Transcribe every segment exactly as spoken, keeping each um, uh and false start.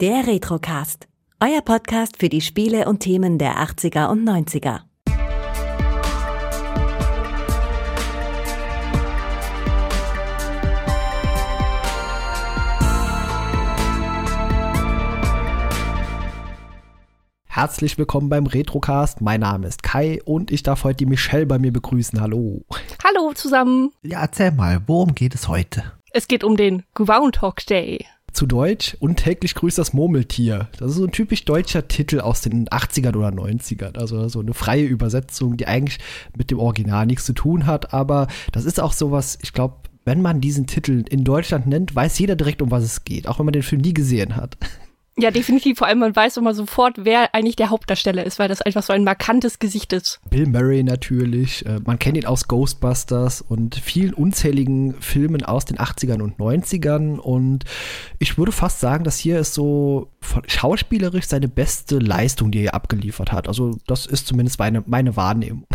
Der Retrocast, euer Podcast für die Spiele und Themen der achtziger und neunziger. Herzlich willkommen beim Retrocast. Mein Name ist Kai und ich darf heute die Michelle bei mir begrüßen. Hallo. Hallo zusammen. Ja, erzähl mal, worum geht es heute? Es geht um den Groundhog Day. Zu Deutsch, untäglich grüßt das Murmeltier. Das ist so ein typisch deutscher Titel aus den achtzigern oder neunzigern. Also so eine freie Übersetzung, die eigentlich mit dem Original nichts zu tun hat. Aber das ist auch sowas, ich glaube, wenn man diesen Titel in Deutschland nennt, weiß jeder direkt, um was es geht. Auch wenn man den Film nie gesehen hat. Ja, definitiv. Vor allem, man weiß immer sofort, wer eigentlich der Hauptdarsteller ist, weil das einfach so ein markantes Gesicht ist. Bill Murray natürlich. Man kennt ihn aus Ghostbusters und vielen unzähligen Filmen aus den achtzigern und neunzigern. Und ich würde fast sagen, dass hier ist so schauspielerisch seine beste Leistung, die er abgeliefert hat. Also das ist zumindest meine, meine Wahrnehmung.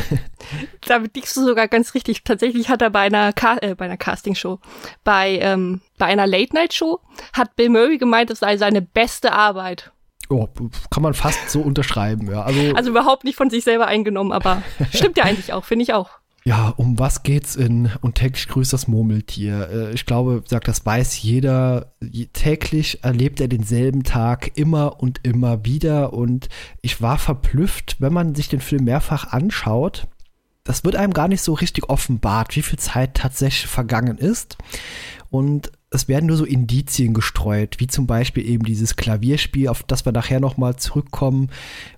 Damit liegst du sogar ganz richtig. Tatsächlich hat er bei einer, Ka- äh, bei einer Castingshow, bei, ähm, bei einer Late-Night-Show hat Bill Murray gemeint, es sei seine beste Arbeit. Oh, kann man fast so unterschreiben, ja. Also, also überhaupt nicht von sich selber eingenommen, aber stimmt ja eigentlich auch, finde ich auch. Ja, um was geht's in Und täglich grüßt das Murmeltier? Ich glaube, sagt, das weiß jeder. Täglich erlebt er denselben Tag immer und immer wieder. Und ich war verblüfft, wenn man sich den Film mehrfach anschaut. Das wird einem gar nicht so richtig offenbart, wie viel Zeit tatsächlich vergangen ist. Und es werden nur so Indizien gestreut, wie zum Beispiel eben dieses Klavierspiel, auf das wir nachher nochmal zurückkommen.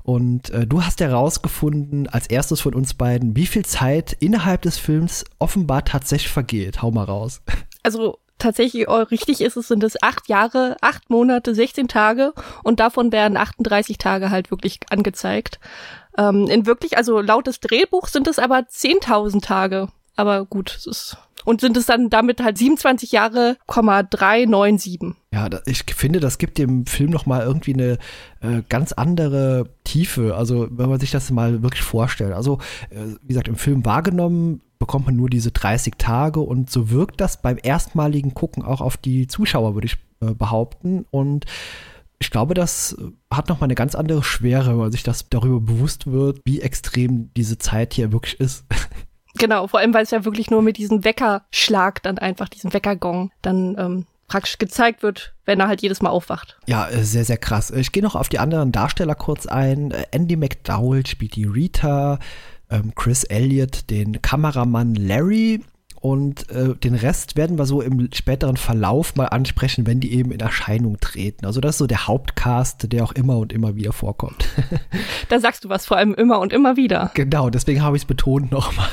Und äh, du hast herausgefunden, als erstes von uns beiden, wie viel Zeit innerhalb des Films offenbar tatsächlich vergeht. Hau mal raus. Also tatsächlich, richtig ist es, sind es acht Jahre, acht Monate, sechzehn Tage und davon werden achtunddreißig Tage halt wirklich angezeigt. Ähm, in wirklich, also laut des Drehbuchs sind es aber zehntausend Tage. Aber gut, es ist... Und sind es dann damit halt siebenundzwanzig Jahre, drei neun sieben. Ja, ich finde, das gibt dem Film nochmal irgendwie eine äh, ganz andere Tiefe. Also wenn man sich das mal wirklich vorstellt. Also äh, wie gesagt, im Film wahrgenommen bekommt man nur diese dreißig Tage. Und so wirkt das beim erstmaligen Gucken auch auf die Zuschauer, würde ich äh, behaupten. Und ich glaube, das hat nochmal eine ganz andere Schwere, wenn man sich das darüber bewusst wird, wie extrem diese Zeit hier wirklich ist. Genau, vor allem, weil es ja wirklich nur mit diesem Weckerschlag dann einfach, diesem Weckergong, dann ähm, praktisch gezeigt wird, wenn er halt jedes Mal aufwacht. Ja, sehr, sehr krass. Ich gehe noch auf die anderen Darsteller kurz ein. Andy McDowell spielt die Rita, ähm, Chris Elliott den Kameramann Larry und äh, den Rest werden wir so im späteren Verlauf mal ansprechen, wenn die eben in Erscheinung treten. Also das ist so der Hauptcast, der auch immer und immer wieder vorkommt. Da sagst du was, vor allem immer und immer wieder. Genau, deswegen habe ich es betont nochmal.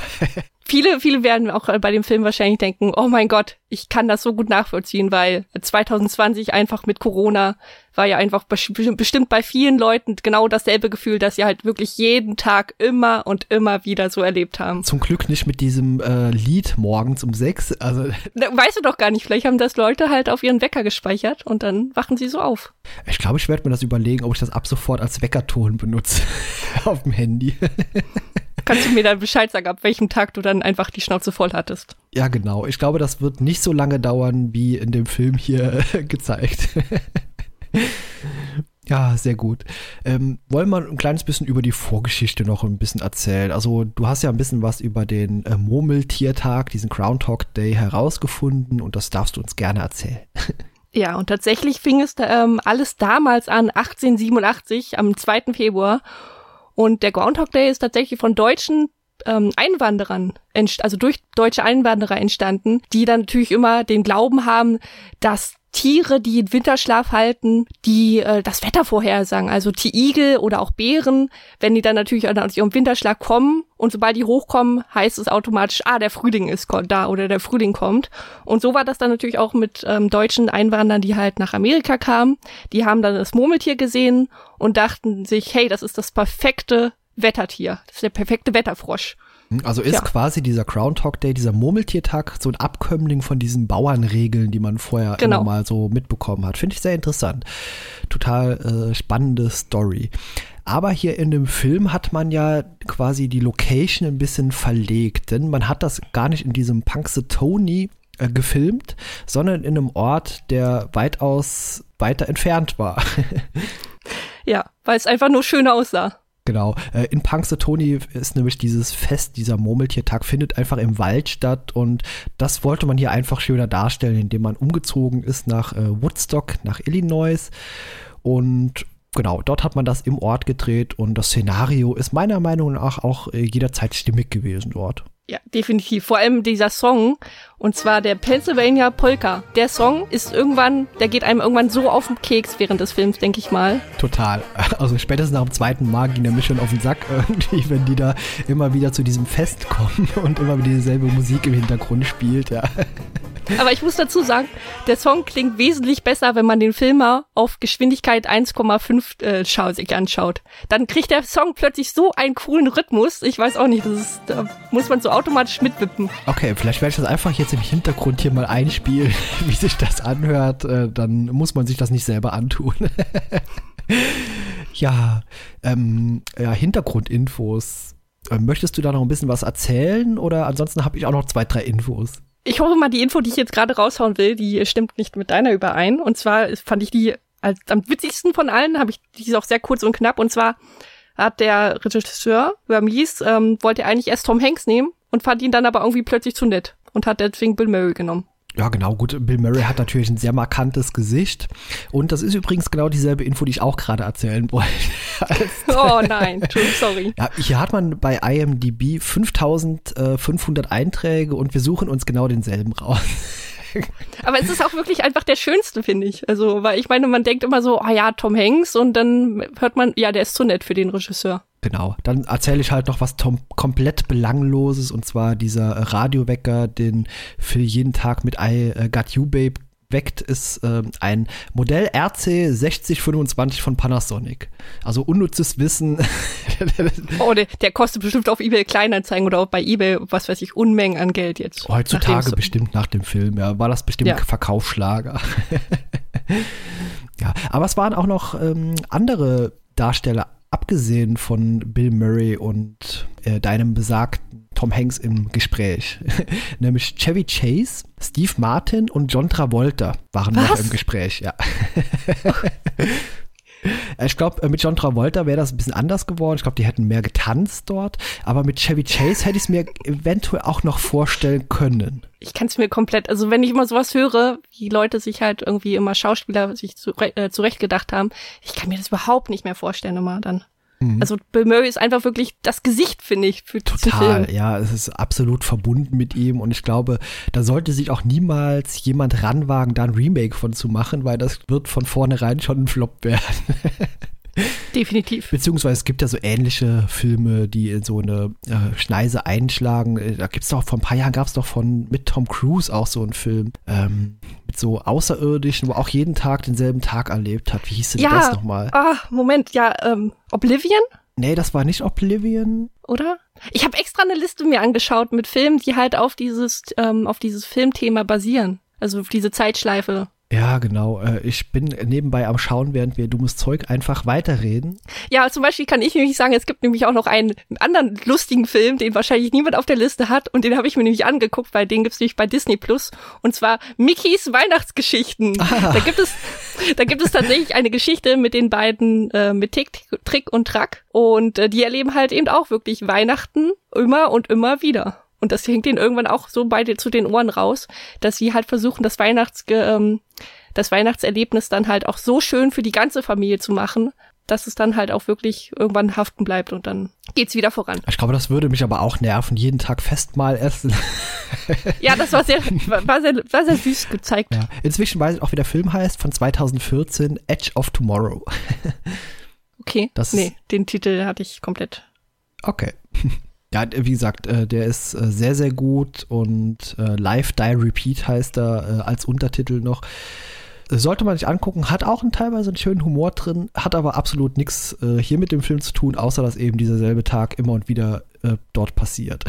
Viele, viele werden auch bei dem Film wahrscheinlich denken, oh mein Gott, ich kann das so gut nachvollziehen, weil zwanzig zwanzig einfach mit Corona war ja einfach bestimmt bei vielen Leuten genau dasselbe Gefühl, dass sie halt wirklich jeden Tag immer und immer wieder so erlebt haben. Zum Glück nicht mit diesem äh, Lied morgens um sechs. Also weißt du doch gar nicht, vielleicht haben das Leute halt auf ihren Wecker gespeichert und dann wachen sie so auf. Ich glaube, ich werde mir das überlegen, ob ich das ab sofort als Weckerton benutze auf dem Handy. Kannst du mir dann Bescheid sagen, ab welchem Tag du dann einfach die Schnauze voll hattest? Ja, genau. Ich glaube, das wird nicht so lange dauern, wie in dem Film hier gezeigt. Ja, sehr gut. Ähm, wollen wir ein kleines bisschen über die Vorgeschichte noch ein bisschen erzählen? Also du hast ja ein bisschen was über den äh, Murmeltiertag, diesen Groundhog Day herausgefunden und das darfst du uns gerne erzählen. Ja, und tatsächlich fing es ähm, alles damals an, achtzehnhundertsiebenundachtzig, am zweiten Februar. Und der Groundhog Day ist tatsächlich von deutschen ähm, Einwanderern, entst- also durch deutsche Einwanderer entstanden, die dann natürlich immer den Glauben haben, dass Tiere, die den Winterschlaf halten, die äh, das Wetter vorhersagen, also die Igel oder auch Bären, wenn die dann natürlich aus ihrem Winterschlaf kommen und sobald die hochkommen, heißt es automatisch, ah, der Frühling ist da oder der Frühling kommt. Und so war das dann natürlich auch mit ähm, deutschen Einwanderern, die halt nach Amerika kamen. Die haben dann das Murmeltier gesehen und dachten sich, hey, das ist das perfekte Wettertier, das ist der perfekte Wetterfrosch. Also ist ja quasi dieser Groundhog Day, dieser Murmeltiertag, so ein Abkömmling von diesen Bauernregeln, die man vorher genau. immer mal so mitbekommen hat. Finde ich sehr interessant. Total äh, spannende Story. Aber hier in dem Film hat man ja quasi die Location ein bisschen verlegt, denn man hat das gar nicht in diesem Punxsutawney äh, gefilmt, sondern in einem Ort, der weitaus weiter entfernt war. Ja, weil es einfach nur schön aussah. Genau. In Punxsutawney ist nämlich dieses Fest, dieser Murmeltiertag, findet einfach im Wald statt. Und das wollte man hier einfach schöner darstellen, indem man umgezogen ist nach äh, Woodstock, nach Illinois. Und genau, dort hat man das im Ort gedreht. Und das Szenario ist meiner Meinung nach auch äh, jederzeit stimmig gewesen dort. Ja, definitiv. Vor allem dieser Song, und zwar der Pennsylvania Polka. Der Song ist irgendwann, der geht einem irgendwann so auf den Keks während des Films, denke ich mal. Total. Also spätestens nach dem zweiten Mal ging der mir schon auf den Sack irgendwie, wenn die da immer wieder zu diesem Fest kommen und immer wieder dieselbe Musik im Hintergrund spielt, ja. Aber ich muss dazu sagen, der Song klingt wesentlich besser, wenn man den Film mal auf Geschwindigkeit eins Komma fünf äh, schau, sich anschaut. Dann kriegt der Song plötzlich so einen coolen Rhythmus. Ich weiß auch nicht, das ist, da muss man so automatisch mitwippen. Okay, vielleicht werde ich das einfach jetzt im Hintergrund hier mal einspielen, wie sich das anhört. Äh, dann muss man sich das nicht selber antun. Ja, ähm, ja, Hintergrundinfos. Ähm, möchtest du da noch ein bisschen was erzählen? Oder ansonsten habe ich auch noch zwei, drei Infos. Ich hoffe mal, die Info, die ich jetzt gerade raushauen will, die stimmt nicht mit deiner überein. Und zwar fand ich die als am witzigsten von allen, habe ich die ist auch sehr kurz und knapp. Und zwar hat der Regisseur Ramis, ähm, wollte eigentlich erst Tom Hanks nehmen und fand ihn dann aber irgendwie plötzlich zu nett und hat deswegen Bill Murray genommen. Ja, genau, gut. Bill Murray hat natürlich ein sehr markantes Gesicht. Und das ist übrigens genau dieselbe Info, die ich auch gerade erzählen wollte. Oh nein, sorry. Ja, hier hat man bei I M D B fünftausendfünfhundert Einträge und wir suchen uns genau denselben raus. Aber es ist auch wirklich einfach der schönste, finde ich. Also, weil ich meine, man denkt immer so, ah ja, Tom Hanks, und dann hört man, ja, der ist zu nett für den Regisseur. Genau, dann erzähle ich halt noch was tom- komplett Belangloses, und zwar dieser Radiowecker, den Phil jeden Tag mit I Got You Babe weckt, ist äh, ein Modell R C sechzig fünfundzwanzig von Panasonic. Also unnützes Wissen. Oh, der, der kostet bestimmt auf eBay Kleinanzeigen oder auch bei eBay, was weiß ich, Unmengen an Geld jetzt. Heutzutage nach bestimmt nach dem Film, ja, war das bestimmt ja. Verkaufsschlager. Ja, aber es waren auch noch ähm, andere Darsteller, abgesehen von Bill Murray und äh, deinem besagten Tom Hanks im Gespräch. Nämlich Chevy Chase, Steve Martin und John Travolta waren Was? noch im Gespräch. Ja. Ich glaube, mit John Travolta wäre das ein bisschen anders geworden. Ich glaube, die hätten mehr getanzt dort. Aber mit Chevy Chase hätte ich es mir eventuell auch noch vorstellen können. Ich kann es mir komplett, also wenn ich immer sowas höre, wie Leute sich halt irgendwie immer Schauspieler sich zure- äh, zurechtgedacht haben, ich kann mir das überhaupt nicht mehr vorstellen immer dann. Also Bill Murray ist einfach wirklich das Gesicht, finde ich, für diesen Film. Total, ja, es ist absolut verbunden mit ihm, und ich glaube, da sollte sich auch niemals jemand ranwagen, da ein Remake von zu machen, weil das wird von vornherein schon ein Flop werden. Definitiv. Beziehungsweise es gibt ja so ähnliche Filme, die in so eine äh, Schneise einschlagen. Da gibt's doch, vor ein paar Jahren gab's doch von, mit Tom Cruise auch so einen Film, ähm, mit so Außerirdischen, wo auch jeden Tag denselben Tag erlebt hat. Wie hieß denn ja, das nochmal? Ah, Moment, ja, ähm, Oblivion? Nee, das war nicht Oblivion. Oder? Ich habe extra eine Liste mir angeschaut mit Filmen, die halt auf dieses, ähm, auf dieses Filmthema basieren. Also auf diese Zeitschleife. Ja, genau. Ich bin nebenbei am Schauen, während wir dummes Zeug einfach weiterreden. Ja, zum Beispiel kann ich nämlich sagen, es gibt nämlich auch noch einen anderen lustigen Film, den wahrscheinlich niemand auf der Liste hat, und den habe ich mir nämlich angeguckt, weil den gibt's nämlich bei Disney Plus, und zwar Mickys Weihnachtsgeschichten. Ah. Da gibt es, da gibt es tatsächlich eine Geschichte mit den beiden, äh, mit Tick, Trick und Track, und äh, die erleben halt eben auch wirklich Weihnachten immer und immer wieder. Und das hängt ihnen irgendwann auch so beide zu den Ohren raus, dass sie halt versuchen, das Weihnachtsge- ähm, das Weihnachtserlebnis dann halt auch so schön für die ganze Familie zu machen, dass es dann halt auch wirklich irgendwann haften bleibt, und dann geht's wieder voran. Ich glaube, das würde mich aber auch nerven, jeden Tag Festmahl essen. Ja, das war sehr, war sehr, war sehr süß gezeigt. Ja. Inzwischen weiß ich auch, wie der Film heißt, von zweitausendvierzehn, Edge of Tomorrow. Okay, das nee, den Titel hatte ich komplett. Okay. Ja, wie gesagt, der ist sehr, sehr gut, und Live Die Repeat heißt er als Untertitel noch. Sollte man sich angucken, hat auch einen, teilweise einen schönen Humor drin, hat aber absolut nichts hier mit dem Film zu tun, außer dass eben dieser selbe Tag immer und wieder dort passiert.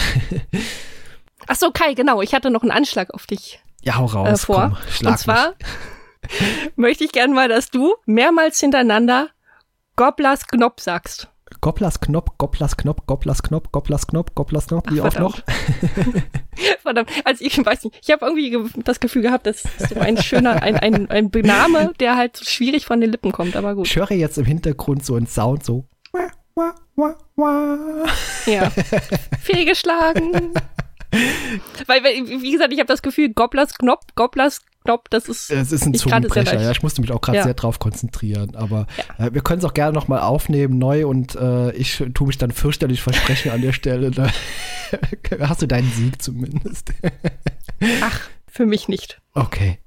Ach so, Kai, genau, ich hatte noch einen Anschlag auf dich. Ja, hau raus, äh, vor. Komm, schlag Und zwar möchte ich gerne mal, dass du mehrmals hintereinander Gobblers Knob sagst. Gobblers Knob, Gobblers Knob, Gobblers Knob, Gobblers Knob, Gobblers Knob, wie oft noch? Verdammt, also ich weiß nicht, ich habe irgendwie das Gefühl gehabt, das ist so ein schöner, ein, ein, ein Name, der halt schwierig von den Lippen kommt, aber gut. Ich höre jetzt im Hintergrund so einen Sound, so wah, wah, wah, wah. Ja, fehlgeschlagen. Weil, wie gesagt, ich habe das Gefühl, Gobblers Knob, Gobblers Knob, das ist Es ist ein Zungenbrecher, ja, ich musste mich auch gerade ja. sehr drauf konzentrieren, aber ja. äh, wir können es auch gerne nochmal aufnehmen, neu, und äh, ich tue mich dann fürchterlich versprechen an der Stelle, da hast du deinen Sieg zumindest. Ach, für mich nicht. Okay,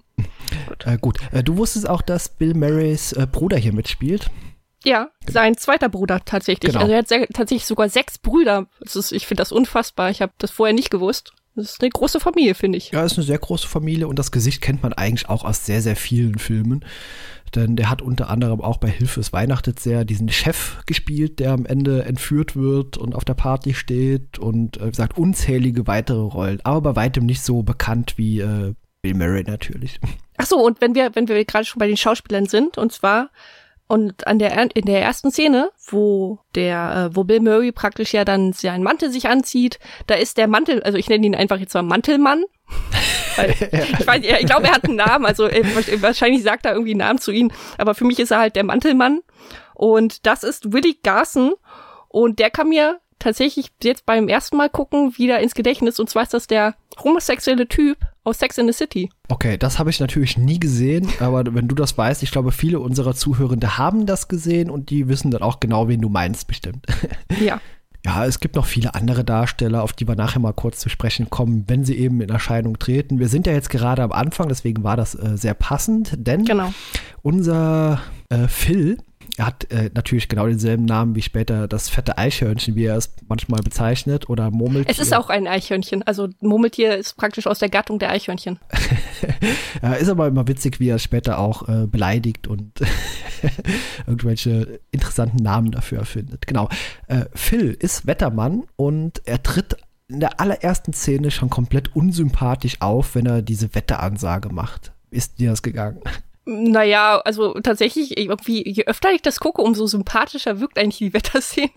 gut. Äh, gut. Äh, du wusstest auch, dass Bill Murrays äh, Bruder hier mitspielt? Ja, sein zweiter Bruder tatsächlich. Genau. Also er hat se- tatsächlich sogar sechs Brüder. Das ist, ich finde das unfassbar. Ich habe das vorher nicht gewusst. Das ist eine große Familie, finde ich. Ja, ist eine sehr große Familie und das Gesicht kennt man eigentlich auch aus sehr, sehr vielen Filmen. Denn der hat unter anderem auch bei Hilfe ist Weihnachtet sehr diesen Chef gespielt, der am Ende entführt wird und auf der Party steht und äh, sagt unzählige weitere Rollen. Aber bei weitem nicht so bekannt wie äh, Bill Murray natürlich. Ach so, und wenn wir, wenn wir gerade schon bei den Schauspielern sind, und zwar... Und an der, in der ersten Szene, wo der, wo Bill Murray praktisch ja dann seinen Mantel sich anzieht, da ist der Mantel, also ich nenne ihn einfach jetzt mal Mantelmann. Weil, ich weiß, ich glaube, er hat einen Namen, also wahrscheinlich sagt er irgendwie einen Namen zu ihm, aber für mich ist er halt der Mantelmann. Und das ist Willie Garson. Und der kann mir tatsächlich jetzt beim ersten Mal gucken wieder ins Gedächtnis. Und zwar ist das der homosexuelle Typ aus Sex and the City. Okay, das habe ich natürlich nie gesehen, aber wenn du das weißt, ich glaube, viele unserer Zuhörende haben das gesehen und die wissen dann auch genau, wen du meinst, bestimmt. Ja. Ja, es gibt noch viele andere Darsteller, auf die wir nachher mal kurz zu sprechen kommen, wenn sie eben in Erscheinung treten. Wir sind ja jetzt gerade am Anfang, deswegen war das äh, sehr passend, denn genau. unser äh, Phil, er hat äh, natürlich genau denselben Namen wie später das fette Eichhörnchen, wie er es manchmal bezeichnet, oder Murmeltier. Es ist auch ein Eichhörnchen, also Murmeltier ist praktisch aus der Gattung der Eichhörnchen. Ja, ist aber immer witzig, wie er es später auch äh, beleidigt und irgendwelche interessanten Namen dafür erfindet. Genau, äh, Phil ist Wettermann und er tritt in der allerersten Szene schon komplett unsympathisch auf, wenn er diese Wetteransage macht. Ist dir das gegangen? Naja, also tatsächlich, irgendwie, je öfter ich das gucke, umso sympathischer wirkt eigentlich die Wetterszene.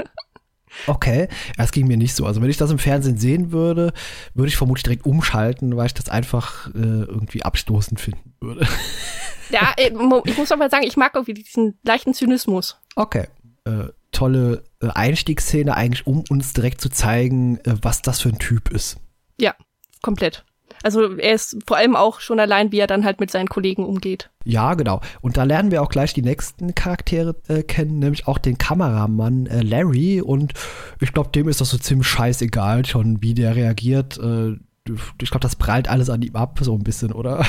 Okay, das ging mir nicht so. Also wenn ich das im Fernsehen sehen würde, würde ich vermutlich direkt umschalten, weil ich das einfach äh, irgendwie abstoßend finden würde. Ja, ich muss aber sagen, ich mag irgendwie diesen leichten Zynismus. Okay, äh, tolle Einstiegsszene eigentlich, um uns direkt zu zeigen, was das für ein Typ ist. Ja, komplett. Also er ist vor allem auch schon allein, wie er dann halt mit seinen Kollegen umgeht. Ja, genau. Und da lernen wir auch gleich die nächsten Charaktere äh, kennen, nämlich auch den Kameramann äh, Larry. Und ich glaube, dem ist das so ziemlich scheißegal schon, wie der reagiert. Äh, ich glaube, das prallt alles an ihm ab, so ein bisschen, oder?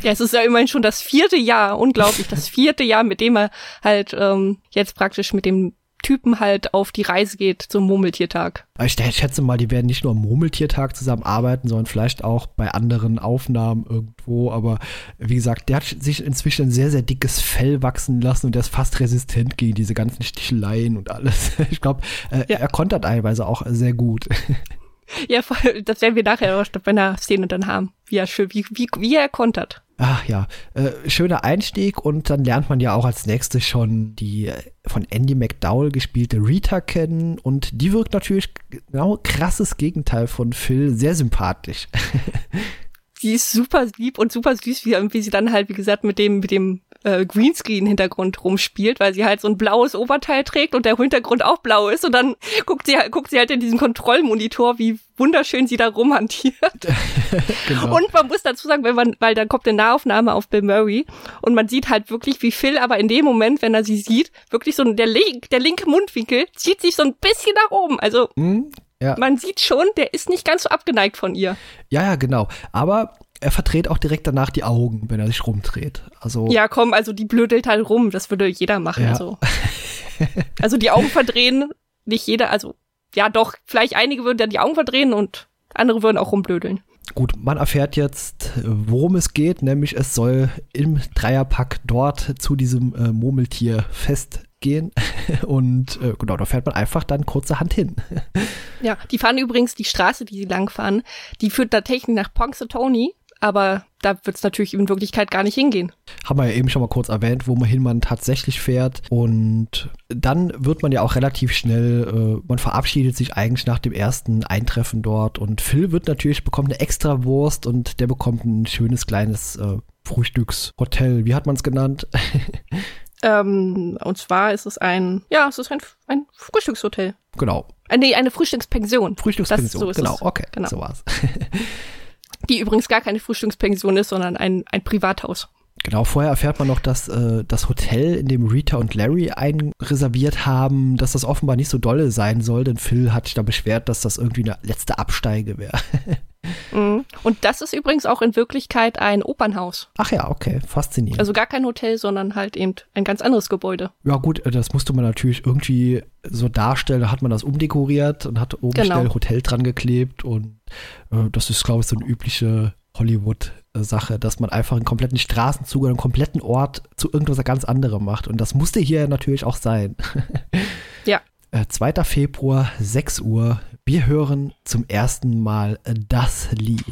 Ja, es ist ja immerhin schon das vierte Jahr, unglaublich, das vierte Jahr, mit dem er halt ähm, jetzt praktisch mit dem Typen halt auf die Reise geht zum Murmeltiertag. Ich schätze mal, die werden nicht nur am Murmeltiertag zusammenarbeiten, sondern vielleicht auch bei anderen Aufnahmen irgendwo. Aber wie gesagt, der hat sich inzwischen ein sehr, sehr dickes Fell wachsen lassen und der ist fast resistent gegen diese ganzen Sticheleien und alles. Ich glaube, äh, ja. er kontert teilweise auch sehr gut. Ja, das werden wir nachher auch bei einer Szene dann haben. Ja, schön, wie, wie, wie er kontert. Ach ja, äh, schöner Einstieg, und dann lernt man ja auch als nächstes schon die von Andy McDowell gespielte Rita kennen, und die wirkt natürlich genau krasses Gegenteil von Phil, sehr sympathisch. Die ist super lieb und super süß, wie, wie sie dann halt, wie gesagt, mit dem, mit dem äh, Greenscreen-Hintergrund rumspielt, weil sie halt so ein blaues Oberteil trägt und der Hintergrund auch blau ist, und dann guckt sie, guckt sie halt in diesen Kontrollmonitor, wie wunderschön sie da rumhantiert. Genau. Und man muss dazu sagen, wenn man, weil dann kommt eine Nahaufnahme auf Bill Murray und man sieht halt wirklich, wie Phil aber in dem Moment, wenn er sie sieht, wirklich so der, link, der linke Mundwinkel zieht sich so ein bisschen nach oben, also... Mhm. Ja. Man sieht schon, der ist nicht ganz so abgeneigt von ihr. Ja, ja, genau. Aber er verdreht auch direkt danach die Augen, wenn er sich rumdreht. Also ja, komm, also die blödelt halt rum. Das würde jeder machen. Ja. Also. also die Augen verdrehen, nicht jeder. Also ja, doch, vielleicht einige würden dann die Augen verdrehen und andere würden auch rumblödeln. Gut, man erfährt jetzt, worum es geht. Nämlich es soll im Dreierpack dort zu diesem äh, Murmeltierfest gehen, und äh, genau, da fährt man einfach dann kurzerhand hin. Ja, die fahren übrigens, die Straße, die sie langfahren, die führt tatsächlich nach Punxsutawney, aber da wird es natürlich in Wirklichkeit gar nicht hingehen. Haben wir ja eben schon mal kurz erwähnt, wohin man tatsächlich fährt, und dann wird man ja auch relativ schnell, äh, man verabschiedet sich eigentlich nach dem ersten Eintreffen dort, und Phil wird natürlich, bekommt eine extra Wurst und der bekommt ein schönes kleines äh, Frühstückshotel, wie hat man es genannt? ähm, und zwar ist es ein, ja, es ist ein, ein Frühstückshotel. Genau. Äh, nee, eine Frühstückspension. Frühstückspension, das, so genau, es. okay, genau. so war's. Die übrigens gar keine Frühstückspension ist, sondern ein, ein Privathaus. Genau, vorher erfährt man noch, dass äh, das Hotel, in dem Rita und Larry einreserviert haben, dass das offenbar nicht so dolle sein soll, denn Phil hat sich da beschwert, dass das irgendwie eine letzte Absteige wäre. Mhm. Und das ist übrigens auch in Wirklichkeit ein Opernhaus. Ach ja, okay, faszinierend. Also gar kein Hotel, sondern halt eben ein ganz anderes Gebäude. Ja gut, das musste man natürlich irgendwie so darstellen, da hat man das umdekoriert und hat oben genau. schnell Hotel dran geklebt, und äh, das ist, glaube ich, so eine übliche Hollywood-Sache, dass man einfach einen kompletten Straßenzug oder einen kompletten Ort zu irgendwas ganz anderem macht. Und das musste hier natürlich auch sein. Ja. zweiter Februar, sechs Uhr. Wir hören zum ersten Mal das Lied.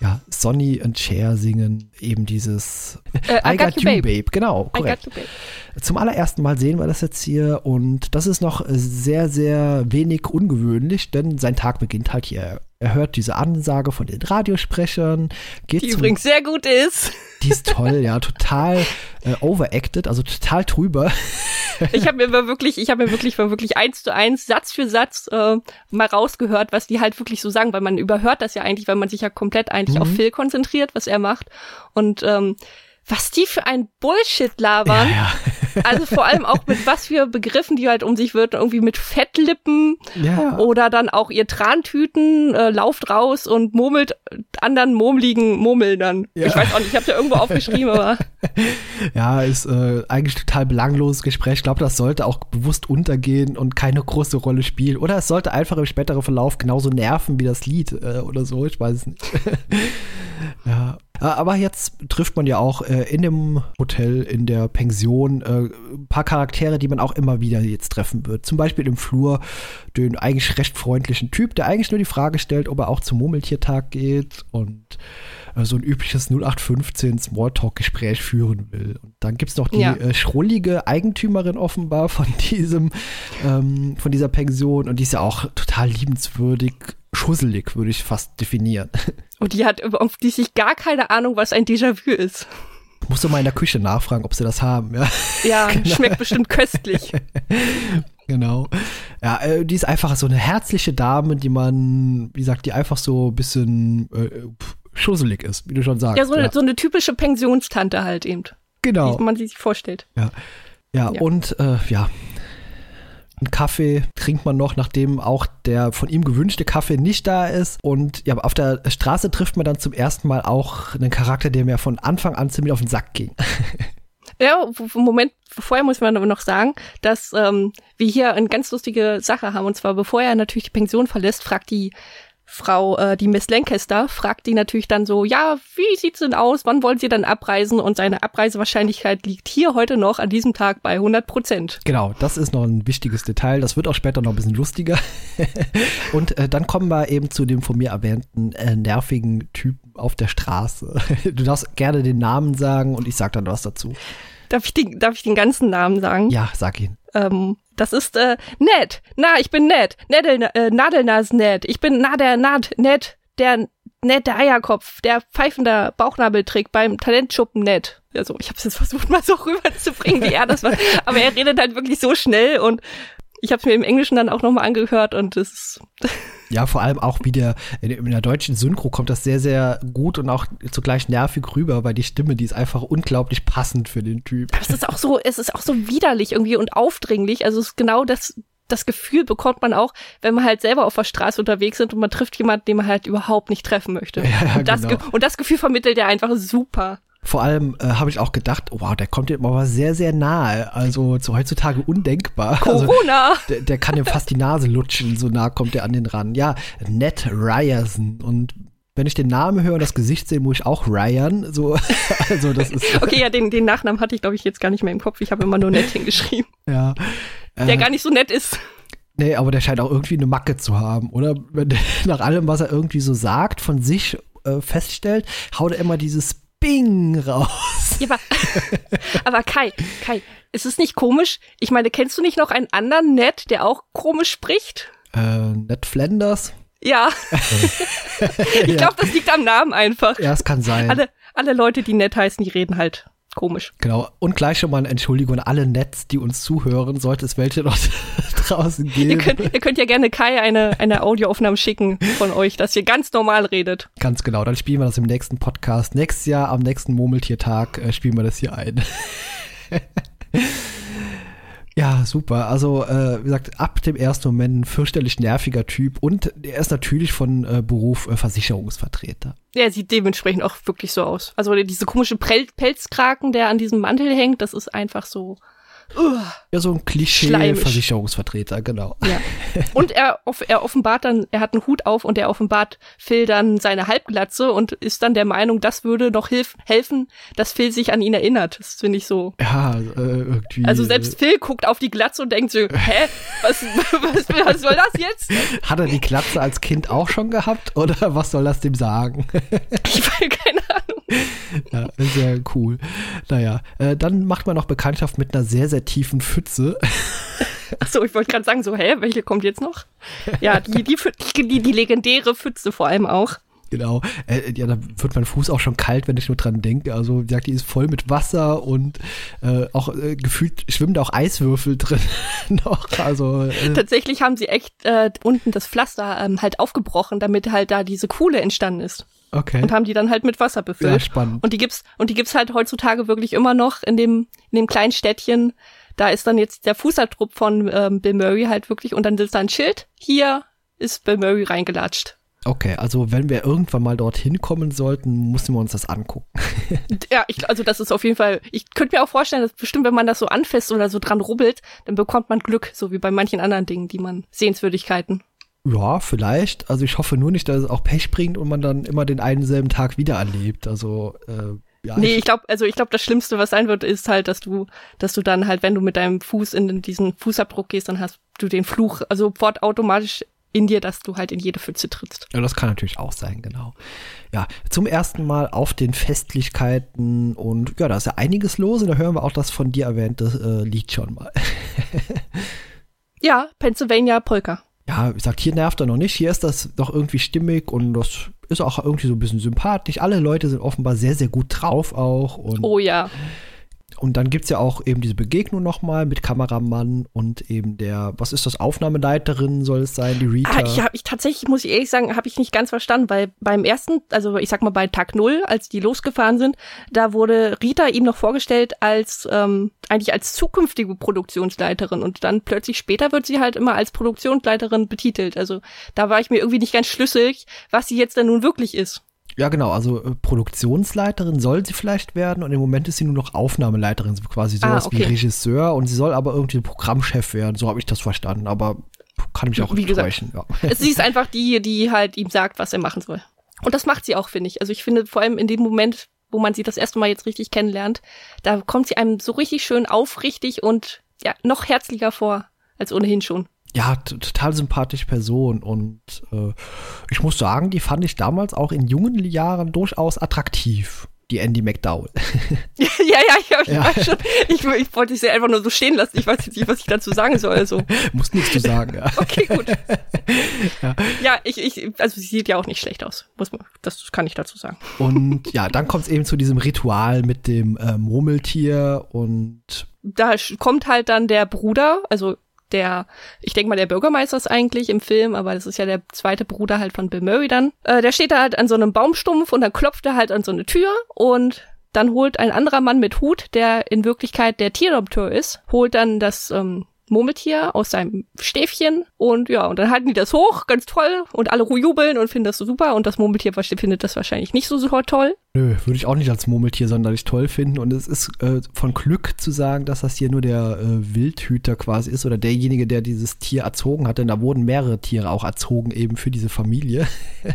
Ja, Sonny und Cher singen eben dieses äh, I, I Got, got You Babe. Babe. Genau, korrekt. I got you, babe. Zum allerersten Mal sehen wir das jetzt hier, und das ist noch sehr, sehr wenig ungewöhnlich, denn sein Tag beginnt halt hier. Er hört diese Ansage von den Radiosprechern. Geht die zum, übrigens sehr gut ist. Die ist toll, ja, total äh, overacted, also total drüber. Ich habe mir wirklich, ich habe mir wirklich, war wirklich eins zu eins, Satz für Satz äh, mal rausgehört, was die halt wirklich so sagen, weil man überhört das ja eigentlich, weil man sich ja komplett eigentlich mhm. auf Phil konzentriert, was er macht, und ähm, was die für ein Bullshit labern. Ja, ja. Also vor allem auch mit was für Begriffen, die halt um sich wird, irgendwie mit Fettlippen ja. oder dann auch ihr Trantüten, äh, lauft raus und murmelt anderen murmeligen Murmeln dann. Ja. Ich weiß auch nicht, ich habe ja irgendwo aufgeschrieben, aber. Ja, ist äh, eigentlich total belangloses Gespräch. Ich glaube, das sollte auch bewusst untergehen und keine große Rolle spielen. Oder es sollte einfach im späteren Verlauf genauso nerven wie das Lied äh, oder so, ich weiß es nicht. Ja. Aber jetzt trifft man ja auch äh, in dem Hotel, in der Pension, äh, ein paar Charaktere, die man auch immer wieder jetzt treffen wird. Zum Beispiel im Flur den eigentlich recht freundlichen Typ, der eigentlich nur die Frage stellt, ob er auch zum Murmeltiertag geht und äh, so ein übliches null acht fünfzehn Smalltalk-Gespräch führen will. Und dann gibt's noch die ja. äh, schrullige Eigentümerin offenbar von diesem, ähm, von dieser Pension, und die ist ja auch total liebenswürdig. Schusselig, würde ich fast definieren. Und die hat offensichtlich gar keine Ahnung, was ein Déjà-vu ist. Musst du mal in der Küche nachfragen, ob sie das haben. Ja, ja genau. Schmeckt bestimmt köstlich. Genau. Ja, die ist einfach so eine herzliche Dame, die man, wie gesagt, die einfach so ein bisschen äh, schusselig ist, wie du schon sagst. Ja, so eine, ja. so eine typische Pensionstante halt eben. Genau. Wie man sie sich vorstellt. Ja, ja, ja. und äh, ja. Einen Kaffee trinkt man noch, nachdem auch der von ihm gewünschte Kaffee nicht da ist. Und ja, auf der Straße trifft man dann zum ersten Mal auch einen Charakter, der mir von Anfang an ziemlich auf den Sack ging. Ja, Moment, vorher muss man aber noch sagen, dass ähm, wir hier eine ganz lustige Sache haben. Und zwar, bevor er natürlich die Pension verlässt, fragt die Frau, äh, die Miss Lancaster, fragt die natürlich dann so, ja, wie sieht's denn aus? Wann wollen sie dann abreisen? Und seine Abreisewahrscheinlichkeit liegt hier heute noch an diesem Tag bei hundert Prozent. Genau, das ist noch ein wichtiges Detail. Das wird auch später noch ein bisschen lustiger. Und äh, dann kommen wir eben zu dem von mir erwähnten äh, nervigen Typen auf der Straße. Du darfst gerne den Namen sagen und ich sag dann was dazu. Darf ich den, darf ich den ganzen Namen sagen? Ja, sag ihn. Ähm, das ist äh, Ned. Na, ich bin Ned. Nedel, äh, Nadelnas Ned. Ich bin na der Nad Ned, der Ned der Eierkopf, der pfeifender Bauchnabeltrick beim Talentschuppen Ned. Also ich habe es jetzt versucht, mal so rüberzubringen, wie er das war. Aber er redet halt wirklich so schnell, und ich habe es mir im Englischen dann auch nochmal angehört, und das ist ja, vor allem auch wie der, in der deutschen Synchro kommt das sehr, sehr gut und auch zugleich nervig rüber, weil die Stimme, die ist einfach unglaublich passend für den Typ. Aber es ist auch so, es ist auch so widerlich irgendwie und aufdringlich. Also es ist genau das, das Gefühl bekommt man auch, wenn man halt selber auf der Straße unterwegs ist und man trifft jemanden, den man halt überhaupt nicht treffen möchte. Ja, ja, und, das genau. Ge- und das Gefühl vermittelt er einfach super. Vor allem äh, habe ich auch gedacht, wow, der kommt dem aber sehr, sehr nahe. Also so heutzutage undenkbar. Corona! Also, der, der kann ihm fast die Nase lutschen, so nah kommt er an den ran. Ja, Ned Ryerson. Und Wenn ich den Namen höre und das Gesicht sehe, muss ich auch Ryan. So, also das ist okay, ja, den, den Nachnamen hatte ich, glaube ich, jetzt gar nicht mehr im Kopf. Ich habe immer nur nett hingeschrieben. Ja. Der äh, gar nicht so nett ist. Nee, aber der scheint auch irgendwie eine Macke zu haben, oder? Wenn, nach allem, was er irgendwie so sagt, von sich äh, feststellt, haut er immer dieses Bing raus. Ja, aber, aber Kai, Kai, ist es nicht komisch? Ich meine, kennst du nicht noch einen anderen Ned, der auch komisch spricht? Äh, Ned Flanders? Ja. Ich glaube, das liegt am Namen einfach. Ja, es kann sein. Alle, alle Leute, die Ned heißen, die reden halt komisch. Genau. Und gleich schon mal eine Entschuldigung an alle Neds, die uns zuhören, sollte es welche noch draußen geben. Ihr könnt, ihr könnt ja gerne Kai eine, eine Audioaufnahme schicken von euch, dass ihr ganz normal redet. Ganz genau. Dann spielen wir das im nächsten Podcast. Nächstes Jahr, am nächsten Murmeltiertag, äh, spielen wir das hier ein. Ja, super. Also, äh, wie gesagt, ab dem ersten Moment ein fürchterlich nerviger Typ und er ist natürlich von äh, Beruf äh, Versicherungsvertreter. Der sieht dementsprechend auch wirklich so aus. Also diese komische Pel- Pelzkraken, der an diesem Mantel hängt, das ist einfach so uh, ja, so ein Klischee-Versicherungsvertreter, genau. Ja. Und er, er offenbart dann, er hat einen Hut auf und er offenbart Phil dann seine Halbglatze und ist dann der Meinung, das würde noch hilf- helfen, dass Phil sich an ihn erinnert. Das finde ich so. Ja, äh, irgendwie. Also selbst Phil guckt auf die Glatze und denkt so, hä, was, was, was soll das jetzt? Hat er die Glatze als Kind auch schon gehabt oder was soll das dem sagen? Ich weiß, keine Ahnung. Ja, sehr cool. Naja, äh, dann macht man noch Bekanntschaft mit einer sehr, sehr tiefen Pfütze. Achso, ich wollte gerade sagen, so, hä, welche kommt jetzt noch? Ja, die, die, die, die legendäre Pfütze vor allem auch. Genau. Äh, ja, da wird mein Fuß auch schon kalt, wenn ich nur dran denke. Also, wie gesagt, die ist voll mit Wasser und äh, auch äh, gefühlt schwimmen da auch Eiswürfel drin noch. Also, äh, tatsächlich haben sie echt äh, unten das Pflaster ähm, halt aufgebrochen, damit halt da diese Kuhle entstanden ist. Okay. Und haben die dann halt mit Wasser befüllt. Ja, spannend. Und die gibt's, und die gibt's halt heutzutage wirklich immer noch in dem, in dem kleinen Städtchen. Da ist dann jetzt der Fußabdruck von ähm, Bill Murray halt wirklich. Und dann ist da ein Schild. Hier ist Bill Murray reingelatscht. Okay, also wenn wir irgendwann mal dorthin kommen sollten, müssen wir uns das angucken. Ja, ich, also das ist auf jeden Fall, ich könnte mir auch vorstellen, dass bestimmt, wenn man das so anfasst oder so dran rubbelt, dann bekommt man Glück, so wie bei manchen anderen Dingen, die man, Sehenswürdigkeiten. Ja, vielleicht. Also ich hoffe nur nicht, dass es auch Pech bringt und man dann immer den einen selben Tag wieder erlebt. Also, äh, ja. Nee, ich glaube, also ich glaube, das Schlimmste, was sein wird, ist halt, dass du, dass du dann halt, wenn du mit deinem Fuß in diesen Fußabdruck gehst, dann hast du den Fluch, also sofort automatisch in dir, dass du halt in jede Pfütze trittst. Ja, das kann natürlich auch sein, genau. Ja, zum ersten Mal auf den Festlichkeiten und ja, da ist ja einiges los und da hören wir auch das von dir erwähnte äh, Lied schon mal. Ja, Pennsylvania Polka. Ja, wie gesagt, hier nervt er noch nicht, hier ist das noch irgendwie stimmig und das ist auch irgendwie so ein bisschen sympathisch. Alle Leute sind offenbar sehr, sehr gut drauf auch. Und oh ja. Und dann gibt's ja auch eben diese Begegnung nochmal mit Kameramann und eben der, was ist das, Aufnahmeleiterin soll es sein, die Rita. Ah, ich hab, ich tatsächlich, muss ich ehrlich sagen, habe ich nicht ganz verstanden, weil beim ersten, also ich sag mal bei Tag Null, als die losgefahren sind, da wurde Rita ihm noch vorgestellt als, ähm, eigentlich als zukünftige Produktionsleiterin und dann plötzlich später wird sie halt immer als Produktionsleiterin betitelt. Also da war ich mir irgendwie nicht ganz schlüssig, was sie jetzt denn nun wirklich ist. Ja, genau, also äh, Produktionsleiterin soll sie vielleicht werden und im Moment ist sie nur noch Aufnahmeleiterin, quasi sowas ah, okay. wie Regisseur und sie soll aber irgendwie Programmchef werden, so habe ich das verstanden, aber kann mich auch wie enttäuschen. Gesagt, ja. Sie ist einfach die, die halt ihm sagt, was er machen soll. Und das macht sie auch, finde ich. Also ich finde vor allem in dem Moment, wo man sie das erste Mal jetzt richtig kennenlernt, da kommt sie einem so richtig schön aufrichtig und ja noch herzlicher vor als ohnehin schon. Ja, t- total sympathische Person und äh, ich muss sagen, die fand ich damals auch in jungen Jahren durchaus attraktiv, die Andy McDowell. Ja, ja, ich, ich ja. War schon, ich, ich wollte sie einfach nur so stehen lassen, ich weiß jetzt nicht, was ich dazu sagen soll. Also. Muss nichts zu sagen, ja. Okay, gut. Ja, ja ich, ich, also sie sieht ja auch nicht schlecht aus, muss man, das kann ich dazu sagen. Und ja, dann kommt es eben zu diesem Ritual mit dem äh, Murmeltier und da kommt halt dann der Bruder, also der, ich denke mal, der Bürgermeister ist eigentlich im Film, aber das ist ja der zweite Bruder halt von Bill Murray dann. Äh, der steht da halt an so einem Baumstumpf und dann klopft er halt an so eine Tür und dann holt ein anderer Mann mit Hut, der in Wirklichkeit der Tierdoktor ist, holt dann das ähm, Murmeltier aus seinem Stäfchen und ja, und dann halten die das hoch, ganz toll, und alle jubeln und finden das so super und das Murmeltier findet das wahrscheinlich nicht so super toll. Nö, würde ich auch nicht als Murmeltier sonderlich toll finden und es ist äh, von Glück zu sagen, dass das hier nur der äh, Wildhüter quasi ist oder derjenige, der dieses Tier erzogen hat, denn da wurden mehrere Tiere auch erzogen eben für diese Familie.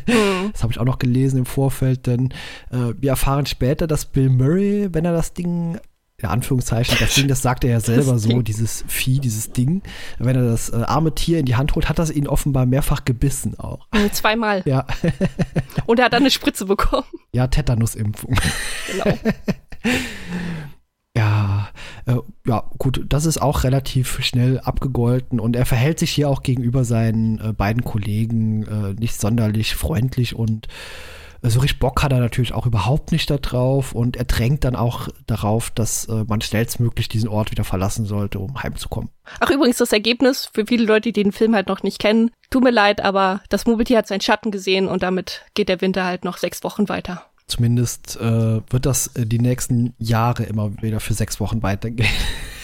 Mhm. Das habe ich auch noch gelesen im Vorfeld, denn äh, wir erfahren später, dass Bill Murray, wenn er das Ding in Anführungszeichen, das Ding, das sagt er ja selber das so, Ding. Dieses Vieh, dieses Ding. Wenn er das äh, arme Tier in die Hand holt, hat das ihn offenbar mehrfach gebissen auch. Zweimal. Ja. Und er hat dann eine Spritze bekommen. Ja, Tetanus-Impfung. Genau. Ja, äh, ja, gut, das ist auch relativ schnell abgegolten und er verhält sich hier auch gegenüber seinen äh, beiden Kollegen äh, nicht sonderlich freundlich und so richtig Bock hat er natürlich auch überhaupt nicht da drauf und er drängt dann auch darauf, dass äh, man schnellstmöglich diesen Ort wieder verlassen sollte, um heimzukommen. Ach übrigens, das Ergebnis für viele Leute, die den Film halt noch nicht kennen, tut mir leid, aber das Murmeltier hat seinen Schatten gesehen und damit geht der Winter halt noch sechs Wochen weiter. Zumindest äh, wird das äh, die nächsten Jahre immer wieder für sechs Wochen weitergehen.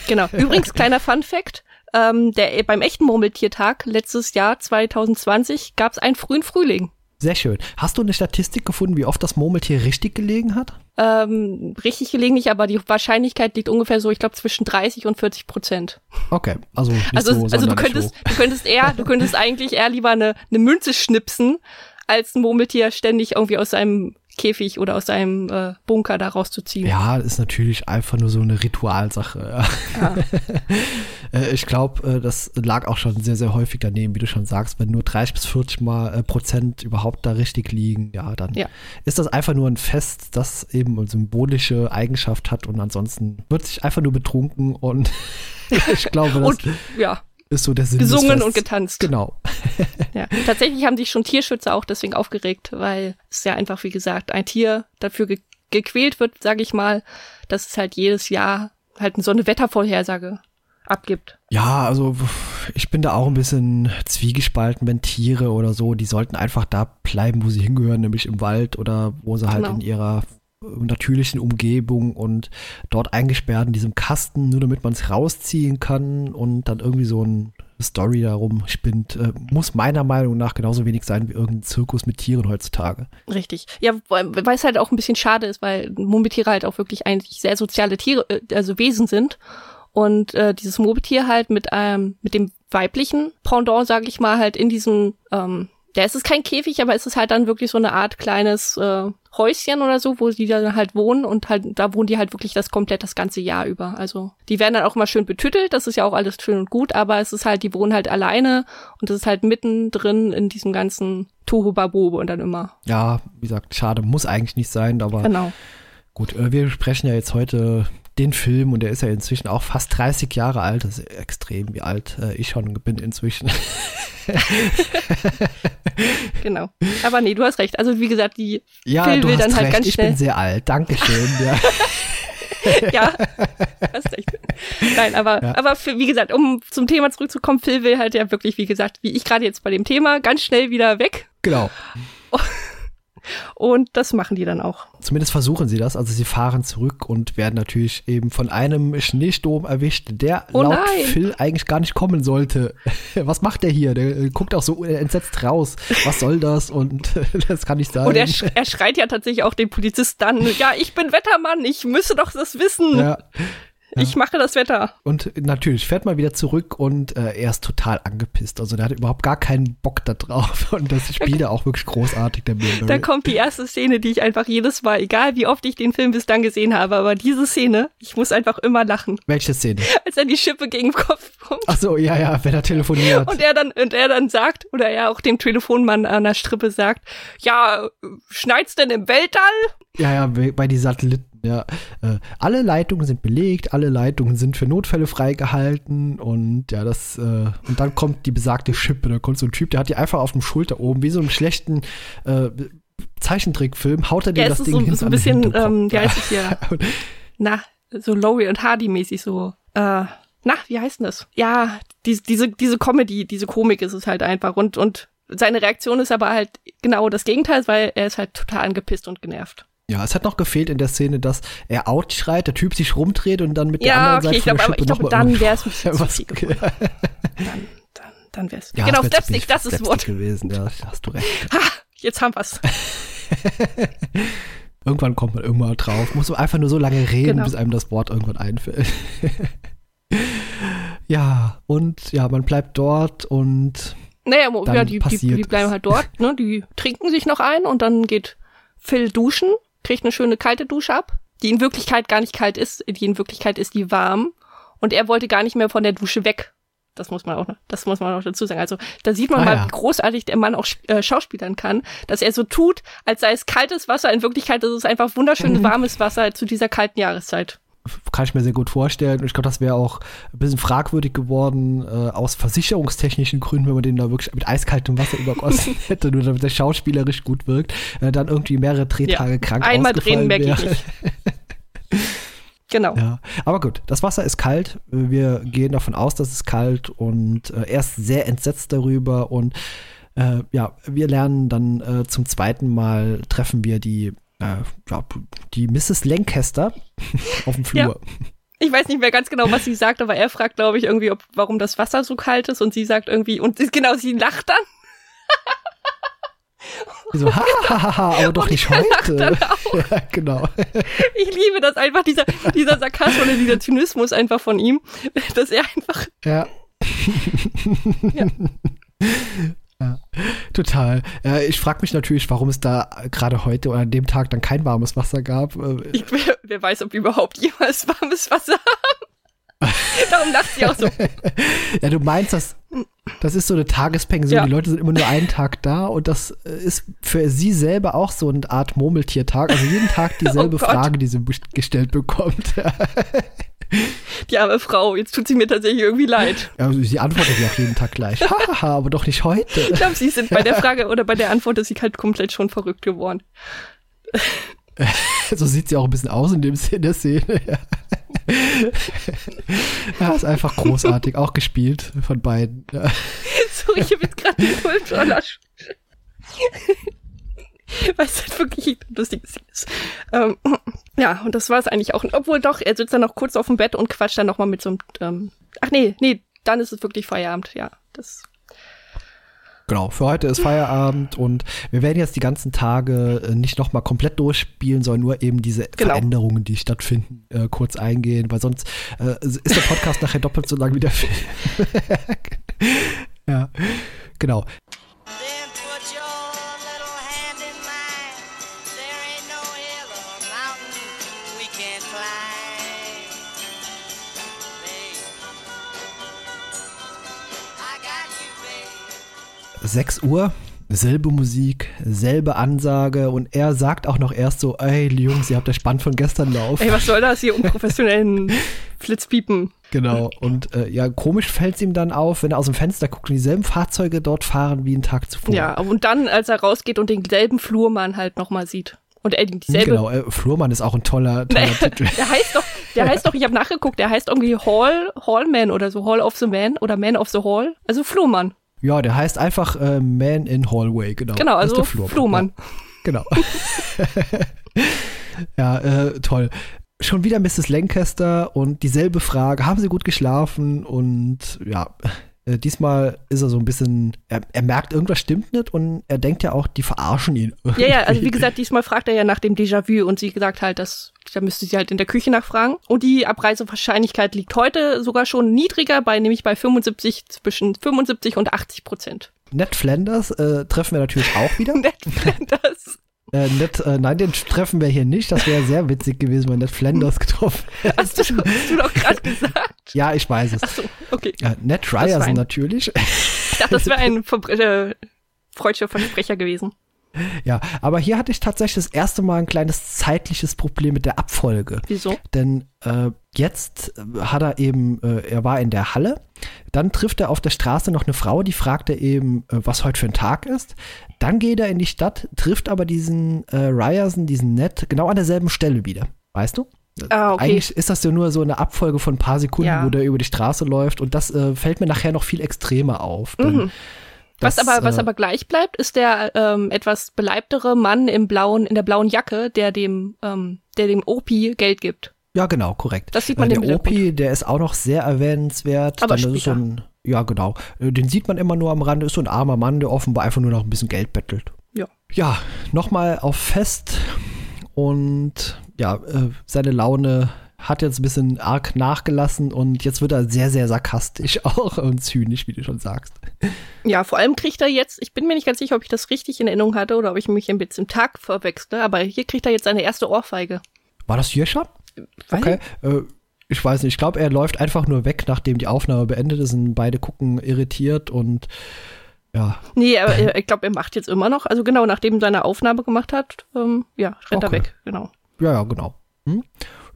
Genau. Übrigens, kleiner Fun-Fact. Ähm, der, beim echten Murmeltiertag letztes Jahr zwanzig zwanzig gab es einen frühen Frühling. Sehr schön. Hast du eine Statistik gefunden, wie oft das Murmeltier richtig gelegen hat? Ähm, richtig gelegen nicht, aber die Wahrscheinlichkeit liegt ungefähr so, ich glaube, zwischen dreißig und vierzig Prozent. Okay, also nicht also, so Also du könntest, du könntest eher, du könntest eigentlich eher lieber eine, eine Münze schnipsen, als ein Murmeltier ständig irgendwie aus seinem Käfig oder aus seinem äh, Bunker da rauszuziehen. Ja, ist natürlich einfach nur so eine Ritualsache. Ja. äh, ich glaube, äh, das lag auch schon sehr, sehr häufig daneben, wie du schon sagst, wenn nur dreißig bis vierzig Mal, äh, Prozent überhaupt da richtig liegen, ja, dann ja. Ist das einfach nur ein Fest, das eben eine symbolische Eigenschaft hat und ansonsten wird sich einfach nur betrunken und ich glaube, das und, ja. Ist so der Sinn des Festes. Gesungen und getanzt. Genau. Ja. Tatsächlich haben sich schon Tierschützer auch deswegen aufgeregt, weil es ja einfach, wie gesagt, ein Tier dafür ge- gequält wird, sage ich mal, dass es halt jedes Jahr halt so eine Wettervorhersage abgibt. Ja, also ich bin da auch ein bisschen zwiegespalten, wenn Tiere oder so, die sollten einfach da bleiben, wo sie hingehören, nämlich im Wald oder wo sie halt genau. in ihrer natürlichen Umgebung und dort eingesperrt in diesem Kasten, nur damit man es rausziehen kann und dann irgendwie so eine Story darum spinnt, äh, muss meiner Meinung nach genauso wenig sein wie irgendein Zirkus mit Tieren heutzutage. Richtig. Ja, weil es halt auch ein bisschen schade ist, weil Murmeltiere halt auch wirklich eigentlich sehr soziale Tiere, also Wesen sind und äh, dieses Murmeltier halt mit ähm, mit dem weiblichen Pendant, sage ich mal, halt in diesem ähm, ja, es ist kein Käfig, aber es ist halt dann wirklich so eine Art kleines äh, Häuschen oder so, wo die dann halt wohnen und halt da wohnen die halt wirklich das komplett das ganze Jahr über. Also die werden dann auch immer schön betüttelt, das ist ja auch alles schön und gut, aber es ist halt, die wohnen halt alleine und das ist halt mittendrin in diesem ganzen Tohuwabohu und dann immer. Ja, wie gesagt, schade, muss eigentlich nicht sein, aber genau. Gut, äh, wir sprechen ja jetzt heute den Film und der ist ja inzwischen auch fast dreißig Jahre alt, das ist extrem, wie alt äh, ich schon bin inzwischen. Genau. Aber nee, du hast recht. Also wie gesagt, die ja, Phil will dann halt recht. Ganz schnell. Ich bin sehr alt. Dankeschön. Ja. Ja, hast recht. Nein, aber, ja. aber für, wie gesagt, um zum Thema zurückzukommen, Phil will halt ja wirklich, wie gesagt, wie ich gerade jetzt bei dem Thema, ganz schnell wieder weg. Genau. Und das machen die dann auch. Zumindest versuchen sie das. Also sie fahren zurück und werden natürlich eben von einem Schneesturm erwischt, der oh laut nein. Phil eigentlich gar nicht kommen sollte. Was macht der hier? Der guckt auch so entsetzt raus. Was soll das? Und das kann nicht sein. Und er, sch- er schreit ja tatsächlich auch den Polizisten an. Ja, ich bin Wettermann. Ich müsste doch das wissen. Ja. Ja. Ich mache das Wetter. Und natürlich fährt man wieder zurück und äh, er ist total angepisst. Also der hat überhaupt gar keinen Bock da drauf. Und das spielt er auch wirklich großartig. Der da kommt die erste Szene, die ich einfach jedes Mal, egal wie oft ich den Film bis dann gesehen habe, aber diese Szene, ich muss einfach immer lachen. Welche Szene? Als er die Schippe gegen den Kopf kommt. Ach so, ja, ja, wenn er telefoniert. Und er dann, und er dann sagt, oder er auch dem Telefonmann an der Strippe sagt, ja, schneit's denn im Weltall? Ja, ja, bei die Satelliten. Ja, äh, alle Leitungen sind belegt, alle Leitungen sind für Notfälle freigehalten und ja, das, äh, und dann kommt die besagte Schippe, da kommt so ein Typ, der hat die einfach auf dem Schulter oben, wie so einem schlechten äh, Zeichentrickfilm, haut er dir ja, das Ding so, hin. Ja, es ist so ein bisschen, ähm, wie heißt es hier? Na, so Laurie und Hardy mäßig so, äh, na, wie heißt denn das? Ja, die, diese, diese Comedy, diese Komik ist es halt einfach und, und seine Reaktion ist aber halt genau das Gegenteil, weil er ist halt total angepisst und genervt. Ja, es hat noch gefehlt in der Szene, dass er out schreit, der Typ sich rumdreht und dann mit ja, der anderen okay, Seite von der Schippe nochmal... Ja, okay, ich glaube, ich glaube, dann wäre es ein bisschen was, zu Dann, dann, dann wäre es... Ja, genau, Slapstick, das ist Wort. gewesen, ja, hast du recht. Ha, jetzt haben wir's. Irgendwann kommt man irgendwann drauf. Muss man einfach nur so lange reden, genau. bis einem das Wort irgendwann einfällt. Ja, und ja, man bleibt dort und... Naja, ja, die, die, die bleiben halt dort, ne? Die trinken sich noch ein und dann geht Phil duschen, kriegt eine schöne kalte Dusche ab, die in Wirklichkeit gar nicht kalt ist, die in Wirklichkeit ist die warm und er wollte gar nicht mehr von der Dusche weg. Das muss man auch noch, das muss man auch dazu sagen. Also da sieht man ah, mal, ja. wie großartig der Mann auch äh, schauspielern kann, dass er so tut, als sei es kaltes Wasser, in Wirklichkeit ist es einfach wunderschönes, warmes Wasser zu dieser kalten Jahreszeit. Kann ich mir sehr gut vorstellen. Und ich glaube, das wäre auch ein bisschen fragwürdig geworden, äh, aus versicherungstechnischen Gründen, wenn man den da wirklich mit eiskaltem Wasser übergossen hätte, nur damit der schauspielerisch gut wirkt, äh, dann irgendwie mehrere Drehtage ja. krank Einmal ausgefallen wäre. Einmal drehen merke ich nicht. Genau. Ja. Aber gut, das Wasser ist kalt. Wir gehen davon aus, dass es kalt und äh, er ist sehr entsetzt darüber. Und äh, ja, wir lernen dann äh, zum zweiten Mal, treffen wir die Äh, die Misses Lancaster auf dem Flur. Ja. Ich weiß nicht mehr ganz genau, was sie sagt, aber er fragt, glaube ich, irgendwie, ob, warum das Wasser so kalt ist und sie sagt irgendwie, und genau, sie lacht dann. So, ha, ha, ha, ha, aber doch nicht heute. Ja, genau. Ich liebe das einfach, dieser, dieser Sarkasmus und dieser Zynismus einfach von ihm, dass er einfach... Ja. ja. Ja, total. Äh, ich frage mich natürlich, warum es da gerade heute oder an dem Tag dann kein warmes Wasser gab. Ich, wer, wer weiß, ob überhaupt jemals warmes Wasser haben. Darum lacht sie auch so. Ja, du meinst, das, das ist so eine Tagespension. Ja. Die Leute sind immer nur einen Tag da und das ist für sie selber auch so eine Art Murmeltiertag. Also jeden Tag dieselbe oh Frage, die sie gestellt bekommt. Die arme Frau, jetzt tut sie mir tatsächlich irgendwie leid. Ja, sie antwortet ja auch jeden Tag gleich. Haha, aber doch nicht heute. Ich glaube, sie sind bei der Frage oder bei der Antwort, ist sie halt komplett schon verrückt geworden. So sieht sie auch ein bisschen aus in dem Sinne der Szene. Ja, ist einfach großartig, auch gespielt von beiden. Sorry, ich habe jetzt gerade den Pulsdollar. Weil es halt wirklich lustig ist. Ähm, ja, und das war es eigentlich auch. Obwohl doch, er sitzt dann noch kurz auf dem Bett und quatscht dann nochmal mit so einem... Ähm, ach nee, nee, dann ist es wirklich Feierabend. Ja, das... Genau, für heute ist Feierabend und wir werden jetzt die ganzen Tage nicht nochmal komplett durchspielen, sondern nur eben diese genau. Veränderungen, die stattfinden, äh, kurz eingehen, weil sonst äh, ist der Podcast nachher doppelt so lang wie der Film. Ja, genau. sechs Uhr, selbe Musik, selbe Ansage und er sagt auch noch erst so, ey, Jungs, ihr habt das Spann von gestern laufen. Ey, was soll das hier unprofessionellen Flitzpiepen? Genau, und äh, ja, komisch fällt es ihm dann auf, wenn er aus dem Fenster guckt und dieselben Fahrzeuge dort fahren wie einen Tag zuvor. Ja, und dann, als er rausgeht und denselben Flurmann halt nochmal sieht. Und er dieselbe... Genau, äh, Flurmann ist auch ein toller, toller Titel. Der heißt doch, der heißt doch, ich habe nachgeguckt, der heißt irgendwie Hall, Hallman oder so, Hall of the Man oder Man of the Hall, also Flurmann. Ja, der heißt einfach äh, Man in Hallway, genau. Genau, also Flohmann. Ja. Genau. Ja, äh, toll. Schon wieder Misses Lancaster und dieselbe Frage, haben Sie gut geschlafen? Und ja, äh, diesmal ist er so ein bisschen, er, er merkt, irgendwas stimmt nicht und er denkt ja auch, die verarschen ihn. Irgendwie. Ja, ja, also wie gesagt, diesmal fragt er ja nach dem Déjà-vu und sie sagt halt, dass, da müsste sie halt in der Küche nachfragen. Und die Abreisewahrscheinlichkeit liegt heute sogar schon niedriger, bei nämlich bei fünfundsiebzig, zwischen fünfundsiebzig und achtzig Prozent. Ned Flanders äh, treffen wir natürlich auch wieder. Ned Flanders. Äh, Ned, äh, nein, den treffen wir hier nicht. Das wäre sehr witzig gewesen, wenn Ned Flanders getroffen hätte. Hast du, hast du doch gerade gesagt. Ja, ich weiß es. Ach so, okay. Ja, Ned Ryerson natürlich. Ich dachte, das wäre ein Verbrecher, äh, freudscher Versprecher gewesen. Ja, aber hier hatte ich tatsächlich das erste Mal ein kleines zeitliches Problem mit der Abfolge. Wieso? Denn äh, jetzt hat er eben, äh, er war in der Halle, dann trifft er auf der Straße noch eine Frau, die fragt er eben, äh, was heute für ein Tag ist. Dann geht er in die Stadt, trifft aber diesen äh, Ryerson, diesen Ned, genau an derselben Stelle wieder, weißt du? Ah, okay. Eigentlich ist das ja nur so eine Abfolge von ein paar Sekunden, ja. wo der über die Straße läuft und das äh, fällt mir nachher noch viel extremer auf. Mhm. Das, was aber was aber gleich bleibt, ist der ähm, etwas beleibtere Mann im blauen in der blauen Jacke, der dem ähm, der dem Opi Geld gibt. Ja, genau, korrekt. Das sieht man äh, der Opi, der ist auch noch sehr erwähnenswert. Aber dann ist so ein, ja, genau. Den sieht man immer nur am Rande. Ist so ein armer Mann, der offenbar einfach nur noch ein bisschen Geld bettelt. Ja. Ja, nochmal auf Fest. Und ja, äh, seine Laune hat jetzt ein bisschen arg nachgelassen und jetzt wird er sehr, sehr sarkastisch auch und zynisch, wie du schon sagst. Ja, vor allem kriegt er jetzt, ich bin mir nicht ganz sicher, ob ich das richtig in Erinnerung hatte oder ob ich mich ein bisschen im Tag verwechsle, aber hier kriegt er jetzt seine erste Ohrfeige. War das hier schon? Okay, äh, ich weiß nicht, ich glaube, er läuft einfach nur weg, nachdem die Aufnahme beendet ist und beide gucken irritiert und ja. Nee, er, ich glaube, er macht jetzt immer noch, also genau, nachdem seine Aufnahme gemacht hat, ähm, ja, rennt okay. er weg, genau. Ja, ja, genau. Hm?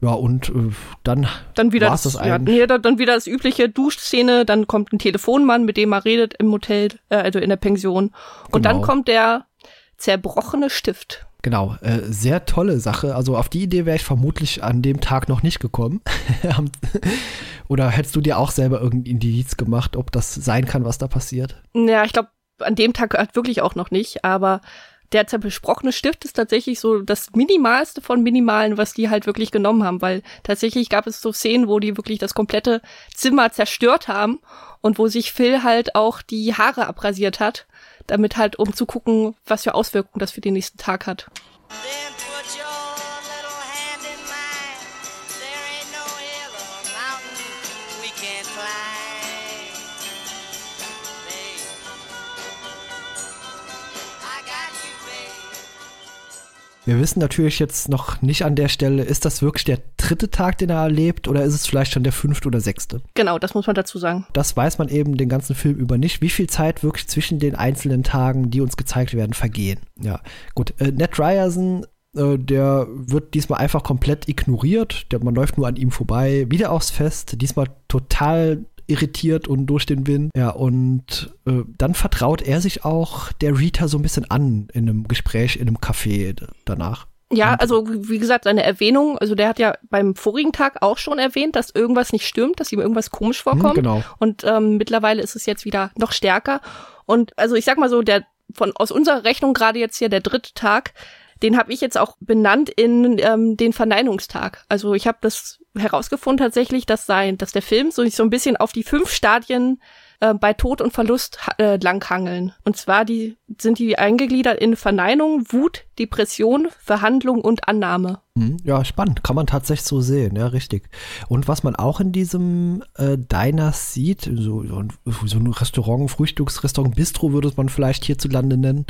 Ja, und äh, dann, dann war es das, das eigentlich. Ja, nee, dann wieder das übliche Duschszene, dann kommt ein Telefonmann, mit dem er redet im Hotel, äh, also in der Pension. Und genau. Dann kommt der zerbrochene Stift. Genau, äh, sehr tolle Sache. Also auf die Idee wäre ich vermutlich an dem Tag noch nicht gekommen. Oder hättest du dir auch selber irgendein Indiz gemacht, ob das sein kann, was da passiert? Ja, ich glaube, an dem Tag wirklich auch noch nicht, aber der zerbrochene Stift ist tatsächlich so das Minimalste von Minimalen, was die halt wirklich genommen haben, weil tatsächlich gab es so Szenen, wo die wirklich das komplette Zimmer zerstört haben und wo sich Phil halt auch die Haare abrasiert hat, damit halt, um zu gucken, was für Auswirkungen das für den nächsten Tag hat. Wir wissen natürlich jetzt noch nicht an der Stelle, ist das wirklich der dritte Tag, den er erlebt, oder ist es vielleicht schon der fünfte oder sechste? Genau, das muss man dazu sagen. Das weiß man eben den ganzen Film über nicht, wie viel Zeit wirklich zwischen den einzelnen Tagen, die uns gezeigt werden, vergehen. Ja, gut. Äh, Ned Ryerson, äh, der wird diesmal einfach komplett ignoriert. Der, man läuft nur an ihm vorbei, wieder aufs Fest, diesmal total irritiert und durch den Wind. Ja, und äh, dann vertraut er sich auch der Rita so ein bisschen an in einem Gespräch, in einem Café d- danach. Ja, und also wie gesagt, seine Erwähnung, also der hat ja beim vorigen Tag auch schon erwähnt, dass irgendwas nicht stimmt, dass ihm irgendwas komisch vorkommt. Hm, genau. Und ähm, mittlerweile ist es jetzt wieder noch stärker. Und also ich sag mal so, der von aus unserer Rechnung gerade jetzt hier der dritte Tag, den habe ich jetzt auch benannt in ähm, den Verneinungstag. Also ich habe das herausgefunden tatsächlich, dass sein, dass der Film so, so ein bisschen auf die fünf Stadien äh, bei Tod und Verlust äh, langhangeln. Und zwar die sind die eingegliedert in Verneinung, Wut, Depression, Verhandlung und Annahme. Ja, spannend. Kann man tatsächlich so sehen. Ja, richtig. Und was man auch in diesem äh, Diners sieht, so, so, ein, so ein Restaurant, Frühstücksrestaurant, Bistro würde man vielleicht hierzulande nennen,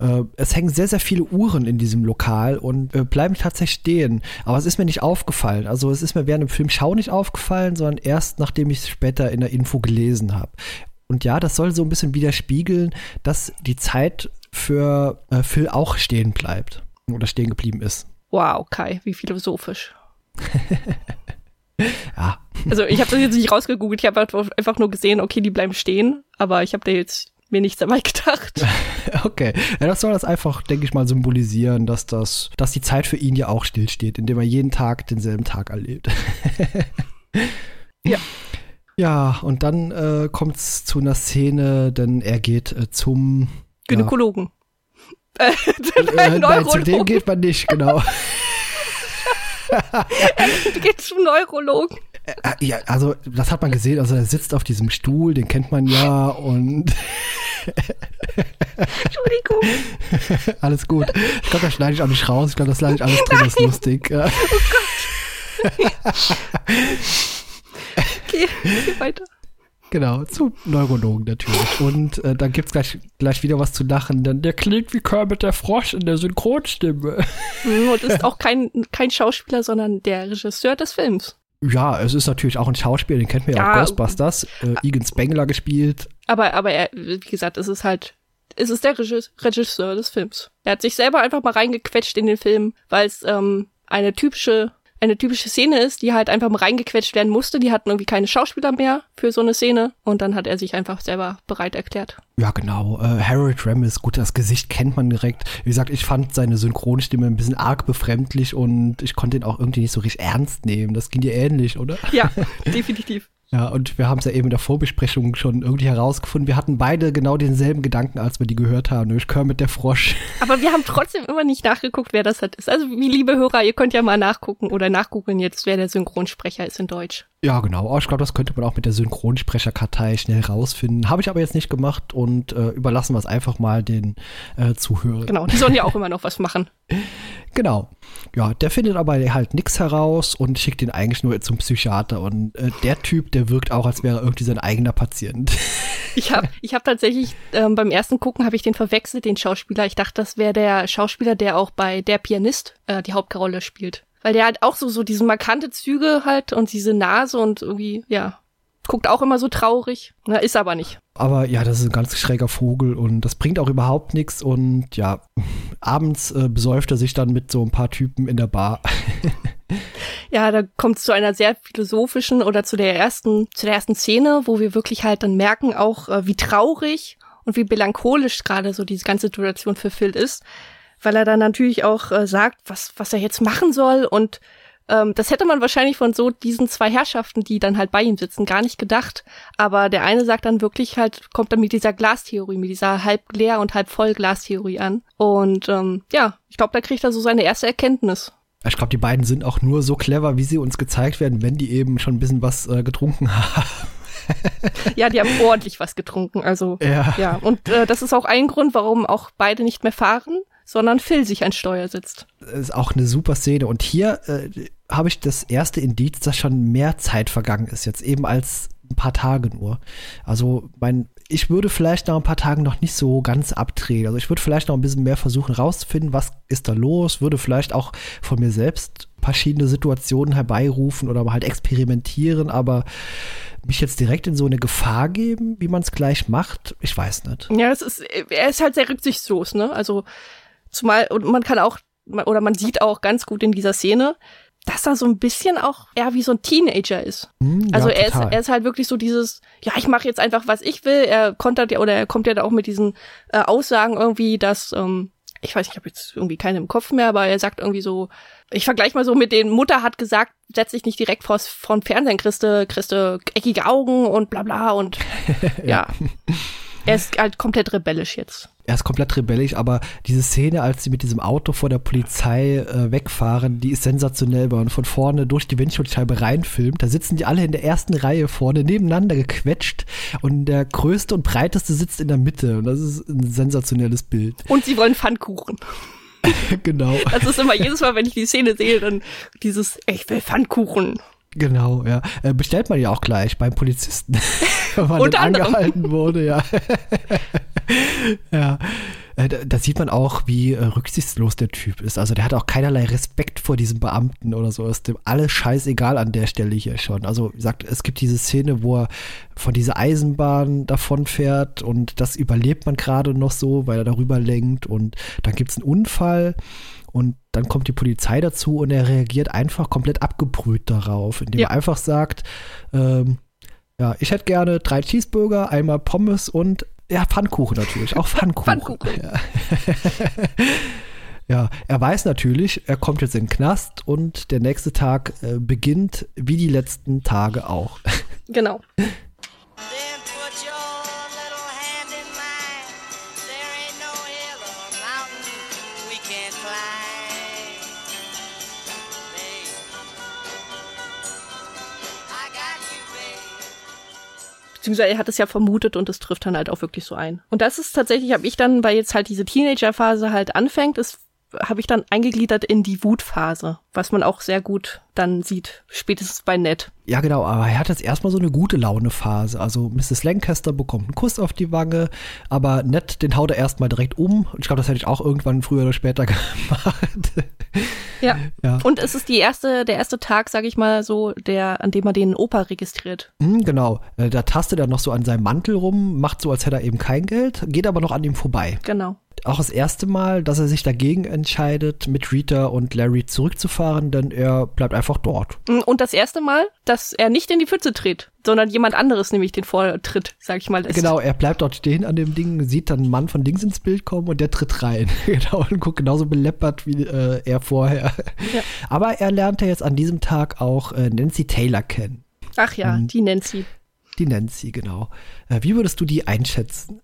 äh, es hängen sehr, sehr viele Uhren in diesem Lokal und äh, bleiben tatsächlich stehen. Aber es ist mir nicht aufgefallen. Also es ist mir während dem Film Schau nicht aufgefallen, sondern erst, nachdem ich es später in der Info gelesen habe. Und ja, das soll so ein bisschen widerspiegeln, dass die Zeit für äh, Phil auch stehen bleibt oder stehen geblieben ist. Wow, Kai, wie philosophisch. Ja. Also ich habe das jetzt nicht rausgegoogelt, ich habe einfach nur gesehen, okay, die bleiben stehen, aber ich habe da jetzt mir nichts dabei gedacht. Okay, ja, das soll das einfach, denke ich mal, symbolisieren, dass das, dass die Zeit für ihn ja auch stillsteht, indem er jeden Tag denselben Tag erlebt. Ja. Ja, und dann äh, kommt es zu einer Szene, denn er geht äh, zum Gynäkologen. Ja, äh, nein, zu dem geht man nicht, genau. Er geht zum Neurologen. Ja, also das hat man gesehen, also er sitzt auf diesem Stuhl, den kennt man ja und Entschuldigung. Alles gut. Ich glaube, das schneide ich auch nicht raus, ich glaube, das schneide ich alles drin, das ist lustig. Ja. Oh Gott. Okay, geh weiter. Genau, zum Neurologen natürlich. Und äh, dann gibt es gleich, gleich wieder was zu lachen, denn der klingt wie Kermit der Frosch in der Synchronstimme. Und ist auch kein, kein Schauspieler, sondern der Regisseur des Films. Ja, es ist natürlich auch ein Schauspieler, den kennt man ja, ja auch, Ghostbusters, äh, Egan Spengler gespielt. Aber, aber er, wie gesagt, es ist halt, es ist der Regisseur des Films. Er hat sich selber einfach mal reingequetscht in den Film, weil es ähm, eine typische... eine typische Szene ist, die halt einfach mal reingequetscht werden musste. Die hatten irgendwie keine Schauspieler mehr für so eine Szene. Und dann hat er sich einfach selber bereit erklärt. Ja, genau. Äh, Harold Ramis, gut, das Gesicht kennt man direkt. Wie gesagt, ich fand seine Synchronstimme ein bisschen arg befremdlich und ich konnte ihn auch irgendwie nicht so richtig ernst nehmen. Das ging dir ähnlich, oder? Ja, definitiv. Ja, und wir haben es ja eben in der Vorbesprechung schon irgendwie herausgefunden. Wir hatten beide genau denselben Gedanken, als wir die gehört haben, nämlich Kermit der Frosch. Aber wir haben trotzdem immer nicht nachgeguckt, wer das halt ist. Also, wie liebe Hörer, ihr könnt ja mal nachgucken oder nachgucken jetzt, wer der Synchronsprecher ist in Deutsch. Ja, genau. Oh, ich glaube, das könnte man auch mit der Synchronsprecherkartei schnell rausfinden. Habe ich aber jetzt nicht gemacht und äh, überlassen wir es einfach mal den äh, Zuhörern. Genau, die sollen ja auch immer noch was machen. Genau. Ja, der findet aber halt nichts heraus und schickt ihn eigentlich nur zum Psychiater. Und äh, der Typ, der wirkt auch, als wäre er irgendwie sein eigener Patient. Ich habe ich hab tatsächlich ähm, beim ersten Gucken habe ich den verwechselt, den Schauspieler. Ich dachte, das wäre der Schauspieler, der auch bei Der Pianist äh, die Hauptrolle spielt. Weil der halt auch so, so diese markante Züge halt und diese Nase und irgendwie, ja, guckt auch immer so traurig. Na, ist aber nicht. Aber ja, das ist ein ganz schräger Vogel und das bringt auch überhaupt nichts. Und ja, abends äh, besäuft er sich dann mit so ein paar Typen in der Bar. Ja, da kommt es zu einer sehr philosophischen oder zu der ersten, zu der ersten Szene, wo wir wirklich halt dann merken auch, äh, wie traurig und wie melancholisch gerade so diese ganze Situation für Phil ist. Weil er dann natürlich auch äh, sagt, was was er jetzt machen soll. Und ähm, das hätte man wahrscheinlich von so diesen zwei Herrschaften, die dann halt bei ihm sitzen, gar nicht gedacht. Aber der eine sagt dann wirklich halt, kommt dann mit dieser Glastheorie, mit dieser halb leer und halb voll Glastheorie an. Und ähm, ja, ich glaube, da kriegt er so seine erste Erkenntnis. Ich glaube, die beiden sind auch nur so clever, wie sie uns gezeigt werden, wenn die eben schon ein bisschen was äh, getrunken haben. Ja, die haben ordentlich was getrunken. Also ja, ja. Und äh, das ist auch ein Grund, warum auch beide nicht mehr fahren, sondern Phil sich ans Steuer sitzt. Das ist auch eine super Szene. Und hier äh, habe ich das erste Indiz, dass schon mehr Zeit vergangen ist, jetzt eben als ein paar Tage nur. Also mein, ich würde vielleicht nach ein paar Tagen noch nicht so ganz abdrehen. Also ich würde vielleicht noch ein bisschen mehr versuchen rauszufinden, was ist da los, würde vielleicht auch von mir selbst verschiedene Situationen herbeirufen oder halt experimentieren, aber mich jetzt direkt in so eine Gefahr geben, wie man es gleich macht, ich weiß nicht. Ja, es ist, er ist halt sehr rücksichtslos, ne? Also zumal, und man kann auch, oder man sieht auch ganz gut in dieser Szene, dass er so ein bisschen auch eher wie so ein Teenager ist. Mm, also ja, er ist, er ist halt wirklich so dieses, ja, ich mache jetzt einfach, was ich will. Er kontert ja, oder er kommt ja da auch mit diesen äh, Aussagen irgendwie, dass, ähm, ich weiß nicht, ich habe jetzt irgendwie keine im Kopf mehr, aber er sagt irgendwie so, ich vergleiche mal so mit den, Mutter hat gesagt, setz dich nicht direkt vor vorm Fernsehen, Christe, Christe, eckige Augen und bla bla und ja. ja. Er ist halt komplett rebellisch jetzt. Er ist komplett rebellisch, aber diese Szene, als sie mit diesem Auto vor der Polizei äh, wegfahren, die ist sensationell, weil man von vorne durch die Windschutzscheibe reinfilmt. Da sitzen die alle in der ersten Reihe vorne nebeneinander gequetscht und der größte und breiteste sitzt in der Mitte. Und das ist ein sensationelles Bild. Und sie wollen Pfannkuchen. Genau. Das ist immer jedes Mal, wenn ich die Szene sehe, dann dieses, ich will Pfannkuchen. Genau, ja. Bestellt man ja auch gleich beim Polizisten, wenn man dann angehalten wurde, ja. Ja. Da sieht man auch, wie rücksichtslos der Typ ist. Also der hat auch keinerlei Respekt vor diesem Beamten oder so. Ist dem alles scheißegal an der Stelle hier schon. Also wie gesagt, es gibt diese Szene, wo er von dieser Eisenbahn davonfährt und das überlebt man gerade noch so, weil er darüber lenkt und dann gibt's einen Unfall. Und dann kommt die Polizei dazu und er reagiert einfach komplett abgebrüht darauf, indem ja. er einfach sagt, ähm, ja, ich hätte gerne drei Cheeseburger, einmal Pommes und ja, Pfannkuchen natürlich, auch Pfannkuchen. Pfannkuchen. Ja. Ja, er weiß natürlich, er kommt jetzt in den Knast und der nächste Tag äh, beginnt wie die letzten Tage auch. Genau. Beziehungsweise er hat es ja vermutet und es trifft dann halt auch wirklich so ein. Und das ist tatsächlich, habe ich dann, weil jetzt halt diese Teenager-Phase halt anfängt, ist, habe ich dann eingegliedert in die Wutphase, was man auch sehr gut dann sieht, spätestens bei Ned. Ja genau, aber er hat jetzt erstmal so eine gute Laune-Phase. Also Missus Lancaster bekommt einen Kuss auf die Wange, aber Ned, den haut er erstmal direkt um. Und ich glaube, das hätte ich auch irgendwann früher oder später gemacht. Ja. ja, und es ist die erste, der erste Tag, sag ich mal so, der, an dem er den Opa registriert. Mhm, genau, da tastet er noch so an seinem Mantel rum, macht so, als hätte er eben kein Geld, geht aber noch an ihm vorbei. Genau. Auch das erste Mal, dass er sich dagegen entscheidet, mit Rita und Larry zurückzufahren, denn er bleibt einfach dort. Und das erste Mal, dass er nicht in die Pfütze tritt, sondern jemand anderes nämlich den Vortritt, sag ich mal. Lässt. Genau, er bleibt dort stehen an dem Ding, sieht dann einen Mann von links ins Bild kommen und der tritt rein. Genau, und guckt genauso beleppert wie äh, er vorher. Ja. Aber er lernte jetzt an diesem Tag auch äh, Nancy Taylor kennen. Ach ja, ähm, die Nancy. Die Nancy, genau. Äh, wie würdest du die einschätzen?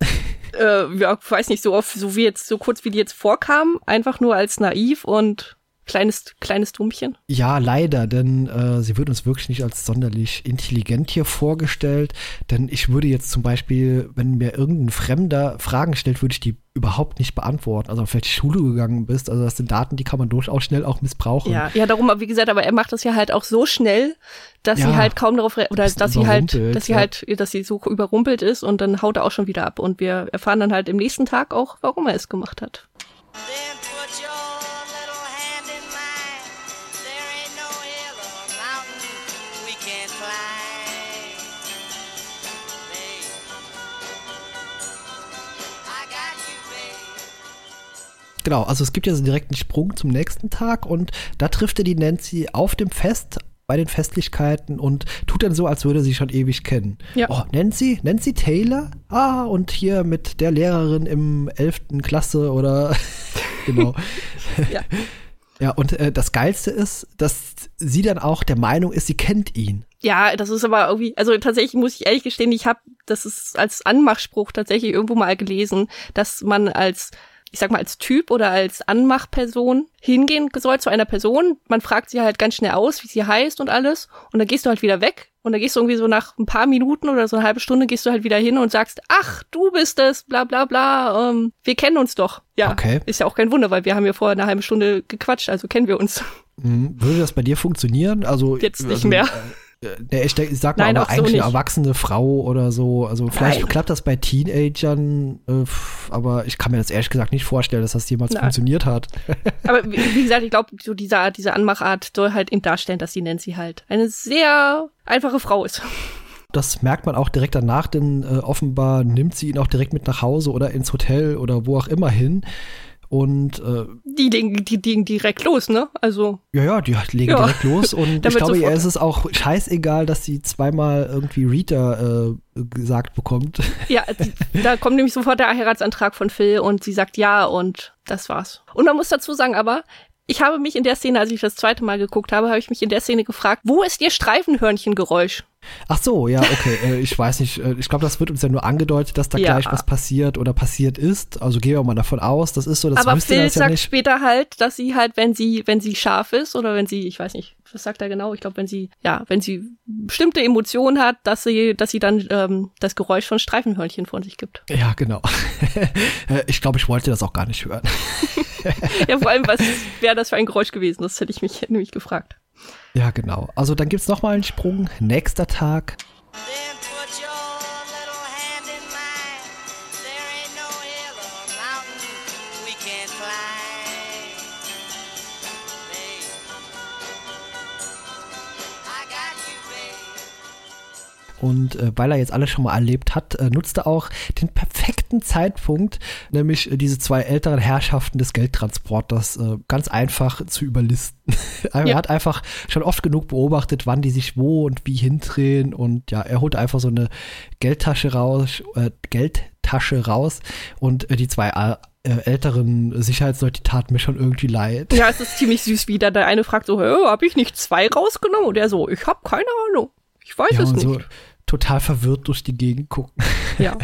Äh, ja, ich weiß nicht, so oft, so wie jetzt, so kurz wie die jetzt vorkam, einfach nur als naiv und kleines, kleines Dummchen. Ja, leider, denn äh, sie wird uns wirklich nicht als sonderlich intelligent hier vorgestellt, denn ich würde jetzt zum Beispiel, wenn mir irgendein Fremder Fragen stellt, würde ich die überhaupt nicht beantworten, also auf welche Schule gegangen bist, also das sind Daten, die kann man durchaus schnell auch missbrauchen. Ja, ja, darum, wie gesagt, aber er macht das ja halt auch so schnell, dass ja, sie halt kaum darauf, re- oder dass sie halt, dass sie ja. halt, dass sie so überrumpelt ist und dann haut er auch schon wieder ab und wir erfahren dann halt im nächsten Tag auch, warum er es gemacht hat. Genau, also es gibt ja so direkt einen Sprung zum nächsten Tag und da trifft er die Nancy auf dem Fest, bei den Festlichkeiten und tut dann so, als würde er sie schon ewig kennen. Ja. Oh, Nancy? Nancy Taylor? Ah, und hier mit der Lehrerin im elften Klasse oder genau. Ja. Ja, und äh, das Geilste ist, dass sie dann auch der Meinung ist, sie kennt ihn. Ja, das ist aber irgendwie, also tatsächlich muss ich ehrlich gestehen, ich habe, das ist als Anmachspruch tatsächlich irgendwo mal gelesen, dass man als ich sag mal, als Typ oder als Anmachperson hingehen soll zu einer Person. Man fragt sie halt ganz schnell aus, wie sie heißt und alles. Und dann gehst du halt wieder weg. Und dann gehst du irgendwie so nach ein paar Minuten oder so eine halbe Stunde gehst du halt wieder hin und sagst, ach, du bist es, bla bla bla, ähm, wir kennen uns doch. Ja, okay. Ist ja auch kein Wunder, weil wir haben ja vorher eine halbe Stunde gequatscht, also kennen wir uns. Mhm. Würde das bei dir funktionieren? Also jetzt nicht also, mehr. Äh, ich, ich sag mal, Nein, aber eigentlich so eine erwachsene Frau oder so. Also vielleicht Nein. klappt das bei Teenagern, äh, aber ich kann mir das ehrlich gesagt nicht vorstellen, dass das jemals Nein. funktioniert hat. Aber wie, wie gesagt, ich glaube, so dieser, diese Anmachart soll halt eben darstellen, dass sie Nancy halt eine sehr einfache Frau ist. Das merkt man auch direkt danach, denn äh, offenbar nimmt sie ihn auch direkt mit nach Hause oder ins Hotel oder wo auch immer hin. Und äh, die, legen, die legen direkt los, ne? Also ja, ja, die legen ja. direkt los. Und ich glaube, ihr ist es auch scheißegal, dass sie zweimal irgendwie Rita äh, gesagt bekommt. Ja, die, da kommt nämlich sofort der Heiratsantrag von Phil und sie sagt ja und das war's. Und man muss dazu sagen aber, ich habe mich in der Szene, als ich das zweite Mal geguckt habe, habe ich mich in der Szene gefragt, wo ist ihr Streifenhörnchengeräusch? Ach so, ja, okay, äh, ich weiß nicht, äh, ich glaube, das wird uns ja nur angedeutet, dass da ja. gleich was passiert oder passiert ist, also gehen wir mal davon aus, das ist so, das Aber Phil das ja sagt nicht. Später halt, dass sie halt, wenn sie, wenn sie scharf ist oder wenn sie, ich weiß nicht, was sagt er genau, ich glaube, wenn sie, ja, wenn sie bestimmte Emotionen hat, dass sie, dass sie dann ähm, das Geräusch von Streifenhörnchen von sich gibt. Ja, genau. Ich glaube, ich wollte das auch gar nicht hören. Ja, vor allem, was wäre das für ein Geräusch gewesen? Das hätte ich mich nämlich gefragt. Ja, genau. Also dann gibt's nochmal einen Sprung. Nächster Tag. Und äh, weil er jetzt alles schon mal erlebt hat, äh, nutzt er auch den perfekten Zeitpunkt, nämlich äh, diese zwei älteren Herrschaften des Geldtransporters äh, ganz einfach zu überlisten. Er ja. hat einfach schon oft genug beobachtet, wann die sich wo und wie hindrehen und ja, er holt einfach so eine Geldtasche raus, äh, Geldtasche raus und äh, die zwei äh, älteren Sicherheitsleute, die taten mir schon irgendwie leid. Ja, es ist ziemlich süß, wie da der eine fragt so, hab ich nicht zwei rausgenommen? Und er so, ich hab keine Ahnung. Ich weiß ja, es nicht. So total verwirrt durch die Gegend gucken. Ja.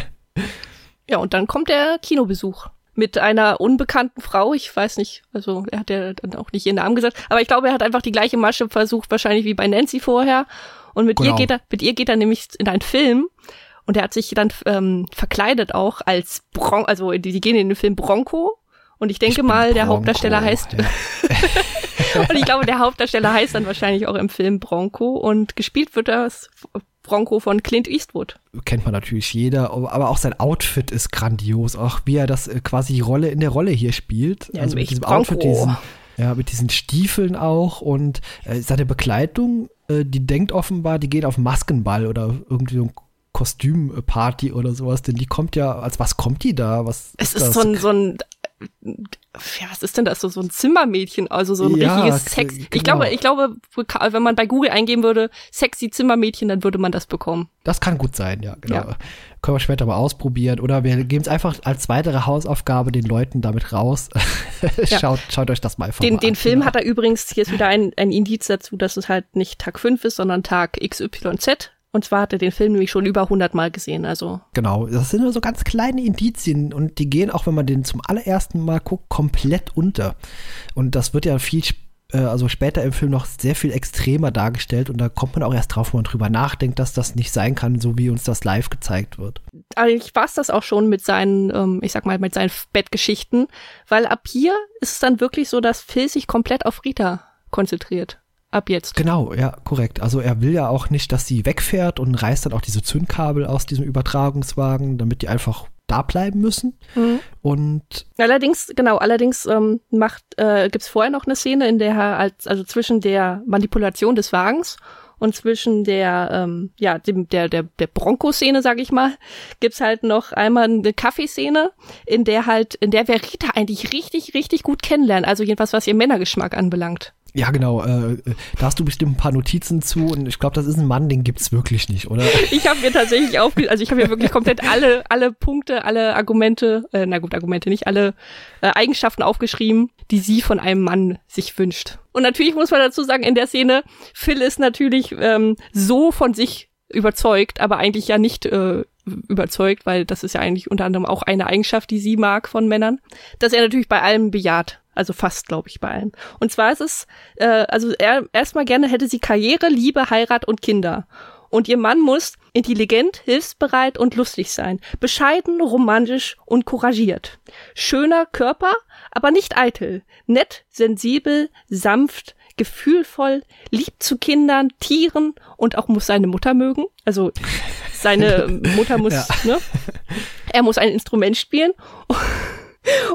Ja, und dann kommt der Kinobesuch mit einer unbekannten Frau. Ich weiß nicht, also er hat ja dann auch nicht ihren Namen gesagt, aber ich glaube, er hat einfach die gleiche Masche versucht, wahrscheinlich wie bei Nancy vorher. Und mit, genau. ihr, geht er, mit ihr geht er nämlich in einen Film und er hat sich dann ähm, verkleidet auch als Bronco, also die, die gehen in den Film Bronco und ich denke ich mal, Bronco, der Hauptdarsteller heißt... Ja. Und ich glaube, der Hauptdarsteller heißt dann wahrscheinlich auch im Film Bronco und gespielt wird das Bronco von Clint Eastwood. Kennt man natürlich jeder, aber auch sein Outfit ist grandios, auch wie er das quasi die Rolle in der Rolle hier spielt. Ja, also mit diesem Bronco. Outfit, diesen, ja, mit diesen Stiefeln auch und äh, seine Bekleidung, äh, die denkt offenbar, die geht auf Maskenball oder irgendwie so ein Kostümparty oder sowas, denn die kommt ja, als was kommt die da? Was es ist, ist so ein, so ein ja, was ist denn das, so, so ein Zimmermädchen, also so ein ja, richtiges Sex. Genau. Ich glaube, ich glaube, wenn man bei Google eingeben würde, sexy Zimmermädchen, dann würde man das bekommen. Das kann gut sein, ja, genau. Ja. Können wir später mal ausprobieren. Oder wir geben es einfach als weitere Hausaufgabe den Leuten damit raus. schaut, ja. schaut euch das mal einfach den, mal den an. Den Film genau. Hat er übrigens, hier ist wieder ein, ein Indiz dazu, dass es halt nicht Tag fünf ist, sondern Tag X Y Z. Und zwar hat er den Film nämlich schon über hundert Mal gesehen, also. Genau, das sind nur so ganz kleine Indizien und die gehen, auch wenn man den zum allerersten Mal guckt, komplett unter. Und das wird ja viel, also später im Film noch sehr viel extremer dargestellt und da kommt man auch erst drauf, wenn man drüber nachdenkt, dass das nicht sein kann, so wie uns das live gezeigt wird. Eigentlich war es das auch schon mit seinen, ich sag mal, mit seinen Bettgeschichten, weil ab hier ist es dann wirklich so, dass Phil sich komplett auf Rita konzentriert. Ab jetzt. Genau, ja, korrekt. Also er will ja auch nicht, dass sie wegfährt und reißt dann auch diese Zündkabel aus diesem Übertragungswagen, damit die einfach da bleiben müssen. Mhm. Und allerdings, genau, allerdings ähm, macht, äh, gibt's vorher noch eine Szene, in der er als, also zwischen der Manipulation des Wagens und zwischen der, ähm, ja, dem, der, der, der Bronco-Szene, sag ich mal, gibt's halt noch einmal eine Kaffeeszene, in der halt, in der wir Rita eigentlich richtig, richtig gut kennenlernen. Also jedenfalls, was ihr Männergeschmack anbelangt. Ja, genau. Äh, da hast du bestimmt ein paar Notizen zu und ich glaube, das ist ein Mann, den gibt's wirklich nicht, oder? Ich habe mir tatsächlich aufge... Also ich habe mir wirklich komplett alle alle Punkte, alle Argumente, äh, na gut, Argumente nicht, alle äh, Eigenschaften aufgeschrieben, die sie von einem Mann sich wünscht. Und natürlich muss man dazu sagen, in der Szene, Phil ist natürlich ähm, so von sich überzeugt, aber eigentlich ja nicht äh, überzeugt, weil das ist ja eigentlich unter anderem auch eine Eigenschaft, die sie mag von Männern, dass er natürlich bei allem bejaht. Also fast, glaube ich, bei allen. Und zwar ist es, äh, also er, erstmal gerne hätte sie Karriere, Liebe, Heirat und Kinder. Und ihr Mann muss intelligent, hilfsbereit und lustig sein. Bescheiden, romantisch und couragiert. Schöner Körper, aber nicht eitel. Nett, sensibel, sanft, gefühlvoll, lieb zu Kindern, Tieren und auch muss seine Mutter mögen. Also seine Mutter muss, ja. ne? Er muss ein Instrument spielen.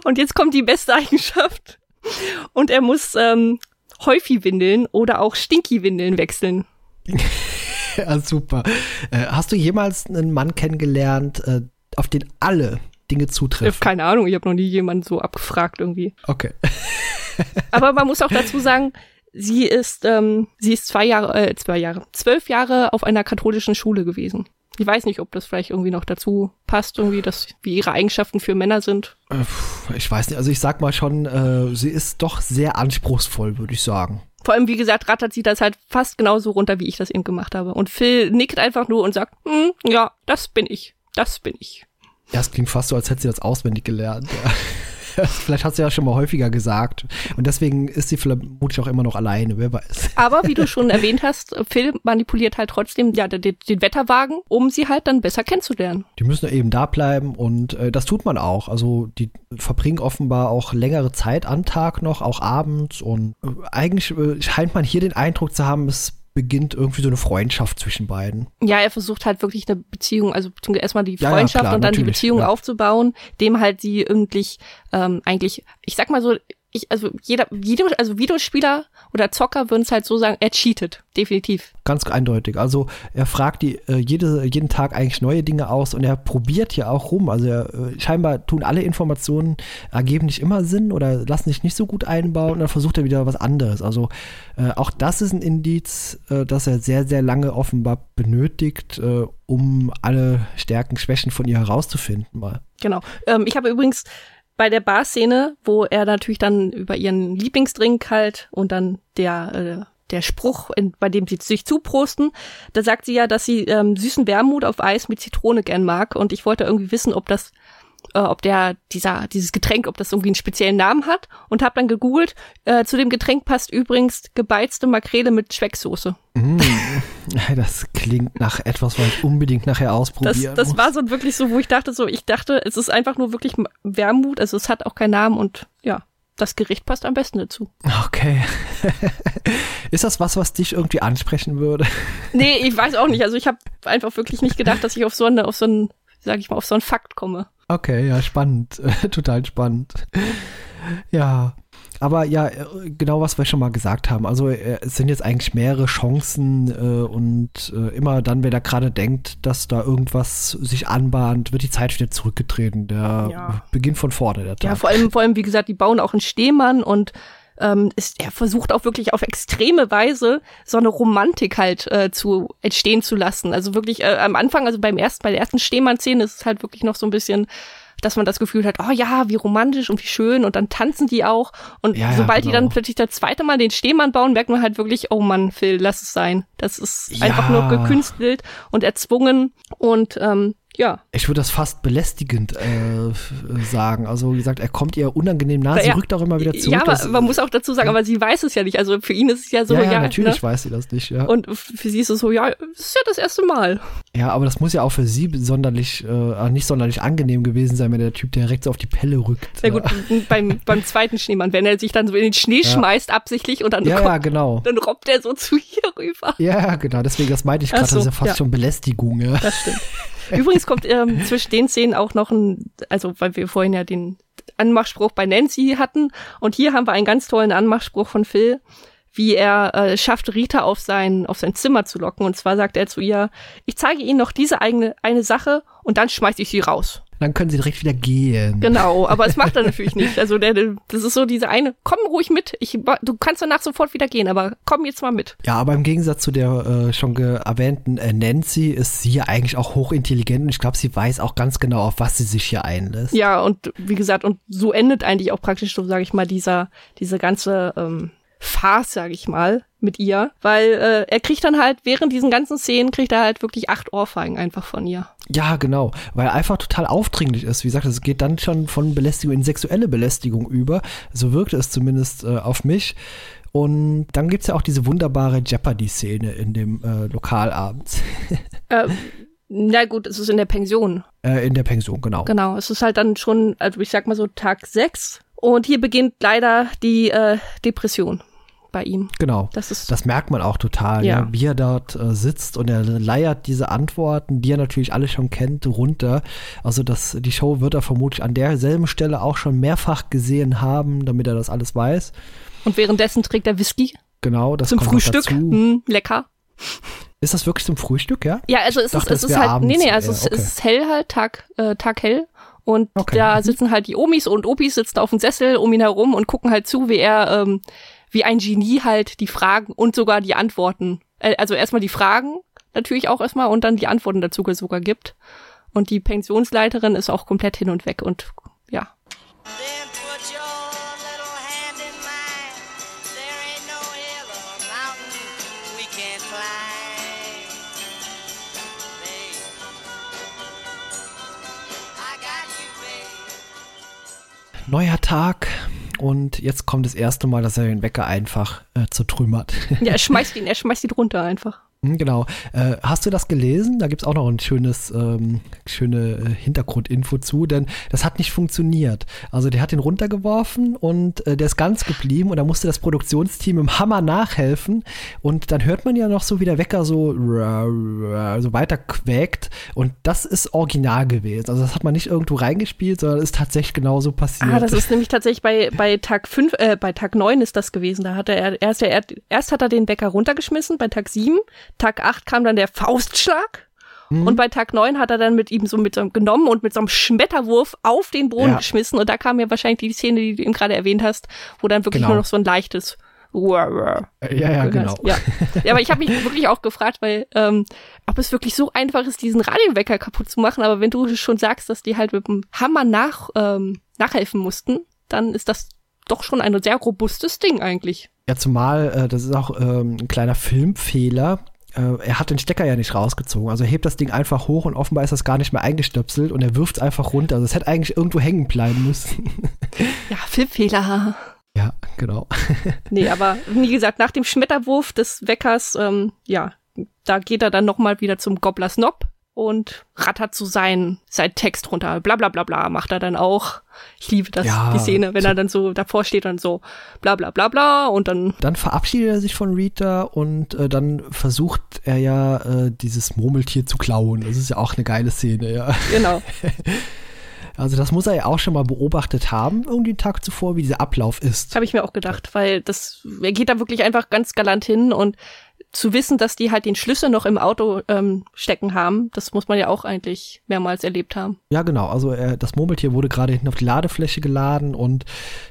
Und jetzt kommt die beste Eigenschaft. Und er muss ähm, häufig Windeln oder auch Stinky-Windeln wechseln. Ja, super. Äh, hast du jemals einen Mann kennengelernt, äh, auf den alle Dinge zutreffen? Keine Ahnung, ich habe noch nie jemanden so abgefragt irgendwie. Okay. Aber man muss auch dazu sagen, sie ist, ähm, sie ist zwei Jahre, äh, zwei Jahre, zwölf Jahre auf einer katholischen Schule gewesen. Ich weiß nicht, ob das vielleicht irgendwie noch dazu passt, irgendwie, dass wie ihre Eigenschaften für Männer sind. Ich weiß nicht, also ich sag mal schon, äh, sie ist doch sehr anspruchsvoll, würde ich sagen. Vor allem, wie gesagt, rattert sie das halt fast genauso runter, wie ich das eben gemacht habe. Und Phil nickt einfach nur und sagt, hm, ja, das bin ich, das bin ich. Ja, es klingt fast so, als hätte sie das auswendig gelernt, ja. Vielleicht hat sie ja schon mal häufiger gesagt. Und deswegen ist sie vermutlich auch immer noch alleine, wer weiß. Aber wie du schon erwähnt hast, Phil manipuliert halt trotzdem ja, den, den Wetterwagen, um sie halt dann besser kennenzulernen. Die müssen eben da bleiben und äh, das tut man auch. Also die verbringen offenbar auch längere Zeit am Tag noch, auch abends. Und äh, eigentlich äh, scheint man hier den Eindruck zu haben, es beginnt irgendwie so eine Freundschaft zwischen beiden. Ja, er versucht halt wirklich eine Beziehung, also erstmal die Freundschaft ja, ja, klar, und dann die Beziehung ja. aufzubauen, dem halt sie irgendwie, ähm, eigentlich, ich sag mal so, ich, also jeder, jedem, also Videospieler oder Zocker würden es halt so sagen, er cheatet, definitiv. Ganz eindeutig. Also er fragt die äh, jede, jeden Tag eigentlich neue Dinge aus und er probiert ja auch rum. Also er, äh, scheinbar tun alle Informationen, ergeben nicht immer Sinn oder lassen sich nicht so gut einbauen und dann versucht er wieder was anderes. Also äh, auch das ist ein Indiz, äh, dass er sehr, sehr lange offenbar benötigt, äh, um alle Stärken, Schwächen von ihr herauszufinden mal. Genau. Ähm, ich habe übrigens bei der Bar-Szene, wo er natürlich dann über ihren Lieblingsdrink halt und dann der, äh, der Spruch, in, bei dem sie sich zuprosten, da sagt sie ja, dass sie ähm, süßen Wermut auf Eis mit Zitrone gern mag und ich wollte irgendwie wissen, ob das, äh, ob der, dieser, dieses Getränk, ob das irgendwie einen speziellen Namen hat und habe dann gegoogelt, äh, zu dem Getränk passt übrigens gebeizte Makrele mit Specksoße. Mm. Das klingt nach etwas, was ich unbedingt nachher ausprobieren Das, das war so wirklich so, wo ich dachte, so, ich dachte, es ist einfach nur wirklich Wermut, also es hat auch keinen Namen und ja, das Gericht passt am besten dazu. Okay. Ist das was, was dich irgendwie ansprechen würde? Nee, ich weiß auch nicht. Also ich habe einfach wirklich nicht gedacht, dass ich auf so eine, auf so einen, sag ich mal, auf so einen Fakt komme. Okay, ja, spannend. Total spannend. Ja. Aber ja, genau was wir schon mal gesagt haben. Also es sind jetzt eigentlich mehrere Chancen äh, und äh, immer dann, wenn er gerade denkt, dass da irgendwas sich anbahnt, wird die Zeit wieder zurückgetreten. Der ja. Beginn von vorne, der Tag. Ja, vor allem, vor allem, wie gesagt, die bauen auch einen Stehmann und ähm, ist, er versucht auch wirklich auf extreme Weise so eine Romantik halt äh, zu entstehen zu lassen. Also wirklich äh, am Anfang, also beim ersten, bei der ersten Stehmann-Szene ist es halt wirklich noch so ein bisschen, dass man das Gefühl hat, oh ja, wie romantisch und wie schön, und dann tanzen die auch, und ja, sobald genau. die dann plötzlich das zweite Mal den Stehmann bauen, merkt man halt wirklich, oh Mann, Phil, lass es sein. Das ist ja. einfach nur gekünstelt und erzwungen und ähm, ja. Ich würde das fast belästigend äh, sagen. Also wie gesagt, er kommt ihr unangenehm nah, sie ja, rückt auch immer wieder zurück. Ja, aber man muss auch dazu sagen, ja. aber sie weiß es ja nicht. Also für ihn ist es ja so, ja, ja, ja natürlich ne? weiß sie das nicht, ja. Und für sie ist es so, ja, das ist ja das erste Mal. Ja, aber das muss ja auch für sie sonderlich, äh, nicht sonderlich angenehm gewesen sein, wenn der Typ direkt so auf die Pelle rückt. Na ja. gut, beim, beim zweiten Schneemann, wenn er sich dann so in den Schnee ja. schmeißt absichtlich und dann, ja, kommt, ja, genau. dann robbt er so zu ihr rüber. Ja, genau, deswegen, das meinte ich gerade, so, das ist ja fast ja. schon Belästigung. Ja. Das stimmt. Übrigens kommt ähm, zwischen den Szenen auch noch ein, also weil wir vorhin ja den Anmachspruch bei Nancy hatten, und hier haben wir einen ganz tollen Anmachspruch von Phil, wie er äh, schafft, Rita auf sein auf sein Zimmer zu locken, und zwar sagt er zu ihr, ich zeige Ihnen noch diese eigene eine Sache und dann schmeiße ich Sie raus. Dann können Sie direkt wieder gehen. Genau, aber es macht er natürlich nicht. Also der, das ist so diese eine, komm ruhig mit, ich, du kannst danach sofort wieder gehen, aber komm jetzt mal mit. Ja, aber im Gegensatz zu der äh, schon ge- erwähnten äh, Nancy ist sie ja eigentlich auch hochintelligent, und ich glaube, sie weiß auch ganz genau, auf was sie sich hier einlässt. Ja, und wie gesagt, und so endet eigentlich auch praktisch so, sage ich mal, dieser diese ganze ähm, Farce, sage ich mal, mit ihr, weil äh, er kriegt dann halt während diesen ganzen Szenen, kriegt er halt wirklich acht Ohrfeigen einfach von ihr. Ja, genau, weil er einfach total aufdringlich ist. Wie gesagt, es geht dann schon von Belästigung in sexuelle Belästigung über. So wirkte es zumindest äh, auf mich. Und dann gibt's ja auch diese wunderbare Jeopardy-Szene in dem äh, Lokalabend. ähm. Na gut, es ist in der Pension. Äh, in der Pension, genau. Genau, es ist halt dann schon, also ich sag mal so Tag sechs. Und hier beginnt leider die äh, Depression bei ihm. Genau, das, ist, das merkt man auch total, ja. Ja, wie er dort äh, sitzt, und er leiert diese Antworten, die er natürlich alle schon kennt, runter. Also das, die Show wird er vermutlich an derselben Stelle auch schon mehrfach gesehen haben, damit er das alles weiß. Und währenddessen trägt er Whisky. Genau, das zum kommt Frühstück. Dazu. Mm, lecker. Ist das wirklich zum Frühstück, ja? Ja, also es, dachte, ist, es ist halt, abends, nee, nee, also äh, es okay. ist hell halt, Tag, äh, Tag hell. Und okay. da sitzen halt die Omis und Opis sitzen auf dem Sessel um ihn herum und gucken halt zu, wie er, ähm, wie ein Genie halt die Fragen und sogar die Antworten, äh, also erstmal die Fragen natürlich auch erstmal und dann die Antworten dazu sogar gibt. Und die Pensionsleiterin ist auch komplett hin und weg und ja. Neuer Tag, und jetzt kommt das erste Mal, dass er den Wecker einfach äh, zertrümmert. Ja, er schmeißt ihn, er schmeißt ihn runter einfach. Genau. Äh, hast du das gelesen? Da gibt es auch noch ein schönes, ähm, schöne Hintergrundinfo zu, denn das hat nicht funktioniert. Also der hat ihn runtergeworfen und äh, der ist ganz geblieben, und da musste das Produktionsteam im Hammer nachhelfen, und dann hört man ja noch so, wie der Wecker so, so weiter quäkt, und das ist original gewesen. Also das hat man nicht irgendwo reingespielt, sondern ist tatsächlich genauso passiert. Ah, das ist nämlich tatsächlich bei, bei Tag fünf, äh, bei Tag neun ist das gewesen. Da hat er erst, er, erst hat er den Wecker runtergeschmissen, bei Tag sieben. Tag acht kam dann der Faustschlag, mhm. und bei Tag neun hat er dann mit ihm so mit so einem genommen und mit so einem Schmetterwurf auf den Boden ja. geschmissen, und da kam ja wahrscheinlich die Szene, die du eben gerade erwähnt hast, wo dann wirklich genau. nur noch so ein leichtes Ja, ja, genau. Ja, ja, aber ich habe mich wirklich auch gefragt, weil ähm, ob es wirklich so einfach ist, diesen Radiowecker kaputt zu machen, aber wenn du schon sagst, dass die halt mit dem Hammer nach, ähm, nachhelfen mussten, dann ist das doch schon ein sehr robustes Ding eigentlich. Ja, zumal, äh, das ist auch ähm, ein kleiner Filmfehler, er hat den Stecker ja nicht rausgezogen, also er hebt das Ding einfach hoch und offenbar ist das gar nicht mehr eingestöpselt und er wirft es einfach runter, also es hätte eigentlich irgendwo hängen bleiben müssen. Ja, Filmfehler. Ja, genau. Nee, aber wie gesagt, nach dem Schmetterwurf des Weckers, ähm, ja, da geht er dann nochmal wieder zum Gobbler's Knob und rattert so seinen, seinen Text runter, bla bla bla bla, macht er dann auch. Ich liebe das, ja, die Szene, wenn er dann so davor steht und so bla bla bla bla und dann... Dann verabschiedet er sich von Rita und äh, dann versucht er ja, äh, dieses Murmeltier zu klauen. Das ist ja auch eine geile Szene, ja. Genau. Also das muss er ja auch schon mal beobachtet haben, irgendwie einen Tag zuvor, wie dieser Ablauf ist. Habe ich mir auch gedacht, weil das, er geht da wirklich einfach ganz galant hin und zu wissen, dass die halt den Schlüssel noch im Auto ähm, stecken haben, das muss man ja auch eigentlich mehrmals erlebt haben. Ja, genau. Also er, das Murmeltier wurde gerade hinten auf die Ladefläche geladen und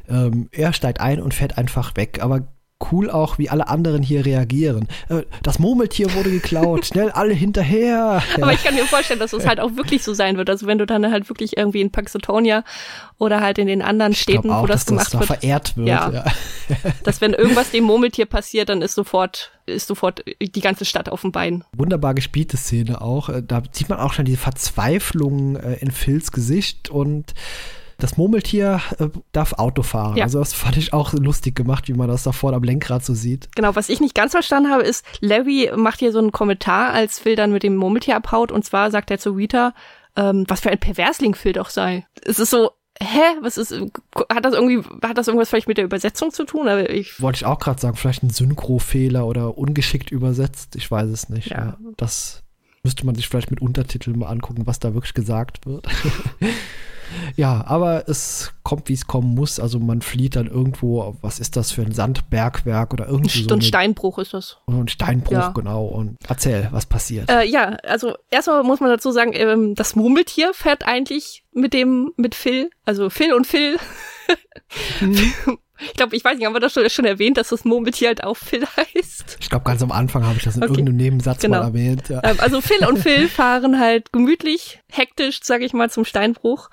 ähm, er steigt ein und fährt einfach weg. Aber cool auch, wie alle anderen hier reagieren. Äh, das Murmeltier wurde geklaut, schnell alle hinterher. Ja. Aber ich kann mir vorstellen, dass es das halt auch wirklich so sein wird. Also wenn du dann halt wirklich irgendwie in Punxsutawney oder halt in den anderen Städten, auch, wo das gemacht das wird. Verehrt wird. Ja. Ja. Dass wenn irgendwas dem Murmeltier passiert, dann ist sofort ist sofort die ganze Stadt auf dem Bein. Wunderbar gespielte Szene auch. Da sieht man auch schon diese Verzweiflung in Phils Gesicht und das Murmeltier äh, darf Auto fahren. Ja. Also das fand ich auch lustig gemacht, wie man das da vorne am Lenkrad so sieht. Genau, was ich nicht ganz verstanden habe, ist, Larry macht hier so einen Kommentar, als Phil dann mit dem Murmeltier abhaut. Und zwar sagt er zu Rita, ähm, was für ein Perversling Phil doch sei. Es ist so, hä? Was ist, hat das irgendwie, hat das irgendwas vielleicht mit der Übersetzung zu tun? Aber ich Wollte ich auch gerade sagen, vielleicht ein Synchrofehler oder ungeschickt übersetzt. Ich weiß es nicht. Ja. Das müsste man sich vielleicht mit Untertiteln mal angucken, was da wirklich gesagt wird. Ja, aber es kommt, wie es kommen muss. Also man flieht dann irgendwo, was ist das für ein Sandbergwerk oder irgendwie so. Ein Steinbruch ist das. Ein Steinbruch, ja. Genau. Und erzähl, was passiert. Äh, ja, also erstmal muss man dazu sagen, ähm, das Murmeltier fährt eigentlich mit dem, mit Phil, also Phil und Phil. Hm. Ich glaube, ich weiß nicht, haben wir das schon, schon erwähnt, dass das Murmeltier halt auch Phil heißt? Ich glaube, ganz am Anfang habe ich das in okay. irgendeinem Nebensatz genau. mal erwähnt. Ja. Ähm, also Phil und Phil fahren halt gemütlich, hektisch, sage ich mal, zum Steinbruch.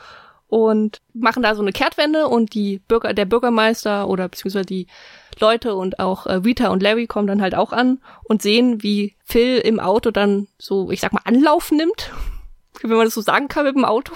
Und machen da so eine Kehrtwende und die Bürger, der Bürgermeister oder beziehungsweise die Leute und auch äh, Rita und Larry kommen dann halt auch an und sehen, wie Phil im Auto dann so, ich sag mal, Anlauf nimmt, wenn man das so sagen kann mit dem Auto.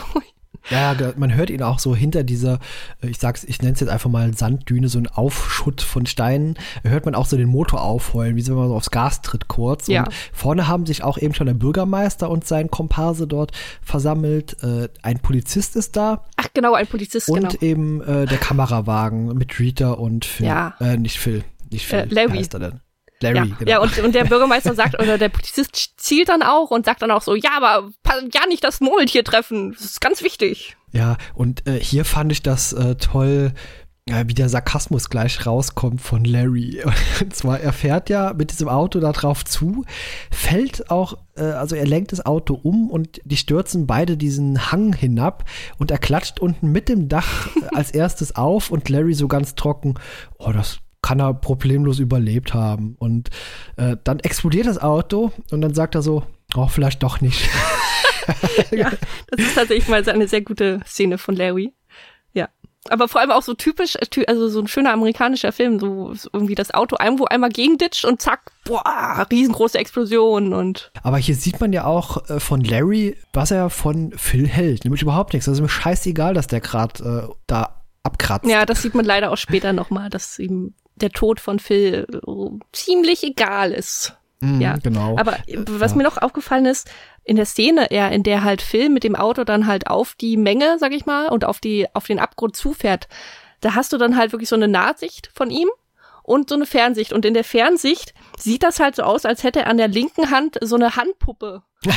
Ja, man hört ihn auch so hinter dieser, ich sag's, ich nenn's jetzt einfach mal Sanddüne, so ein Aufschutt von Steinen, hört man auch so den Motor aufheulen, wie so, wenn man so aufs Gas tritt kurz. Ja. Und vorne haben sich auch eben schon der Bürgermeister und sein Komparse dort versammelt. Äh, ein Polizist ist da. Ach genau, ein Polizist, und genau. Und eben äh, der Kamerawagen mit Rita und Phil. Ja. Äh, nicht Phil, nicht Phil, äh, Larry. Wie heißt er denn? Larry, ja, genau. Ja, und, und der Bürgermeister sagt, oder der Polizist zielt dann auch und sagt dann auch so, ja, aber ja nicht das Murmeltier treffen, das ist ganz wichtig. Ja, und äh, hier fand ich das äh, toll, äh, wie der Sarkasmus gleich rauskommt von Larry. Und zwar, er fährt ja mit diesem Auto da drauf zu, fällt auch, äh, also er lenkt das Auto um und die stürzen beide diesen Hang hinab und er klatscht unten mit dem Dach als erstes auf und Larry so ganz trocken, oh, das kann er problemlos überlebt haben. Und äh, dann explodiert das Auto und dann sagt er so, oh, vielleicht doch nicht. Ja, das ist tatsächlich mal eine sehr gute Szene von Larry. Ja, aber vor allem auch so typisch, also so ein schöner amerikanischer Film, so irgendwie das Auto irgendwo einmal gegenditscht und zack, boah, riesengroße Explosion. Und aber hier sieht man ja auch äh, von Larry, was er von Phil hält. Nämlich überhaupt nichts. Also mir scheißegal, dass der gerade äh, da abkratzt. Ja, das sieht man leider auch später nochmal, dass ihm der Tod von Phil ziemlich egal ist. Mm, ja, genau. Aber was ja. mir noch aufgefallen ist, in der Szene eher, in der halt Phil mit dem Auto dann halt auf die Menge, sag ich mal, und auf die auf den Abgrund zufährt, da hast du dann halt wirklich so eine Nahsicht von ihm und so eine Fernsicht. Und in der Fernsicht sieht das halt so aus, als hätte er an der linken Hand so eine Handpuppe. ja,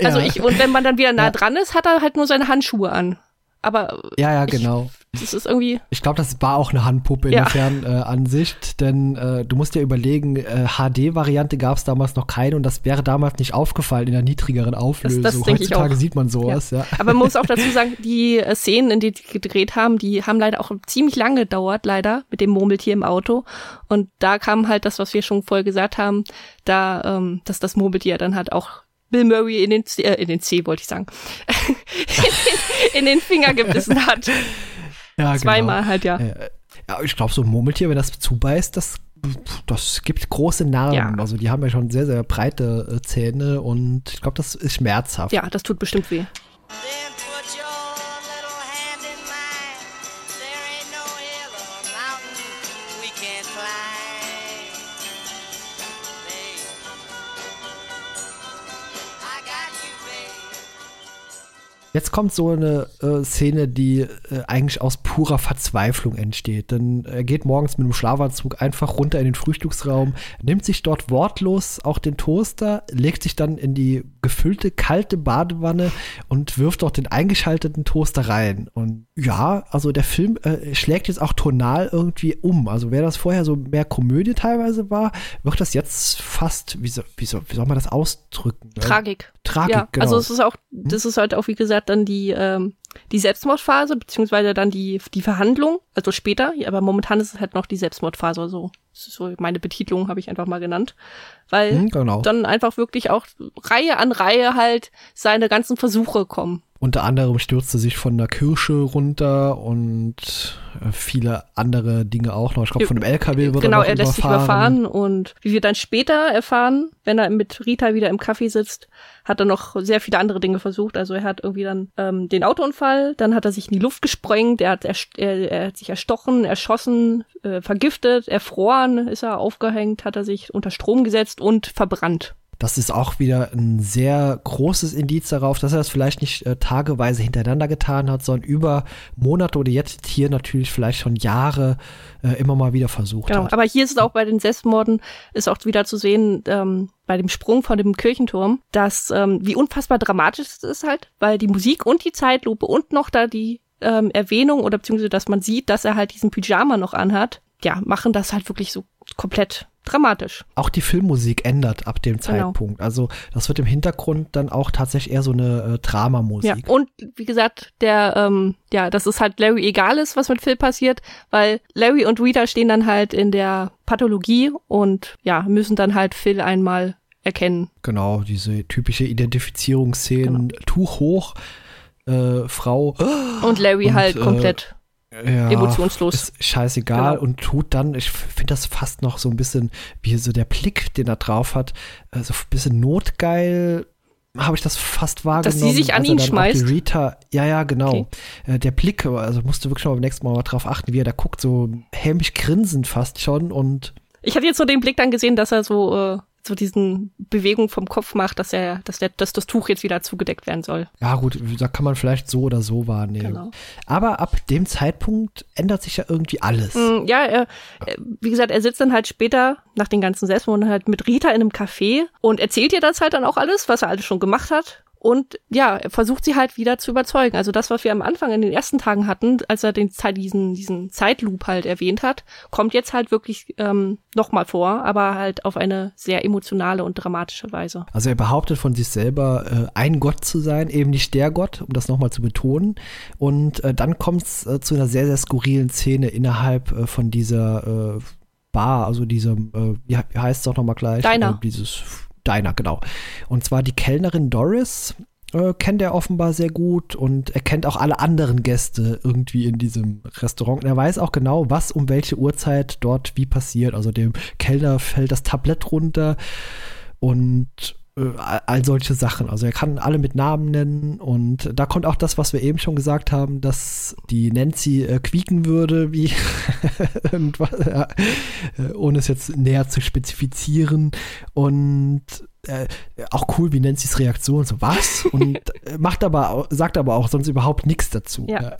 ja. Also ich, und wenn man dann wieder nah ja. dran ist, hat er halt nur seine Handschuhe an. Aber ja, ja, genau. Ich, das ist irgendwie. Ich glaube, das war auch eine Handpuppe in ja. der Fernansicht, äh, denn äh, du musst dir überlegen, äh, H D-Variante gab es damals noch keine und das wäre damals nicht aufgefallen in der niedrigeren Auflösung. Das, das heutzutage sieht man sowas, ja. ja. Aber man muss auch dazu sagen, die äh, Szenen, in die die gedreht haben, die haben leider auch ziemlich lange gedauert, leider, mit dem Murmeltier im Auto. Und da kam halt das, was wir schon vorher gesagt haben, da, ähm, dass das Murmeltier dann halt auch Bill Murray in den C, äh, in den C wollte ich sagen, in, in den Finger gebissen hat. Ja, Zweimal genau. halt, ja. Ja, ich glaube, so ein Murmeltier, wenn das zubeißt, das, das gibt große Narben. Ja. Also die haben ja schon sehr, sehr breite Zähne und ich glaube, das ist schmerzhaft. Ja, das tut bestimmt weh. Jetzt kommt so eine äh, Szene, die äh, eigentlich aus purer Verzweiflung entsteht. Denn er geht morgens mit einem Schlafanzug einfach runter in den Frühstücksraum, nimmt sich dort wortlos auch den Toaster, legt sich dann in die gefüllte, kalte Badewanne und wirft auch den eingeschalteten Toaster rein. Und ja, also der Film äh, schlägt jetzt auch tonal irgendwie um. Also wer das vorher so mehr Komödie teilweise war, wird das jetzt fast, wie, so, wie, so, wie soll man das ausdrücken? Ne? Tragik. Tragik, ja, genau. Also es ist auch, das ist halt auch, wie gesagt, dann die, ähm, die Selbstmordphase, beziehungsweise dann die, die Verhandlung, also später, aber momentan ist es halt noch die Selbstmordphase, also das ist so meine Betitelung, habe ich einfach mal genannt, weil hm, genau. dann einfach wirklich auch Reihe an Reihe halt seine ganzen Versuche kommen. Unter anderem stürzte sich von der Kirche runter und viele andere Dinge auch noch. Ich glaube, von einem L K W wird er noch überfahren. Genau, er lässt sich überfahren und wie wir dann später erfahren, wenn er mit Rita wieder im Café sitzt, hat er noch sehr viele andere Dinge versucht. Also er hat irgendwie dann ähm, den Autounfall, dann hat er sich in die Luft gesprengt, er hat, er, er hat sich erstochen, erschossen, äh, vergiftet, erfroren ist er, aufgehängt, hat er sich unter Strom gesetzt und verbrannt. Das ist auch wieder ein sehr großes Indiz darauf, dass er das vielleicht nicht äh, tageweise hintereinander getan hat, sondern über Monate oder jetzt hier natürlich vielleicht schon Jahre äh, immer mal wieder versucht genau, hat. Aber hier ist es auch bei den Selbstmorden, ist auch wieder zu sehen, ähm, bei dem Sprung von dem Kirchenturm, dass ähm, wie unfassbar dramatisch es ist halt, weil die Musik und die Zeitlupe und noch da die ähm, Erwähnung oder beziehungsweise, dass man sieht, dass er halt diesen Pyjama noch anhat, ja, machen das halt wirklich so komplett dramatisch. Auch die Filmmusik ändert ab dem genau. Zeitpunkt. Also das wird im Hintergrund dann auch tatsächlich eher so eine äh, Dramamusik. Ja, und wie gesagt, der, ähm, ja, dass es halt Larry egal ist, was mit Phil passiert, weil Larry und Rita stehen dann halt in der Pathologie und ja, müssen dann halt Phil einmal erkennen. Genau, diese typische Identifizierungsszene, genau. Tuch hoch, äh, Frau. Und Larry und, halt äh, komplett. Ja, emotionslos. Ist scheißegal genau. und tut dann, ich finde das fast noch so ein bisschen, wie so der Blick, den er drauf hat, so also ein bisschen notgeil, habe ich das fast wahrgenommen. Dass sie sich an ihn schmeißt? Rita, ja, ja, genau. Okay. Der Blick, also musst du wirklich mal beim nächsten Mal drauf achten, wie er da guckt, so hämisch grinsend fast schon und ich hatte jetzt so den Blick dann gesehen, dass er so äh so diesen Bewegung vom Kopf macht, dass er, dass der, dass das Tuch jetzt wieder zugedeckt werden soll. Ja gut, da kann man vielleicht so oder so wahrnehmen. Genau. Aber ab dem Zeitpunkt ändert sich ja irgendwie alles. Mm, ja, er, er, wie gesagt, er sitzt dann halt später nach den ganzen Selbstmorden halt mit Rita in einem Café und erzählt ihr das halt dann auch alles, was er alles schon gemacht hat. Und ja, er versucht sie halt wieder zu überzeugen. Also das, was wir am Anfang in den ersten Tagen hatten, als er den diesen, diesen Zeitloop halt erwähnt hat, kommt jetzt halt wirklich ähm, nochmal vor, aber halt auf eine sehr emotionale und dramatische Weise. Also er behauptet von sich selber, äh, ein Gott zu sein, eben nicht der Gott, um das nochmal zu betonen. Und äh, dann kommt es äh, zu einer sehr, sehr skurrilen Szene innerhalb äh, von dieser äh, Bar, also diesem, äh, wie heißt es auch nochmal gleich? Deiner. Äh, dieses Diner, genau. Und zwar die Kellnerin Doris äh, kennt er offenbar sehr gut und er kennt auch alle anderen Gäste irgendwie in diesem Restaurant. Und er weiß auch genau, was um welche Uhrzeit dort wie passiert. Also dem Kellner fällt das Tablett runter und äh, all solche Sachen. Also er kann alle mit Namen nennen und da kommt auch das, was wir eben schon gesagt haben, dass die Nancy äh, quieken würde, wie irgendwas, ja, ohne es jetzt näher zu spezifizieren und äh, auch cool, wie Nancy's Reaktion, so was? Und macht aber, sagt aber auch sonst überhaupt nichts dazu. Ja.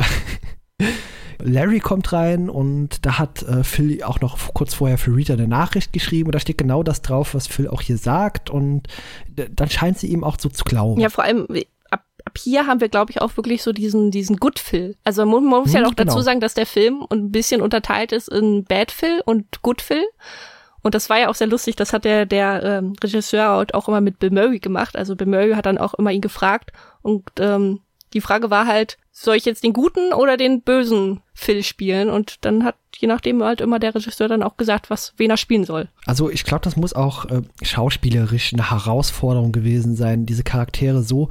Larry kommt rein und da hat äh, Phil auch noch kurz vorher für Rita eine Nachricht geschrieben und da steht genau das drauf, was Phil auch hier sagt und d- dann scheint sie ihm auch so zu glauben. Ja, vor allem ab, ab hier haben wir, glaube ich, auch wirklich so diesen, diesen Good Phil. Also man, man muss hm, ja auch genau. dazu sagen, dass der Film ein bisschen unterteilt ist in Bad Phil und Good Phil. Und das war ja auch sehr lustig, das hat der, der ähm, Regisseur auch immer mit Bill Murray gemacht. Also Bill Murray hat dann auch immer ihn gefragt und ähm, die Frage war halt, soll ich jetzt den guten oder den bösen Phil spielen? Und dann hat je nachdem halt immer der Regisseur dann auch gesagt, was wen er spielen soll. Also ich glaube, das muss auch äh, schauspielerisch eine Herausforderung gewesen sein, diese Charaktere so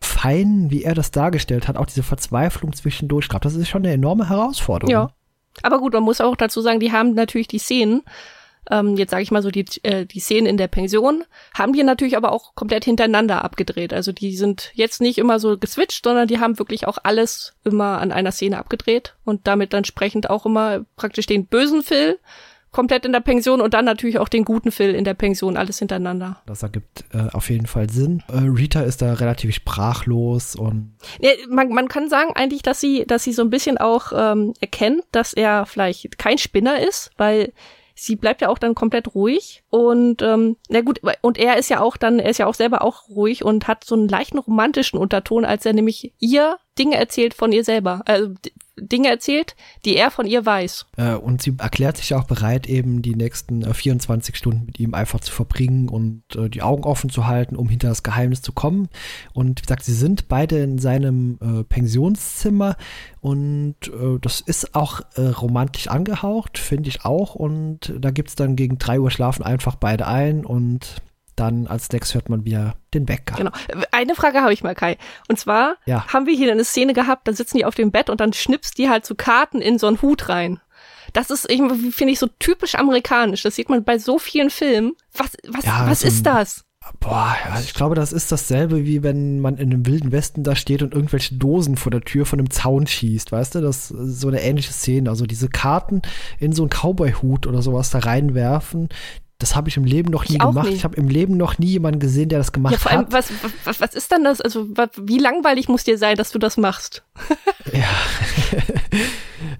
fein, wie er das dargestellt hat, auch diese Verzweiflung zwischendurch. Ich glaube, das ist schon eine enorme Herausforderung. Ja, aber gut, man muss auch dazu sagen, die haben natürlich die Szenen, ähm, jetzt sage ich mal so, die, äh, die Szenen in der Pension, haben die natürlich aber auch komplett hintereinander abgedreht. Also die sind jetzt nicht immer so geswitcht, sondern die haben wirklich auch alles immer an einer Szene abgedreht und damit dann entsprechend auch immer praktisch den bösen Phil komplett in der Pension und dann natürlich auch den guten Phil in der Pension, alles hintereinander. Das ergibt äh, auf jeden Fall Sinn. Äh, Rita ist da relativ sprachlos und ja, man, man kann sagen eigentlich, dass sie, dass sie so ein bisschen auch ähm, erkennt, dass er vielleicht kein Spinner ist, weil sie bleibt ja auch dann komplett ruhig und ähm, na gut, und er ist ja auch dann, er ist ja auch selber auch ruhig und hat so einen leichten romantischen Unterton, als er nämlich ihr Dinge erzählt von ihr selber, also d- Dinge erzählt, die er von ihr weiß. Äh, und sie erklärt sich auch bereit, eben die nächsten äh, vierundzwanzig Stunden mit ihm einfach zu verbringen und äh, die Augen offen zu halten, um hinter das Geheimnis zu kommen. Und wie gesagt, sie sind beide in seinem äh, Pensionszimmer und äh, das ist auch äh, romantisch angehaucht, finde ich auch. Und äh, da gibt es dann gegen drei Uhr schlafen einfach beide ein und dann als Next hört man wieder den Bäcker. Genau. Eine Frage habe ich mal, Kai. Und zwar ja. haben wir hier eine Szene gehabt, dann sitzen die auf dem Bett und dann schnippst die halt so Karten in so einen Hut rein. Das ist, finde ich, so typisch amerikanisch. Das sieht man bei so vielen Filmen. Was, was, ja, was so ist das? Boah, ich glaube, das ist dasselbe, wie wenn man in einem Wilden Westen da steht und irgendwelche Dosen vor der Tür von einem Zaun schießt, weißt du? Das ist so eine ähnliche Szene. Also diese Karten in so einen Cowboy-Hut oder sowas da reinwerfen, das habe ich im Leben noch nie ich gemacht. Ich habe im Leben noch nie jemanden gesehen, der das gemacht hat. Ja, vor allem, hat. Was, was, was ist denn das? Also, was, wie langweilig muss dir sein, dass du das machst? Ja.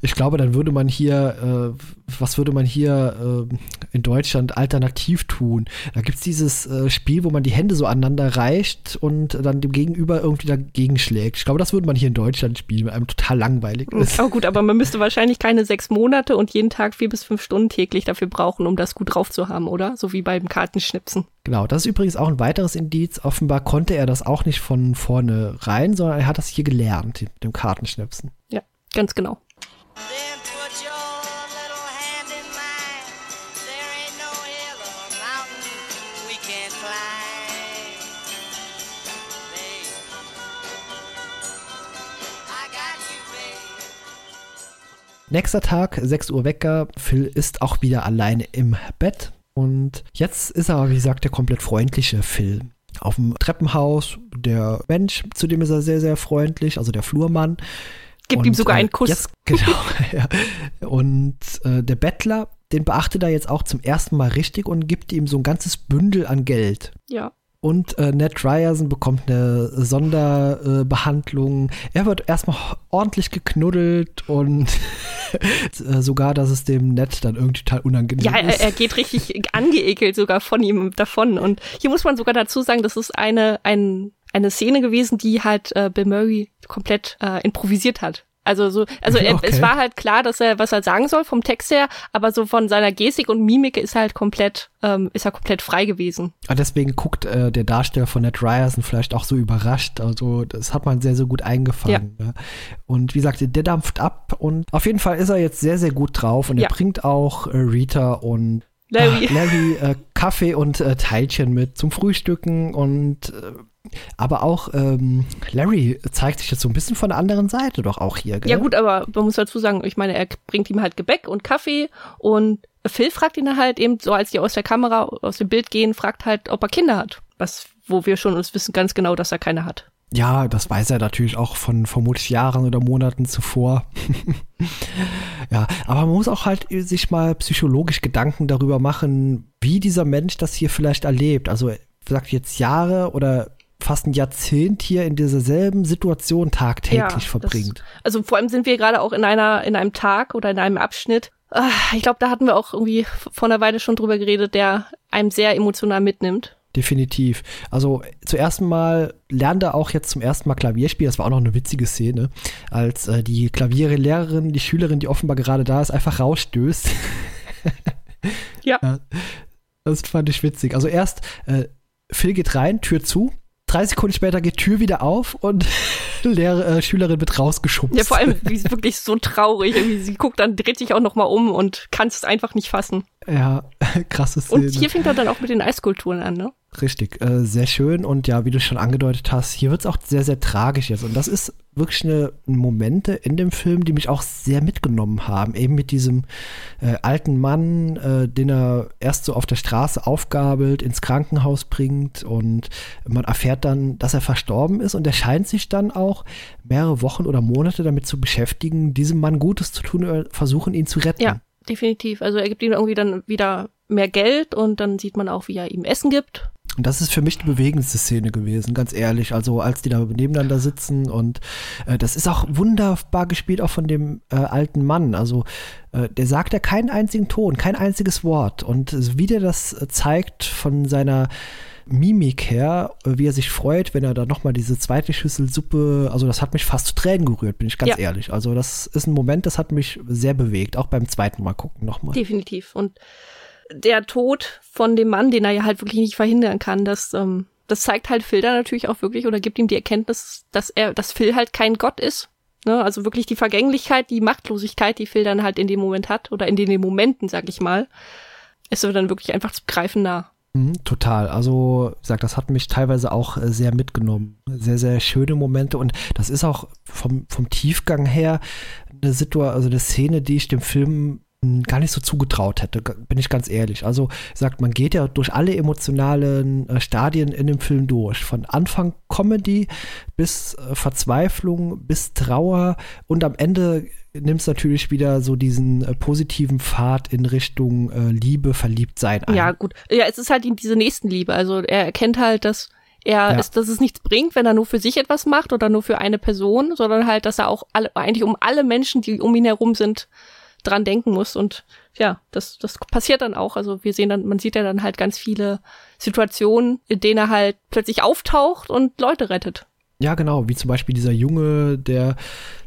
Ich glaube, dann würde man hier, äh, was würde man hier äh, in Deutschland alternativ tun? Da gibt es dieses äh, Spiel, wo man die Hände so aneinander reicht und dann dem Gegenüber irgendwie dagegen schlägt. Ich glaube, das würde man hier in Deutschland spielen, mit einem total langweilig ist. Oh gut, aber man müsste wahrscheinlich keine sechs Monate und jeden Tag vier bis fünf Stunden täglich dafür brauchen, um das gut drauf zu haben, oder? So wie beim Kartenschnipsen. Genau, das ist übrigens auch ein weiteres Indiz. Offenbar konnte er das auch nicht von vorne rein, sondern er hat das hier gelernt, mit dem Kartenschnipsen. Ja, ganz genau. Then put your little hand in mine. There ain't no hill or mountain we can't climb. Babe, I got you, babe. Nächster Tag, sechs Uhr Wecker. Phil ist auch wieder alleine im Bett. Und jetzt ist er, wie gesagt, der komplett freundliche Phil. Auf dem Treppenhaus, der Mensch, zu dem ist er sehr, sehr freundlich, also der Flurmann. Gibt ihm sogar einen Kuss. Jetzt, genau, ja. Und äh, der Bettler, den beachtet er jetzt auch zum ersten Mal richtig und gibt ihm so ein ganzes Bündel an Geld. Ja. Und äh, Ned Ryerson bekommt eine Sonderbehandlung. Äh, er wird erstmal ordentlich geknuddelt und äh, sogar, dass es dem Ned dann irgendwie total unangenehm ja, ist. Ja, er, er geht richtig angeekelt sogar von ihm davon. Und hier muss man sogar dazu sagen, das ist eine, ein, eine Szene gewesen, die halt äh, Bill Murray komplett äh, improvisiert hat. Also so, also okay. er, es war halt klar, dass er, was er sagen soll vom Text her, aber so von seiner Gestik und Mimik ist er halt komplett, ähm, ist er komplett frei gewesen. Und deswegen guckt äh, der Darsteller von Ned Ryerson vielleicht auch so überrascht. Also das hat man sehr, sehr gut eingefangen. Ja. Ne? Und wie gesagt, der dampft ab und auf jeden Fall ist er jetzt sehr, sehr gut drauf und ja. er bringt auch äh, Rita und Larry, ach, Larry äh, Kaffee und äh, Teilchen mit zum Frühstücken und äh, aber auch ähm, Larry zeigt sich jetzt so ein bisschen von der anderen Seite doch auch hier, gell? Ja gut, aber man muss dazu sagen, ich meine, er bringt ihm halt Gebäck und Kaffee und Phil fragt ihn halt eben, so als die aus der Kamera, aus dem Bild gehen, fragt halt, ob er Kinder hat, was, wo wir schon uns wissen ganz genau, dass er keine hat. Ja, das weiß er natürlich auch von vermutlich Jahren oder Monaten zuvor. Ja, aber man muss auch halt sich mal psychologisch Gedanken darüber machen, wie dieser Mensch das hier vielleicht erlebt. Also, sagt jetzt Jahre oder fast ein Jahrzehnt hier in dieser selben Situation tagtäglich ja, verbringt. Das, also vor allem sind wir gerade auch in einer, in einem Tag oder in einem Abschnitt. Ich glaube, da hatten wir auch irgendwie vor einer Weile schon drüber geredet, der einem sehr emotional mitnimmt. Definitiv. Also zuerst mal lernt er auch jetzt zum ersten Mal Klavierspiel. Das war auch noch eine witzige Szene, als äh, die Klavierlehrerin, die Schülerin, die offenbar gerade da ist, einfach rausstößt. Ja. Ja. Das fand ich witzig. Also erst äh, Phil geht rein, Tür zu. Drei Sekunden später geht Tür wieder auf und Lehrer, äh, Schülerin wird rausgeschubst. Ja, vor allem, die ist wirklich so traurig. Sie guckt dann, dreht sich auch noch mal um und kann es einfach nicht fassen. Ja, krasse Szene. Und hier fängt er dann auch mit den Eiskulturen an, ne? Richtig, äh, sehr schön. Und ja, wie du schon angedeutet hast, hier wird es auch sehr, sehr tragisch jetzt. Und das ist wirklich eine Momente in dem Film, die mich auch sehr mitgenommen haben. Eben mit diesem äh, alten Mann, äh, den er erst so auf der Straße aufgabelt, ins Krankenhaus bringt und man erfährt dann, dass er verstorben ist und er scheint sich dann auch mehrere Wochen oder Monate damit zu beschäftigen, diesem Mann Gutes zu tun, versuchen ihn zu retten. Ja, definitiv. Also er gibt ihm irgendwie dann wieder mehr Geld und dann sieht man auch, wie er ihm Essen gibt. Und das ist für mich die bewegendste Szene gewesen, ganz ehrlich. Also als die da nebeneinander sitzen und äh, das ist auch wunderbar gespielt, auch von dem äh, alten Mann. Also äh, der sagt ja keinen einzigen Ton, kein einziges Wort. Und äh, wie der das äh, zeigt von seiner Mimik her, äh, wie er sich freut, wenn er da nochmal diese zweite Schüssel Suppe, also das hat mich fast zu Tränen gerührt, bin ich ganz ja. ehrlich. Also das ist ein Moment, das hat mich sehr bewegt, auch beim zweiten Mal gucken nochmal. Definitiv. Und der Tod von dem Mann, den er ja halt wirklich nicht verhindern kann, das, ähm, das zeigt halt Phil da natürlich auch wirklich oder gibt ihm die Erkenntnis, dass er, dass Phil halt kein Gott ist. Ne? Also wirklich die Vergänglichkeit, die Machtlosigkeit, die Phil dann halt in dem Moment hat oder in den Momenten, sag ich mal, ist er dann wirklich einfach zu greifen nah. Mhm, total. Also, wie gesagt, das hat mich teilweise auch äh, sehr mitgenommen. Sehr, sehr schöne Momente und das ist auch vom, vom Tiefgang her eine Situation, also eine Szene, die ich dem Film gar nicht so zugetraut hätte, bin ich ganz ehrlich. Also sagt, man geht ja durch alle emotionalen äh, Stadien in dem Film durch. Von Anfang Comedy bis äh, Verzweiflung, bis Trauer und am Ende nimmst natürlich wieder so diesen äh, positiven Pfad in Richtung äh, Liebe, Verliebtsein ein. Ja, gut. Ja, es ist halt diese Nächstenliebe. Also er erkennt halt, dass er ja. ist, dass es nichts bringt, wenn er nur für sich etwas macht oder nur für eine Person, sondern halt, dass er auch alle, eigentlich um alle Menschen, die um ihn herum sind, dran denken muss und ja, das das passiert dann auch. Also wir sehen dann, man sieht ja dann halt ganz viele Situationen, in denen er halt plötzlich auftaucht und Leute rettet. Ja, genau, wie zum Beispiel dieser Junge, der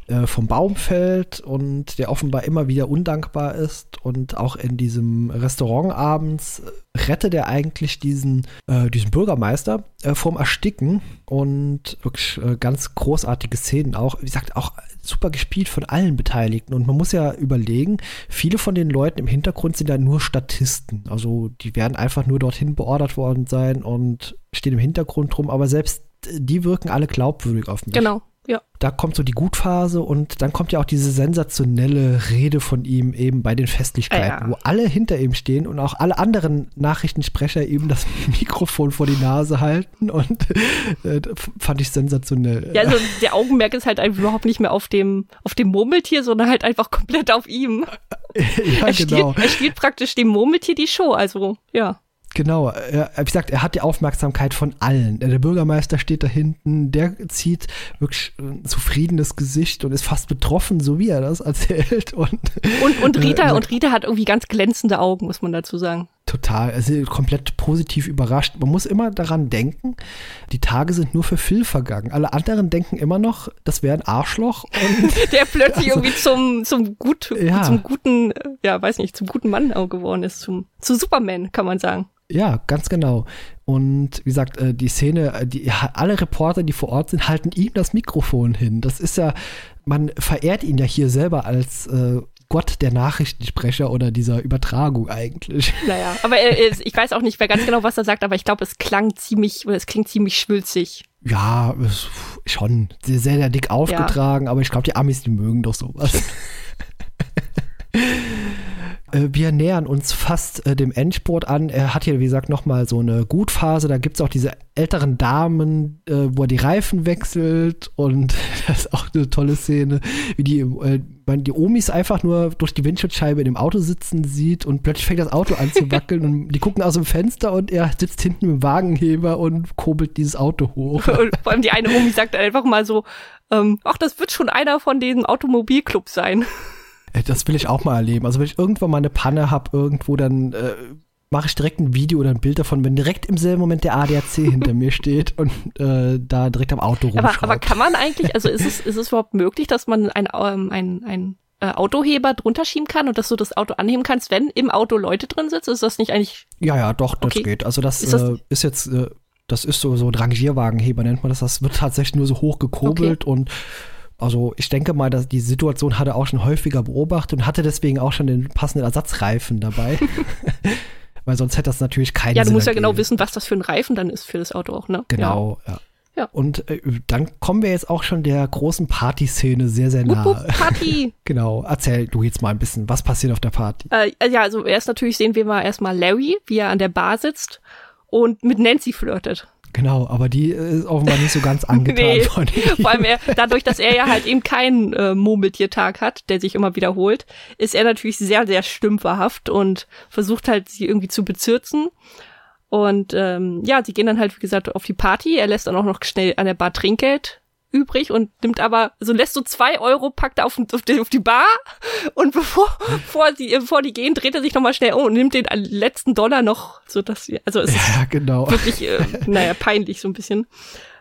äh, vom Baum fällt und der offenbar immer wieder undankbar ist und auch in diesem Restaurant abends rettet er eigentlich diesen, äh, diesen Bürgermeister äh, vom Ersticken und wirklich äh, ganz großartige Szenen auch. Wie gesagt, auch super gespielt von allen Beteiligten und man muss ja überlegen, viele von den Leuten im Hintergrund sind ja nur Statisten. Also die werden einfach nur dorthin beordert worden sein und stehen im Hintergrund rum, aber selbst die wirken alle glaubwürdig auf mich. Genau, ja. Da kommt so die Gutphase und dann kommt ja auch diese sensationelle Rede von ihm eben bei den Festlichkeiten, ja. wo alle hinter ihm stehen und auch alle anderen Nachrichtensprecher eben das Mikrofon vor die Nase halten und äh, fand ich sensationell. Ja, also der Augenmerk ist halt einfach überhaupt nicht mehr auf dem, auf dem Murmeltier, sondern halt einfach komplett auf ihm. Ja, er genau. Spielt, er spielt praktisch dem Murmeltier die Show, also ja. Genau, er, wie gesagt, er hat die Aufmerksamkeit von allen. Der Bürgermeister steht da hinten, der zieht wirklich ein zufriedenes Gesicht und ist fast betroffen, so wie er das erzählt. Und, und, und, Rita, äh, und Rita hat irgendwie ganz glänzende Augen, muss man dazu sagen. Total, also komplett positiv überrascht. Man muss immer daran denken, die Tage sind nur für Phil vergangen. Alle anderen denken immer noch, das wäre ein Arschloch. Und der plötzlich also, irgendwie zum, zum, gut, ja. zum guten, ja, weiß nicht, zum guten Mann auch geworden ist, zum, zu Superman, kann man sagen. Ja, ganz genau. Und wie gesagt, die Szene, die, alle Reporter, die vor Ort sind, halten ihm das Mikrofon hin. Das ist ja, man verehrt ihn ja hier selber als äh, Gott der Nachrichtensprecher oder dieser Übertragung eigentlich. Naja, aber er ist, ich weiß auch nicht mehr ganz genau, was er sagt, aber ich glaube, es klang ziemlich, oder es klingt ziemlich schwülzig. Ja, es, schon. Sehr, sehr dick aufgetragen, ja. aber ich glaube, die Amis, die mögen doch sowas. Wir nähern uns fast äh, dem Endspurt an. Er hat hier, wie gesagt, nochmal so eine Gutphase. Da gibt es auch diese älteren Damen, äh, wo er die Reifen wechselt. Und das ist auch eine tolle Szene, wie die, äh, man die Omis einfach nur durch die Windschutzscheibe in dem Auto sitzen sieht. Und plötzlich fängt das Auto an zu wackeln. Und die gucken aus dem Fenster und er sitzt hinten mit dem Wagenheber und kurbelt dieses Auto hoch. Und vor allem die eine Omi sagt einfach mal so, ähm, ach, das wird schon einer von diesen Automobilclubs sein. Das will ich auch mal erleben. Also wenn ich irgendwann mal eine Panne habe irgendwo, dann äh, mache ich direkt ein Video oder ein Bild davon, wenn direkt im selben Moment der A D A C hinter mir steht und äh, da direkt am Auto rumschraubt. Aber, aber kann man eigentlich, also ist es, ist es überhaupt möglich, dass man ein, ähm, ein, ein äh, Autoheber drunter schieben kann und dass du das Auto anheben kannst, wenn im Auto Leute drin sitzen? Ist das nicht eigentlich? Ja, ja, doch, das okay. geht. Also das ist, das äh, ist jetzt, äh, das ist so, so ein Rangierwagenheber, nennt man das. Das wird tatsächlich nur so hochgekurbelt okay. und also ich denke mal, dass die Situation hat er auch schon häufiger beobachtet und hatte deswegen auch schon den passenden Ersatzreifen dabei. Weil sonst hätte das natürlich keinen Sinn. Ja, du Sinn musst ja gegeben. Genau wissen, was das für ein Reifen dann ist für das Auto auch, ne? Genau, ja. ja. ja. Und äh, dann kommen wir jetzt auch schon der großen Partyszene sehr, sehr nahe. Upp, upp, Party! Genau, erzähl du jetzt mal ein bisschen, was passiert auf der Party? Äh, ja, also erst natürlich sehen wir mal erstmal Larry, wie er an der Bar sitzt und mit Nancy flirtet. Genau, aber die ist offenbar nicht so ganz angetan nee, von ihm. Vor allem er, dadurch, dass er ja halt eben keinen äh, Murmeltiertag hat, der sich immer wiederholt, ist er natürlich sehr, sehr stümperhaft und versucht halt, sie irgendwie zu bezirzen. Und ähm, ja, sie gehen dann halt, wie gesagt, auf die Party. Er lässt dann auch noch schnell an der Bar Trinkgeld übrig und nimmt aber, so lässt so zwei Euro, packt er auf, auf, die, auf die Bar und bevor, bevor, die, bevor die gehen, dreht er sich nochmal schnell um und nimmt den letzten Dollar noch, so dass wir, also es ja, genau. Ist wirklich, äh, naja, peinlich so ein bisschen.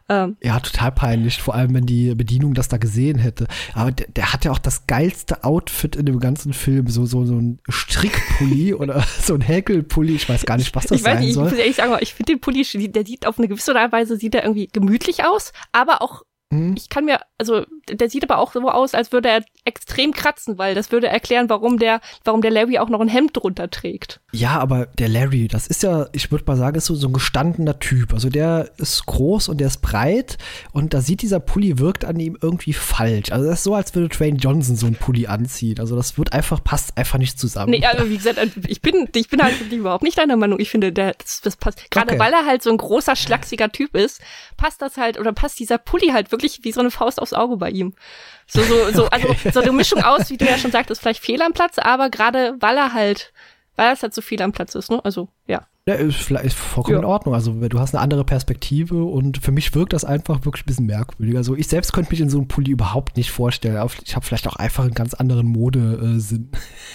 Ähm. Ja, total peinlich, vor allem, wenn die Bedienung das da gesehen hätte. Aber der, der hat ja auch das geilste Outfit in dem ganzen Film, so, so, so ein Strickpulli oder so ein Häkelpulli, ich weiß gar nicht, was das ich weiß nicht, sein soll. Ich muss ehrlich sagen, ich finde den Pulli, der sieht auf eine gewisse Weise, sieht er irgendwie gemütlich aus, aber auch ich kann mir, also der sieht aber auch so aus, als würde er extrem kratzen, weil das würde erklären, warum der, warum der Larry auch noch ein Hemd drunter trägt. Ja, aber der Larry, das ist ja, ich würde mal sagen, ist so, so ein gestandener Typ. Also der ist groß und der ist breit und da sieht dieser Pulli, wirkt an ihm irgendwie falsch. Also das ist so, als würde Dwayne Johnson so einen Pulli anziehen. Also das wird einfach, passt einfach nicht zusammen. Nee, aber wie gesagt, ich bin, ich bin halt überhaupt nicht deiner Meinung. Ich finde, der, das, das passt. Gerade okay. Weil er halt so ein großer, schlachsiger Typ ist, passt das halt, oder passt dieser Pulli halt wirklich wirklich wie so eine Faust aufs Auge bei ihm. So, so, so, okay. Also, so eine Mischung aus, wie du ja schon sagtest, vielleicht fehl am Platz, aber gerade weil er halt, weil es halt so viel am Platz ist, ne? Also, ja. Ja, ist vielleicht vollkommen ja. In Ordnung. Also, du hast eine andere Perspektive und für mich wirkt das einfach wirklich ein bisschen merkwürdig. Also, ich selbst könnte mich in so einem Pulli überhaupt nicht vorstellen. Ich habe vielleicht auch einfach einen ganz anderen Modesinn.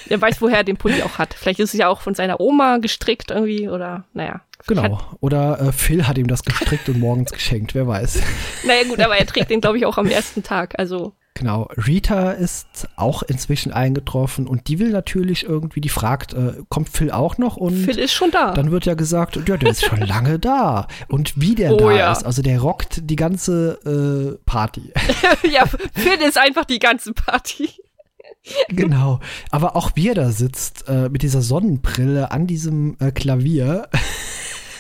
Er weiß, woher er den Pulli auch hat. Vielleicht ist es ja auch von seiner Oma gestrickt irgendwie oder, naja. Genau. Hat, oder äh, Phil hat ihm das gestrickt und morgens geschenkt, wer weiß. Naja gut, aber er trägt den, glaube ich, auch am ersten Tag, also. Genau. Rita ist auch inzwischen eingetroffen und die will natürlich irgendwie, die fragt, äh, kommt Phil auch noch? Und Phil ist schon da. Dann wird ja gesagt, ja, der ist schon lange da. Und wie der oh, da ja. ist, also der rockt die ganze äh, Party. Ja, Phil ist einfach die ganze Party. Genau, aber auch wie er da sitzt, äh, mit dieser Sonnenbrille an diesem äh, Klavier.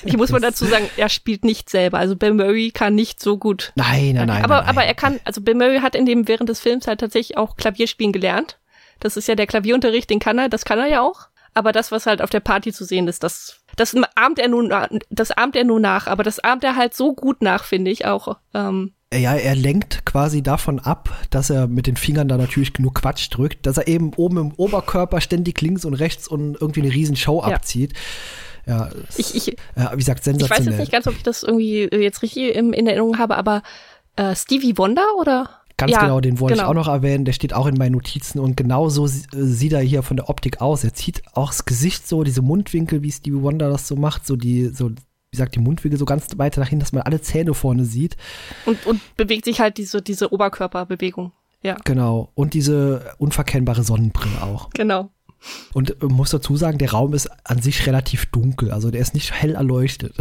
Ich muss mal dazu sagen, er spielt nicht selber. Also Bill Murray kann nicht so gut. Nein, nein, nein. Aber, nein, aber er kann, also Bill Murray hat in dem, während des Films halt tatsächlich auch Klavierspielen gelernt. Das ist ja der Klavierunterricht, den kann er, das kann er ja auch. Aber das, was halt auf der Party zu sehen ist, das, das ahmt er nun, das ahmt er nur nach. Aber das ahmt er halt so gut nach, finde ich auch, ähm, ja, er lenkt quasi davon ab, dass er mit den Fingern da natürlich genug Quatsch drückt, dass er eben oben im Oberkörper ständig links und rechts und irgendwie eine riesen Show ja. abzieht. Ja, das, ich, ich, ja, wie gesagt, sensationell. Ich weiß jetzt nicht ganz, ob ich das irgendwie jetzt richtig in Erinnerung habe, aber äh, Stevie Wonder oder? Ganz ja, genau, den wollte genau. ich auch noch erwähnen, der steht auch in meinen Notizen und genau so sieht er hier von der Optik aus. Er zieht auch das Gesicht so, diese Mundwinkel, wie Stevie Wonder das so macht, so die, so wie gesagt, die Mundwinkel so ganz weiter nach hinten, dass man alle Zähne vorne sieht. Und, und bewegt sich halt diese, diese Oberkörperbewegung, ja. Genau. Und diese unverkennbare Sonnenbrille auch. Genau. Und äh, muss dazu sagen, der Raum ist an sich relativ dunkel, also der ist nicht hell erleuchtet.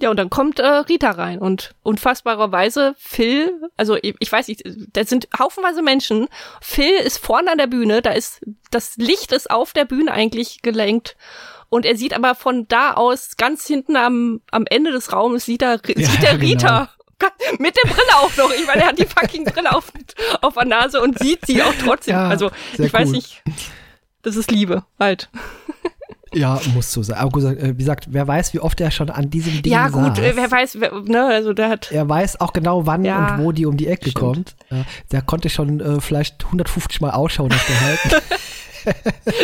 Ja, und dann kommt äh, Rita rein und unfassbarerweise Phil, also ich, ich weiß nicht, da sind haufenweise Menschen. Phil ist vorne an der Bühne, da ist, das Licht ist auf der Bühne eigentlich gelenkt. Und er sieht aber von da aus ganz hinten am, am Ende des Raumes sieht er, ja, sieht er Rita. Genau. Mit der Brille auch noch. Ich meine, er hat die fucking Brille auf, auf der Nase und sieht sie auch trotzdem. Ja, also, ich cool. weiß nicht. Das ist Liebe, halt. Ja, muss so sein. Aber wie gesagt, wer weiß, wie oft er schon an diesem Ding ja, gut, saß. Wer weiß, wer, ne, also der hat. Er weiß auch genau, wann ja, und wo die um die Ecke stimmt. kommt. Der konnte schon äh, vielleicht hundertfünfzig Mal Ausschau nach der halten.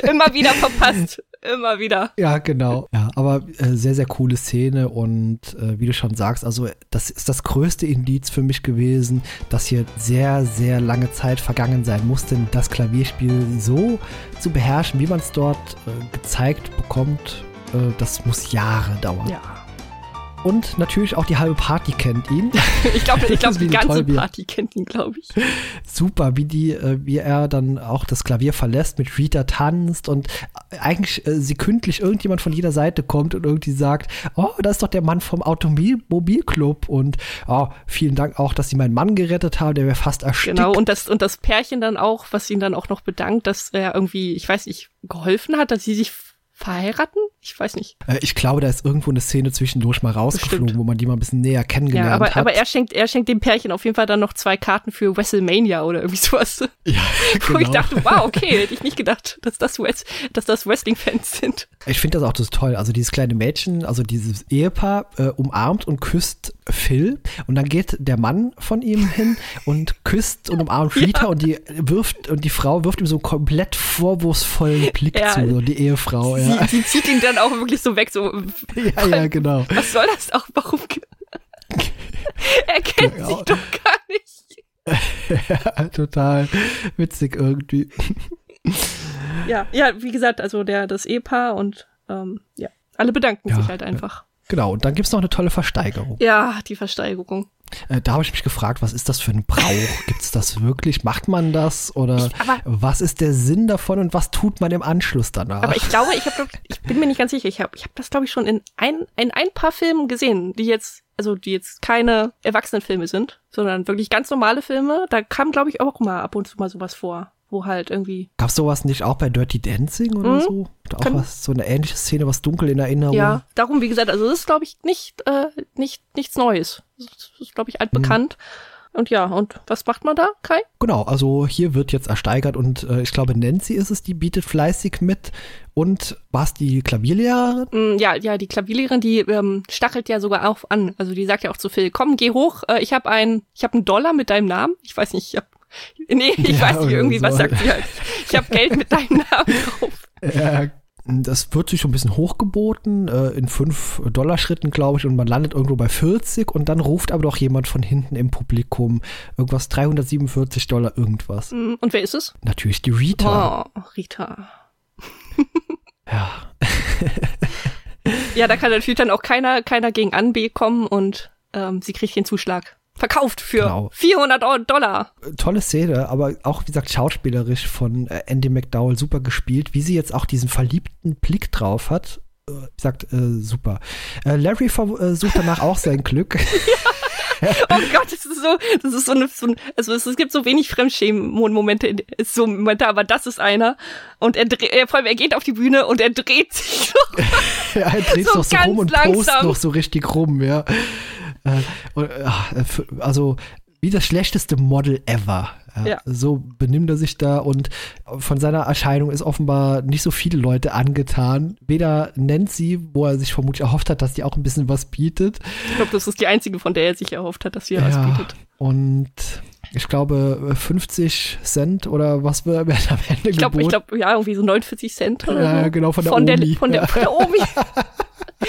Immer wieder verpasst. Immer wieder. Ja, genau. Ja, aber äh, sehr, sehr coole Szene und äh, wie du schon sagst, also das ist das größte Indiz für mich gewesen, dass hier sehr, sehr lange Zeit vergangen sein muss, denn das Klavierspiel so zu beherrschen, wie man es dort äh, gezeigt bekommt, äh, das muss Jahre dauern. Ja. Und natürlich auch die halbe Party kennt ihn. Ich glaube, ich glaub, die ganze Party kennt ihn, glaube ich. Super, wie die, wie er dann auch das Klavier verlässt, mit Rita tanzt und eigentlich sekündlich irgendjemand von jeder Seite kommt und irgendwie sagt, oh, das ist doch der Mann vom Automobilclub und oh, vielen Dank auch, dass Sie meinen Mann gerettet haben, der wäre fast erstickt. Genau, und das, und das Pärchen dann auch, was ihn dann auch noch bedankt, dass er irgendwie, ich weiß nicht, geholfen hat, dass sie sich verheiraten? Ich weiß nicht. Äh, ich glaube, da ist irgendwo eine Szene zwischendurch mal rausgeflogen, bestimmt, wo man die mal ein bisschen näher kennengelernt ja, aber, hat. Aber er schenkt, er schenkt dem Pärchen auf jeden Fall dann noch zwei Karten für WrestleMania oder irgendwie sowas. Ja, genau. Wo ich dachte, wow, okay, hätte ich nicht gedacht, dass das, dass das Wrestling-Fans sind. Ich finde das auch das toll. Also dieses kleine Mädchen, also dieses Ehepaar äh, umarmt und küsst Phil und dann geht der Mann von ihm hin und küsst und umarmt Rita ja. und die wirft und die Frau wirft ihm so einen komplett vorwurfsvollen Blick ja. zu, so die Ehefrau. Ja. Sie, sie zieht ihn dann auch wirklich so weg, so. Ja, ja, genau. Was soll das auch? Warum? Er kennt genau. sich doch gar nicht. Ja, total witzig irgendwie. Ja, ja, wie gesagt, also der, das Ehepaar und ähm, ja, alle bedanken ja, sich halt einfach. Genau, und dann gibt's noch eine tolle Versteigerung. Ja, die Versteigerung. Äh, da habe ich mich gefragt, was ist das für ein Brauch? Gibt's das wirklich? Macht man das? Oder ich, aber, was ist der Sinn davon und was tut man im Anschluss danach? Aber ich glaube, ich, hab, ich bin mir nicht ganz sicher. Ich habe ich hab das, glaube ich, schon in ein, in ein paar Filmen gesehen, die jetzt, also die jetzt keine Erwachsenenfilme sind, sondern wirklich ganz normale Filme. Da kam, glaube ich, auch mal ab und zu mal sowas vor. Wo halt irgendwie. Gab es sowas nicht auch bei Dirty Dancing oder mhm. so? Auch Kann was, so eine ähnliche Szene, was dunkel in Erinnerung. Ja, darum, wie gesagt, also das ist, glaube ich, nicht, äh, nicht, nichts Neues. Das ist, glaube ich, altbekannt. Mhm. Und ja, und was macht man da, Kai? Genau, also hier wird jetzt ersteigert und äh, ich glaube, Nancy ist es, die bietet fleißig mit. Und war es die Klavierlehrerin? Ja, ja, die Klavierlehrerin, die ähm, stachelt ja sogar auch an. Also die sagt ja auch zu Phil, komm, geh hoch, äh, ich habe ein, ich habe einen Dollar mit deinem Namen. Ich weiß nicht, ich habe Nee, ich ja, weiß nicht, irgendwie, so. Was sagt sie halt? Ich habe Geld mit deinem Namen drauf. Äh, das wird sich schon ein bisschen hochgeboten, äh, in fünf Dollar Schritten, glaube ich, und man landet irgendwo bei vierzig und dann ruft aber doch jemand von hinten im Publikum irgendwas, dreihundertsiebenundvierzig Dollar irgendwas. Und wer ist es? Natürlich die Rita. Oh, Rita. Ja. Ja, da kann natürlich dann auch keiner, keiner gegen Anbe kommen und ähm, sie kriegt den Zuschlag. Verkauft für genau. vierhundert Dollar. Tolle Szene, aber auch, wie gesagt, schauspielerisch von Andy McDowell super gespielt, wie sie jetzt auch diesen verliebten Blick drauf hat. Wie gesagt, äh, super. Äh, Larry versucht danach auch sein Glück. Ja. Oh Gott, das ist so, das ist so eine, so ein, also es, es gibt so wenig Fremdschämen-Momente, so Momente, aber das ist einer. Und er dreht, vor allem, er geht auf die Bühne und er dreht sich noch. Ja, er dreht so sich noch so rum und postet noch so richtig rum, ja. Also wie das schlechteste Model ever. Ja. So benimmt er sich da und von seiner Erscheinung ist offenbar nicht so viele Leute angetan. Weder Nancy, wo er sich vermutlich erhofft hat, dass die auch ein bisschen was bietet. Ich glaube, das ist die einzige, von der er sich erhofft hat, dass sie ja, was bietet. Und ich glaube, fünfzig Cent oder was wird am Ende ich glaub, geboten? Ich glaube, ja, irgendwie so neunundvierzig Cent oder ja, so. Genau, von der von Omi. Der, von, der, von der Omi.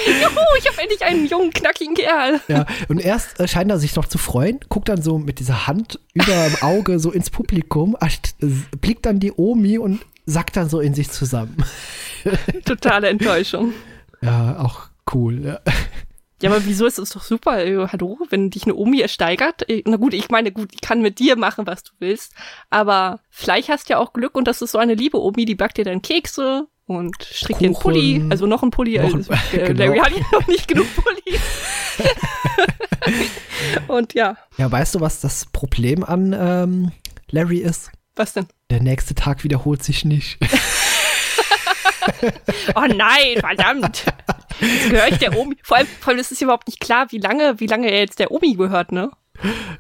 Juhu, ich habe endlich einen jungen, knackigen Kerl. Ja, und erst äh, scheint er sich noch zu freuen, guckt dann so mit dieser Hand über dem Auge so ins Publikum, äh, blickt dann die Omi und sackt dann so in sich zusammen. Totale Enttäuschung. Ja, auch cool, ja. Ja, aber wieso ist das doch super? Äh, hallo, wenn dich eine Omi ersteigert? Äh, na gut, ich meine, gut, ich kann mit dir machen, was du willst, aber vielleicht hast du ja auch Glück und das ist so eine liebe Omi, die backt dir dann Kekse. Und strickt den Pulli, also noch ein Pulli. Noch ein, also, äh, genau. Larry hat ja noch nicht genug Pulli. Und ja. Ja, weißt du, was das Problem an ähm, Larry ist? Was denn? Der nächste Tag wiederholt sich nicht. Oh nein, verdammt. Jetzt gehöre ich der Omi. Vor allem, vor allem ist es überhaupt nicht klar, wie lange, wie lange er jetzt der Omi gehört, ne?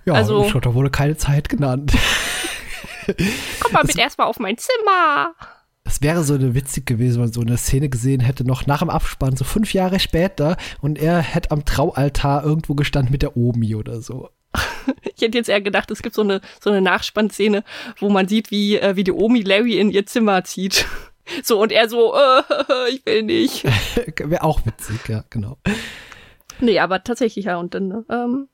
Ja, also, ich glaub, da wurde keine Zeit genannt. Komm mal das, mit erstmal auf mein Zimmer. Das wäre so eine witzig gewesen, wenn man so eine Szene gesehen hätte, noch nach dem Abspann, so fünf Jahre später und er hätte am Traualtar irgendwo gestanden mit der Omi oder so. Ich hätte jetzt eher gedacht, es gibt so eine, so eine Nachspannszene, wo man sieht, wie, wie die Omi Larry in ihr Zimmer zieht. So, und er so, äh, ich will nicht. Wäre auch witzig, ja, genau. Nee, aber tatsächlich, ja, und dann, ähm,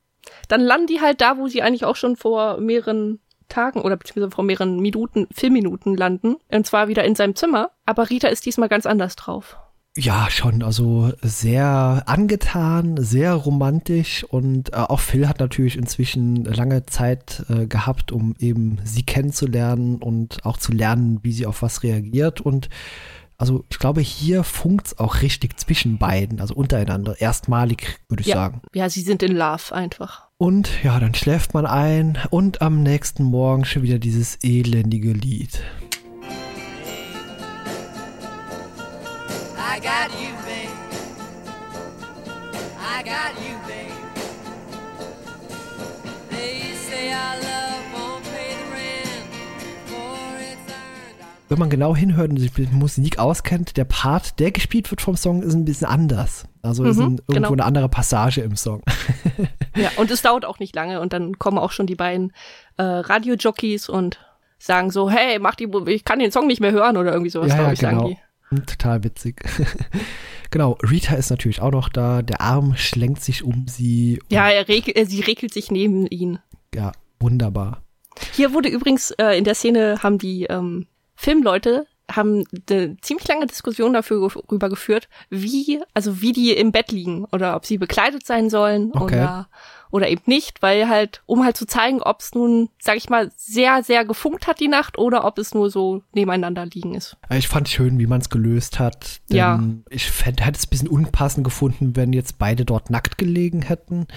dann landen die halt da, wo sie eigentlich auch schon vor mehreren Tagen oder beziehungsweise vor mehreren Minuten, Filmminuten landen, und zwar wieder in seinem Zimmer, aber Rita ist diesmal ganz anders drauf. Ja, schon, also sehr angetan, sehr romantisch und äh, auch Phil hat natürlich inzwischen lange Zeit äh, gehabt, um eben sie kennenzulernen und auch zu lernen, wie sie auf was reagiert und also ich glaube, hier funkt's auch richtig zwischen beiden, also untereinander, erstmalig, würde ich ja. sagen. Ja, sie sind in Love einfach. Und ja, dann schläft man ein und am nächsten Morgen schon wieder dieses elendige Lied. I I got you, babe. I got you, babe. They say I love won't pay the rent for it's earned. Wenn man genau hinhört und sich mit Musik auskennt, der Part, der gespielt wird vom Song, ist ein bisschen anders. Also es mhm, ist ein, irgendwo genau. eine andere Passage im Song. Ja, und es dauert auch nicht lange. Und dann kommen auch schon die beiden äh, Radio-Jockeys und sagen so, hey, mach die, ich kann den Song nicht mehr hören oder irgendwie sowas, ja, glaube ich, ja, genau. sagen die. Total witzig. Genau, Rita ist natürlich auch noch da, der Arm schlenkt sich um sie. Ja, er regelt, sie regelt sich neben ihn. Ja, wunderbar. Hier wurde übrigens, äh, in der Szene haben die ähm, Filmleute, haben eine ziemlich lange Diskussion darüber geführt, wie, also wie die im Bett liegen oder ob sie bekleidet sein sollen okay. oder oder eben nicht, weil halt, um halt zu zeigen, ob es nun, sag ich mal, sehr, sehr gefunkt hat die Nacht oder ob es nur so nebeneinander liegen ist. Ich fand schön, wie man es gelöst hat. Denn ja. Ich hätte es ein bisschen unpassend gefunden, wenn jetzt beide dort nackt gelegen hätten.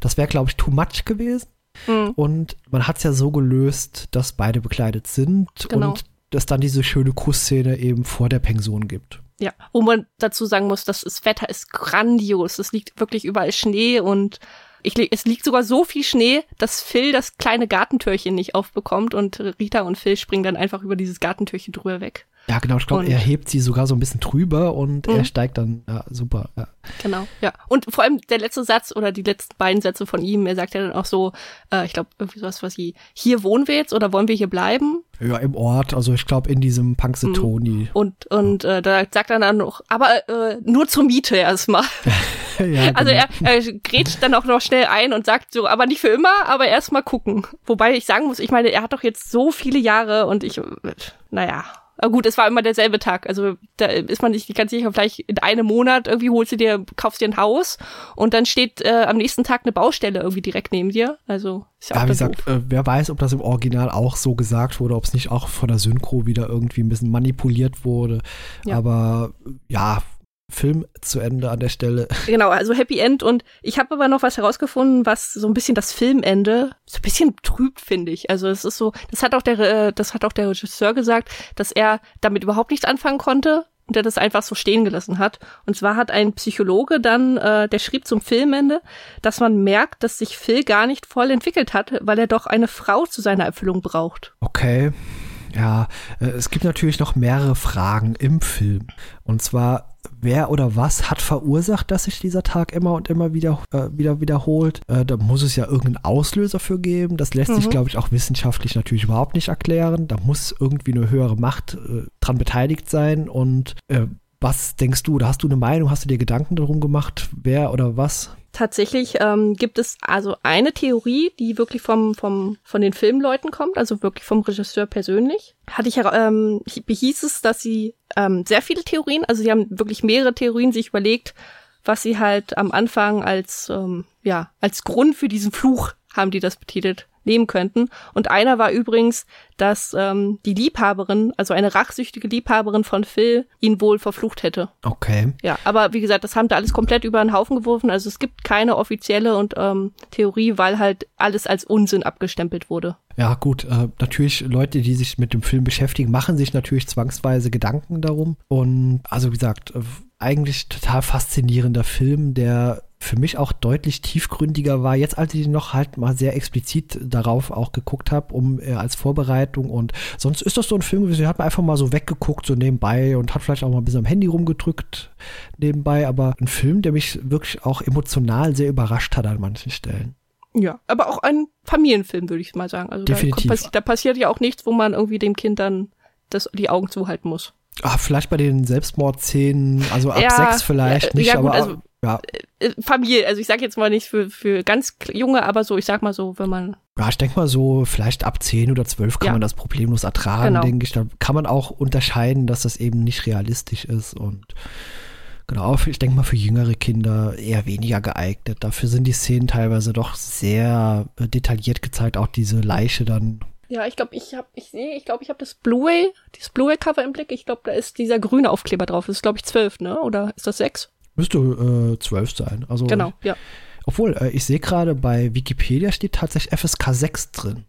Das wäre, glaube ich, too much gewesen. Mhm. Und man hat es ja so gelöst, dass beide bekleidet sind genau. und dass dann diese schöne Kussszene eben vor der Pension gibt. Ja, wo man dazu sagen muss, dass das Wetter ist grandios. Es liegt wirklich überall Schnee und Ich, es liegt sogar so viel Schnee, dass Phil das kleine Gartentürchen nicht aufbekommt und Rita und Phil springen dann einfach über dieses Gartentürchen drüber weg. Ja, genau. Ich glaube, er hebt sie sogar so ein bisschen drüber und mhm. er steigt dann, ja, super. Ja. Genau, ja. Und vor allem der letzte Satz oder die letzten beiden Sätze von ihm, er sagt ja dann auch so, äh, ich glaube, irgendwie sowas, was wie, hier wohnen wir jetzt oder wollen wir hier bleiben? Ja, im Ort, also ich glaube, in diesem Punxsutawney. Mhm. Und und äh, da sagt er dann noch, aber äh, nur zur Miete erstmal. Ja, genau. Also er, er grätscht dann auch noch schnell ein und sagt so, aber nicht für immer, aber erstmal gucken. Wobei ich sagen muss, ich meine, er hat doch jetzt so viele Jahre und ich, naja. Aber gut, es war immer derselbe Tag. Also da ist man nicht ganz sicher, vielleicht in einem Monat irgendwie holst du dir, kaufst dir ein Haus und dann steht äh, am nächsten Tag eine Baustelle irgendwie direkt neben dir. Also ist ja auch ja, wie gesagt, äh, wer weiß, ob das im Original auch so gesagt wurde, ob es nicht auch von der Synchro wieder irgendwie ein bisschen manipuliert wurde. Ja. Aber ja, Film zu Ende an der Stelle. Genau, also Happy End und ich habe aber noch was herausgefunden, was so ein bisschen das Filmende so ein bisschen trübt, finde ich. Also es ist so, das hat auch der, das hat auch der Regisseur gesagt, dass er damit überhaupt nichts anfangen konnte und er das einfach so stehen gelassen hat. Und zwar hat ein Psychologe dann, äh, der schrieb zum Filmende, dass man merkt, dass sich Phil gar nicht voll entwickelt hat, weil er doch eine Frau zu seiner Erfüllung braucht. Okay. Ja, es gibt natürlich noch mehrere Fragen im Film. Und zwar, wer oder was hat verursacht, dass sich dieser Tag immer und immer wieder, äh, wieder wiederholt? Äh, da muss es ja irgendeinen Auslöser für geben. Das lässt mhm. sich, glaube ich, auch wissenschaftlich natürlich überhaupt nicht erklären. Da muss irgendwie eine höhere Macht äh, dran beteiligt sein. Und äh, was denkst du? Oder hast du eine Meinung? Hast du dir Gedanken darum gemacht? Wer oder was? Tatsächlich ähm, gibt es also eine Theorie, die wirklich vom vom von den Filmleuten kommt, also wirklich vom Regisseur persönlich. Hatte ich ähm, hieß es, dass sie ähm, sehr viele Theorien, also sie haben wirklich mehrere Theorien sich überlegt, was sie halt am Anfang als ähm, ja als Grund für diesen Fluch haben die das betitelt nehmen könnten. Und einer war übrigens, dass ähm, die Liebhaberin, also eine rachsüchtige Liebhaberin von Phil, ihn wohl verflucht hätte. Okay. Ja, aber wie gesagt, das haben da alles komplett über den Haufen geworfen. Also es gibt keine offizielle und ähm, Theorie, weil halt alles als Unsinn abgestempelt wurde. Ja gut, äh, natürlich Leute, die sich mit dem Film beschäftigen, machen sich natürlich zwangsweise Gedanken darum. Und also wie gesagt, äh, eigentlich total faszinierender Film, der für mich auch deutlich tiefgründiger war, jetzt als ich noch halt mal sehr explizit darauf auch geguckt habe, um äh, als Vorbereitung und sonst ist das so ein Film gewesen, hat man einfach mal so weggeguckt, so nebenbei und hat vielleicht auch mal ein bisschen am Handy rumgedrückt nebenbei, aber ein Film, der mich wirklich auch emotional sehr überrascht hat an manchen Stellen. Ja, aber auch ein Familienfilm, würde ich mal sagen. Also definitiv. Da, kommt, da passiert ja auch nichts, wo man irgendwie dem Kind dann das, die Augen zuhalten muss. Ah, vielleicht bei den Selbstmordszenen, also ab ja, sechs vielleicht, ja, nicht, ja, gut, aber also, ja. Familie, also ich sag jetzt mal nicht für, für ganz Junge, aber so, ich sag mal so, wenn man... Ja, ich denke mal so, vielleicht ab zehn oder zwölf kann ja. man das problemlos ertragen, genau. denke ich. Da kann man auch unterscheiden, dass das eben nicht realistisch ist und genau, ich denke mal für jüngere Kinder eher weniger geeignet. Dafür sind die Szenen teilweise doch sehr detailliert gezeigt, auch diese Leiche dann. Ja, ich glaube, ich habe, ich sehe, ich glaube, ich habe das Blu-ray, das Blu-ray-Cover im Blick. Ich glaube, da ist dieser grüne Aufkleber drauf. Das ist, glaube ich, zwölf, ne? Oder ist das sechs? Müsste äh, zwölf sein. Also, genau, ja. Obwohl, äh, ich sehe gerade bei Wikipedia steht tatsächlich F S K sechs drin.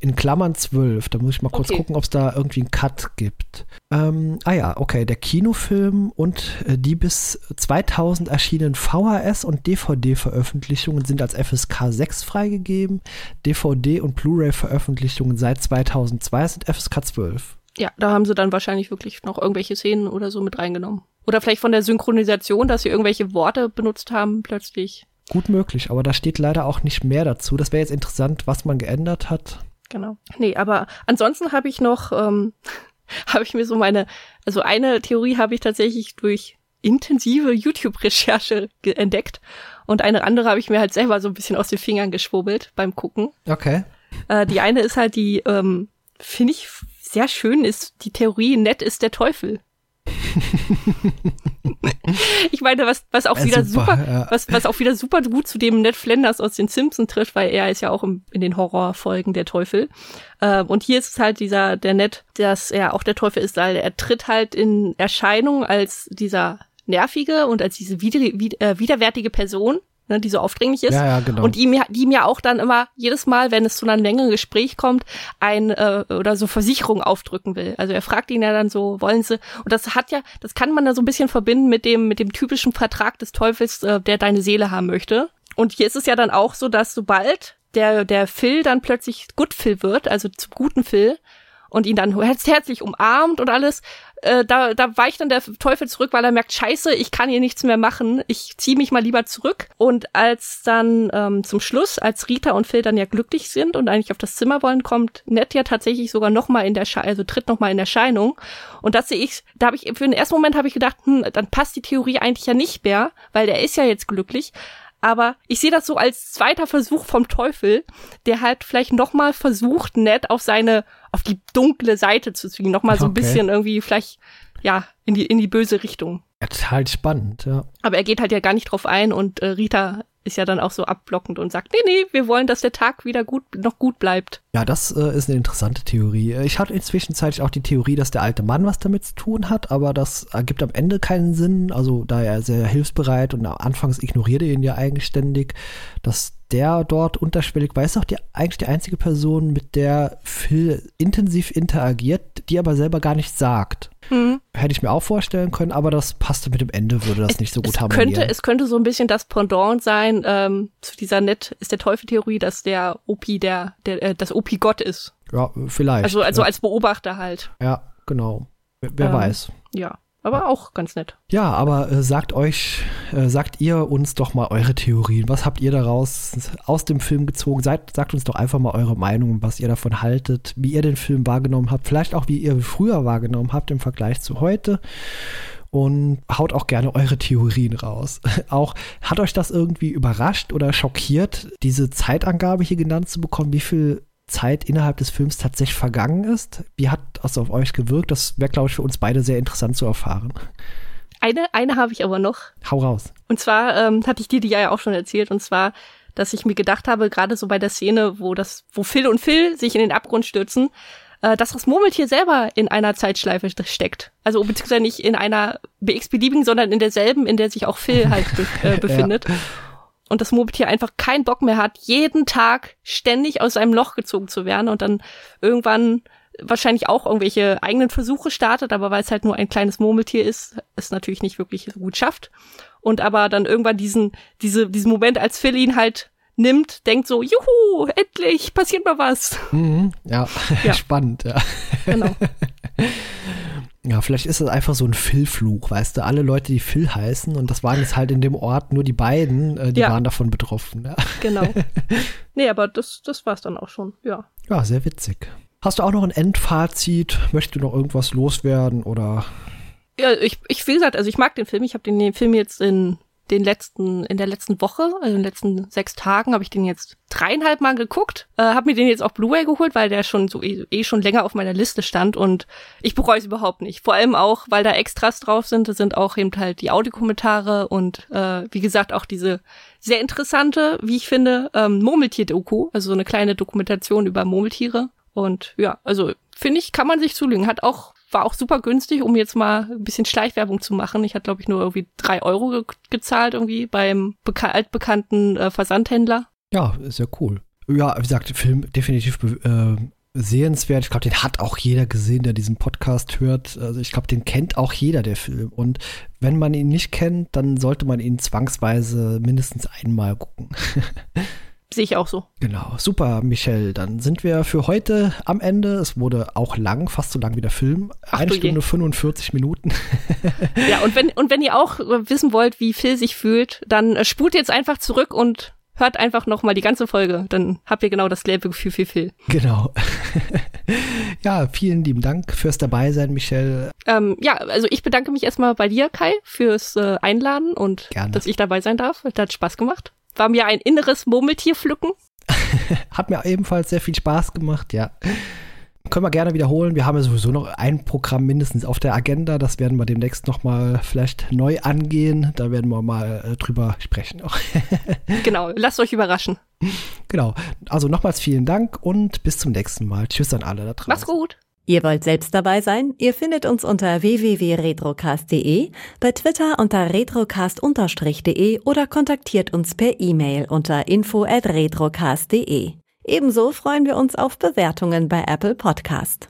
in Klammern zwölf. Da muss ich mal kurz okay. gucken, ob es da irgendwie einen Cut gibt. Ähm, ah ja, okay, der Kinofilm und die bis zweitausend erschienenen V H S- und D V D-Veröffentlichungen sind als F S K sechs freigegeben. D V D- und Blu-ray-Veröffentlichungen seit zweitausendzwei sind F S K zwölf. Ja, da haben sie dann wahrscheinlich wirklich noch irgendwelche Szenen oder so mit reingenommen. Oder vielleicht von der Synchronisation, dass sie irgendwelche Worte benutzt haben plötzlich. Gut möglich, aber da steht leider auch nicht mehr dazu. Das wäre jetzt interessant, was man geändert hat. Genau. Nee, aber ansonsten habe ich noch, ähm, habe ich mir so meine, also eine Theorie habe ich tatsächlich durch intensive YouTube-Recherche ge- entdeckt und eine andere habe ich mir halt selber so ein bisschen aus den Fingern geschwurbelt beim Gucken. Okay. Äh, die eine ist halt die, ähm, finde ich sehr schön, ist die Theorie, Ned ist der Teufel. Ich meine, was, was auch ja, wieder super, super ja. was, was auch wieder super gut zu dem Ned Flanders aus den Simpsons trifft, weil er ist ja auch im, in den Horrorfolgen der Teufel. Äh, und hier ist es halt dieser, der Ned, dass er auch der Teufel ist, weil er tritt halt in Erscheinung als dieser nervige und als diese wider, wider, äh, widerwärtige Person, ne, die so aufdringlich ist. Ja, ja, genau. Und ihm, ihm ja auch dann immer jedes Mal, wenn es zu einem längeren Gespräch kommt, ein äh, oder so Versicherung aufdrücken will. Also er fragt ihn ja dann so, wollen Sie? Und das hat ja, das kann man da so ein bisschen verbinden mit dem mit dem typischen Vertrag des Teufels, äh, der deine Seele haben möchte. Und hier ist es ja dann auch so, dass sobald der der Phil dann plötzlich Good Phil wird, also zum guten Phil, und ihn dann herzlich umarmt und alles, äh, da, da weicht dann der Teufel zurück, weil er merkt, scheiße, ich kann hier nichts mehr machen, ich ziehe mich mal lieber zurück. Und als dann ähm, zum Schluss, als Rita und Phil dann ja glücklich sind und eigentlich auf das Zimmer wollen, kommt Ned ja tatsächlich sogar nochmal in der Sche- also tritt nochmal in Erscheinung. Und das sehe ich, da habe ich, für den ersten Moment habe ich gedacht, hm, dann passt die Theorie eigentlich ja nicht mehr, weil der ist ja jetzt glücklich. Aber ich sehe das so als zweiter Versuch vom Teufel, der halt vielleicht nochmal versucht, Ned auf seine, auf die dunkle Seite zu zwingen. Nochmal so ein okay. bisschen irgendwie vielleicht, ja, in die, in die böse Richtung. Ja, total spannend, ja. Aber er geht halt ja gar nicht drauf ein und äh, Rita ist ja dann auch so abblockend und sagt, nee, nee, wir wollen, dass der Tag wieder gut, noch gut bleibt. Ja, das äh, ist eine interessante Theorie. Ich hatte inzwischen auch die Theorie, dass der alte Mann was damit zu tun hat, aber das ergibt am Ende keinen Sinn. Also da er sehr hilfsbereit und anfangs ignoriert er ihn ja eigenständig, dass der dort unterschwellig war, ist auch die, eigentlich die einzige Person, mit der Phil intensiv interagiert, die aber selber gar nichts sagt. Hm. Hätte ich mir auch vorstellen können, aber das passte mit dem Ende, würde das es, nicht so gut harmonieren. Könnte, es könnte so ein bisschen das Pendant sein, ähm, zu dieser Ned ist der Teufel-Theorie, dass der Opi der, der äh, das Opi Gott ist. Ja, vielleicht. Also, also ja. als Beobachter halt. Ja, genau. Wer ähm, weiß. Ja. Aber auch ganz nett. Ja, aber äh, sagt euch, äh, sagt ihr uns doch mal eure Theorien. Was habt ihr daraus aus dem Film gezogen? Seid, sagt uns doch einfach mal eure Meinung, was ihr davon haltet, wie ihr den Film wahrgenommen habt. Vielleicht auch, wie ihr früher wahrgenommen habt im Vergleich zu heute. Und haut auch gerne eure Theorien raus. Auch, hat euch das irgendwie überrascht oder schockiert, diese Zeitangabe hier genannt zu bekommen? Wie viel Zeit innerhalb des Films tatsächlich vergangen ist? Wie hat das auf euch gewirkt? Das wäre, glaube ich, für uns beide sehr interessant zu erfahren. Eine, eine habe ich aber noch. Hau raus. Und zwar ähm, hatte ich dir die ja auch schon erzählt, und zwar, dass ich mir gedacht habe, gerade so bei der Szene, wo das, wo Phil und Phil sich in den Abgrund stürzen, äh, dass das Murmeltier selber in einer Zeitschleife steckt. Also beziehungsweise nicht in einer be-x-beliebigen, sondern in derselben, in der sich auch Phil halt be- äh, befindet. Ja. Und das Murmeltier einfach keinen Bock mehr hat, jeden Tag ständig aus seinem Loch gezogen zu werden und dann irgendwann wahrscheinlich auch irgendwelche eigenen Versuche startet, aber weil es halt nur ein kleines Murmeltier ist, es natürlich nicht wirklich so gut schafft. Und aber dann irgendwann diesen, diese, diesen Moment, als Phil ihn halt nimmt, denkt so, juhu, endlich, passiert mal was. Mhm, ja. ja, spannend, ja. Genau. Ja, vielleicht ist das einfach so ein Phil-Fluch, weißt du, alle Leute, die Phil heißen, und das waren jetzt halt in dem Ort nur die beiden, äh, die ja. waren davon betroffen. Ja. Genau. Nee, aber das, das war's dann auch schon, ja. Ja, sehr witzig. Hast du auch noch ein Endfazit? Möchtest du noch irgendwas loswerden oder? Ja, ich, ich, wie gesagt, also ich mag den Film, ich habe den, den Film jetzt in den letzten, in der letzten Woche, also in den letzten sechs Tagen habe ich den jetzt dreieinhalb Mal geguckt, äh, habe mir den jetzt auf Blu-ray geholt, weil der schon so eh, eh schon länger auf meiner Liste stand, und ich bereue es überhaupt nicht. Vor allem auch, weil da Extras drauf sind, das sind auch eben halt die Audiokommentare und äh, wie gesagt auch diese sehr interessante, wie ich finde, ähm, Murmeltier-Doku, also so eine kleine Dokumentation über Murmeltiere, und ja, also finde ich, kann man sich zulegen. Hat auch War auch super günstig, um jetzt mal ein bisschen Schleichwerbung zu machen. Ich hatte, glaube ich, nur irgendwie drei Euro ge- gezahlt irgendwie beim beka- altbekannten äh, Versandhändler. Ja, ist ja cool. Ja, wie gesagt, Film definitiv äh, sehenswert. Ich glaube, den hat auch jeder gesehen, der diesen Podcast hört. Also ich glaube, den kennt auch jeder, der Film. Und wenn man ihn nicht kennt, dann sollte man ihn zwangsweise mindestens einmal gucken. Sehe ich auch so. Genau, super, Michelle. Dann sind wir für heute am Ende. Es wurde auch lang, fast so lang wie der Film. Ach, Eine Stunde je. fünfundvierzig Minuten. Ja, und wenn, und wenn ihr auch wissen wollt, wie Phil sich fühlt, dann spult jetzt einfach zurück und hört einfach nochmal die ganze Folge. Dann habt ihr genau das gleiche Gefühl für Phil. Genau. Ja, vielen lieben Dank fürs Dabeisein, Michelle. Ähm, ja, also ich bedanke mich erstmal bei dir, Kai, fürs äh, Einladen und Gerne. Dass ich dabei sein darf. Das hat Spaß gemacht. War mir ein inneres Murmeltier pflücken. Hat mir ebenfalls sehr viel Spaß gemacht, ja. Können wir gerne wiederholen. Wir haben ja sowieso noch ein Programm mindestens auf der Agenda. Das werden wir demnächst nochmal vielleicht neu angehen. Da werden wir mal äh, drüber sprechen. Genau, lasst euch überraschen. Genau, also nochmals vielen Dank und bis zum nächsten Mal. Tschüss an alle da draußen. Macht's gut. Ihr wollt selbst dabei sein? Ihr findet uns unter w w w punkt retrocast punkt d e, bei Twitter unter retrocast unterstrich d e oder kontaktiert uns per E-Mail unter info at retrocast punkt d e. Ebenso freuen wir uns auf Bewertungen bei Apple Podcast.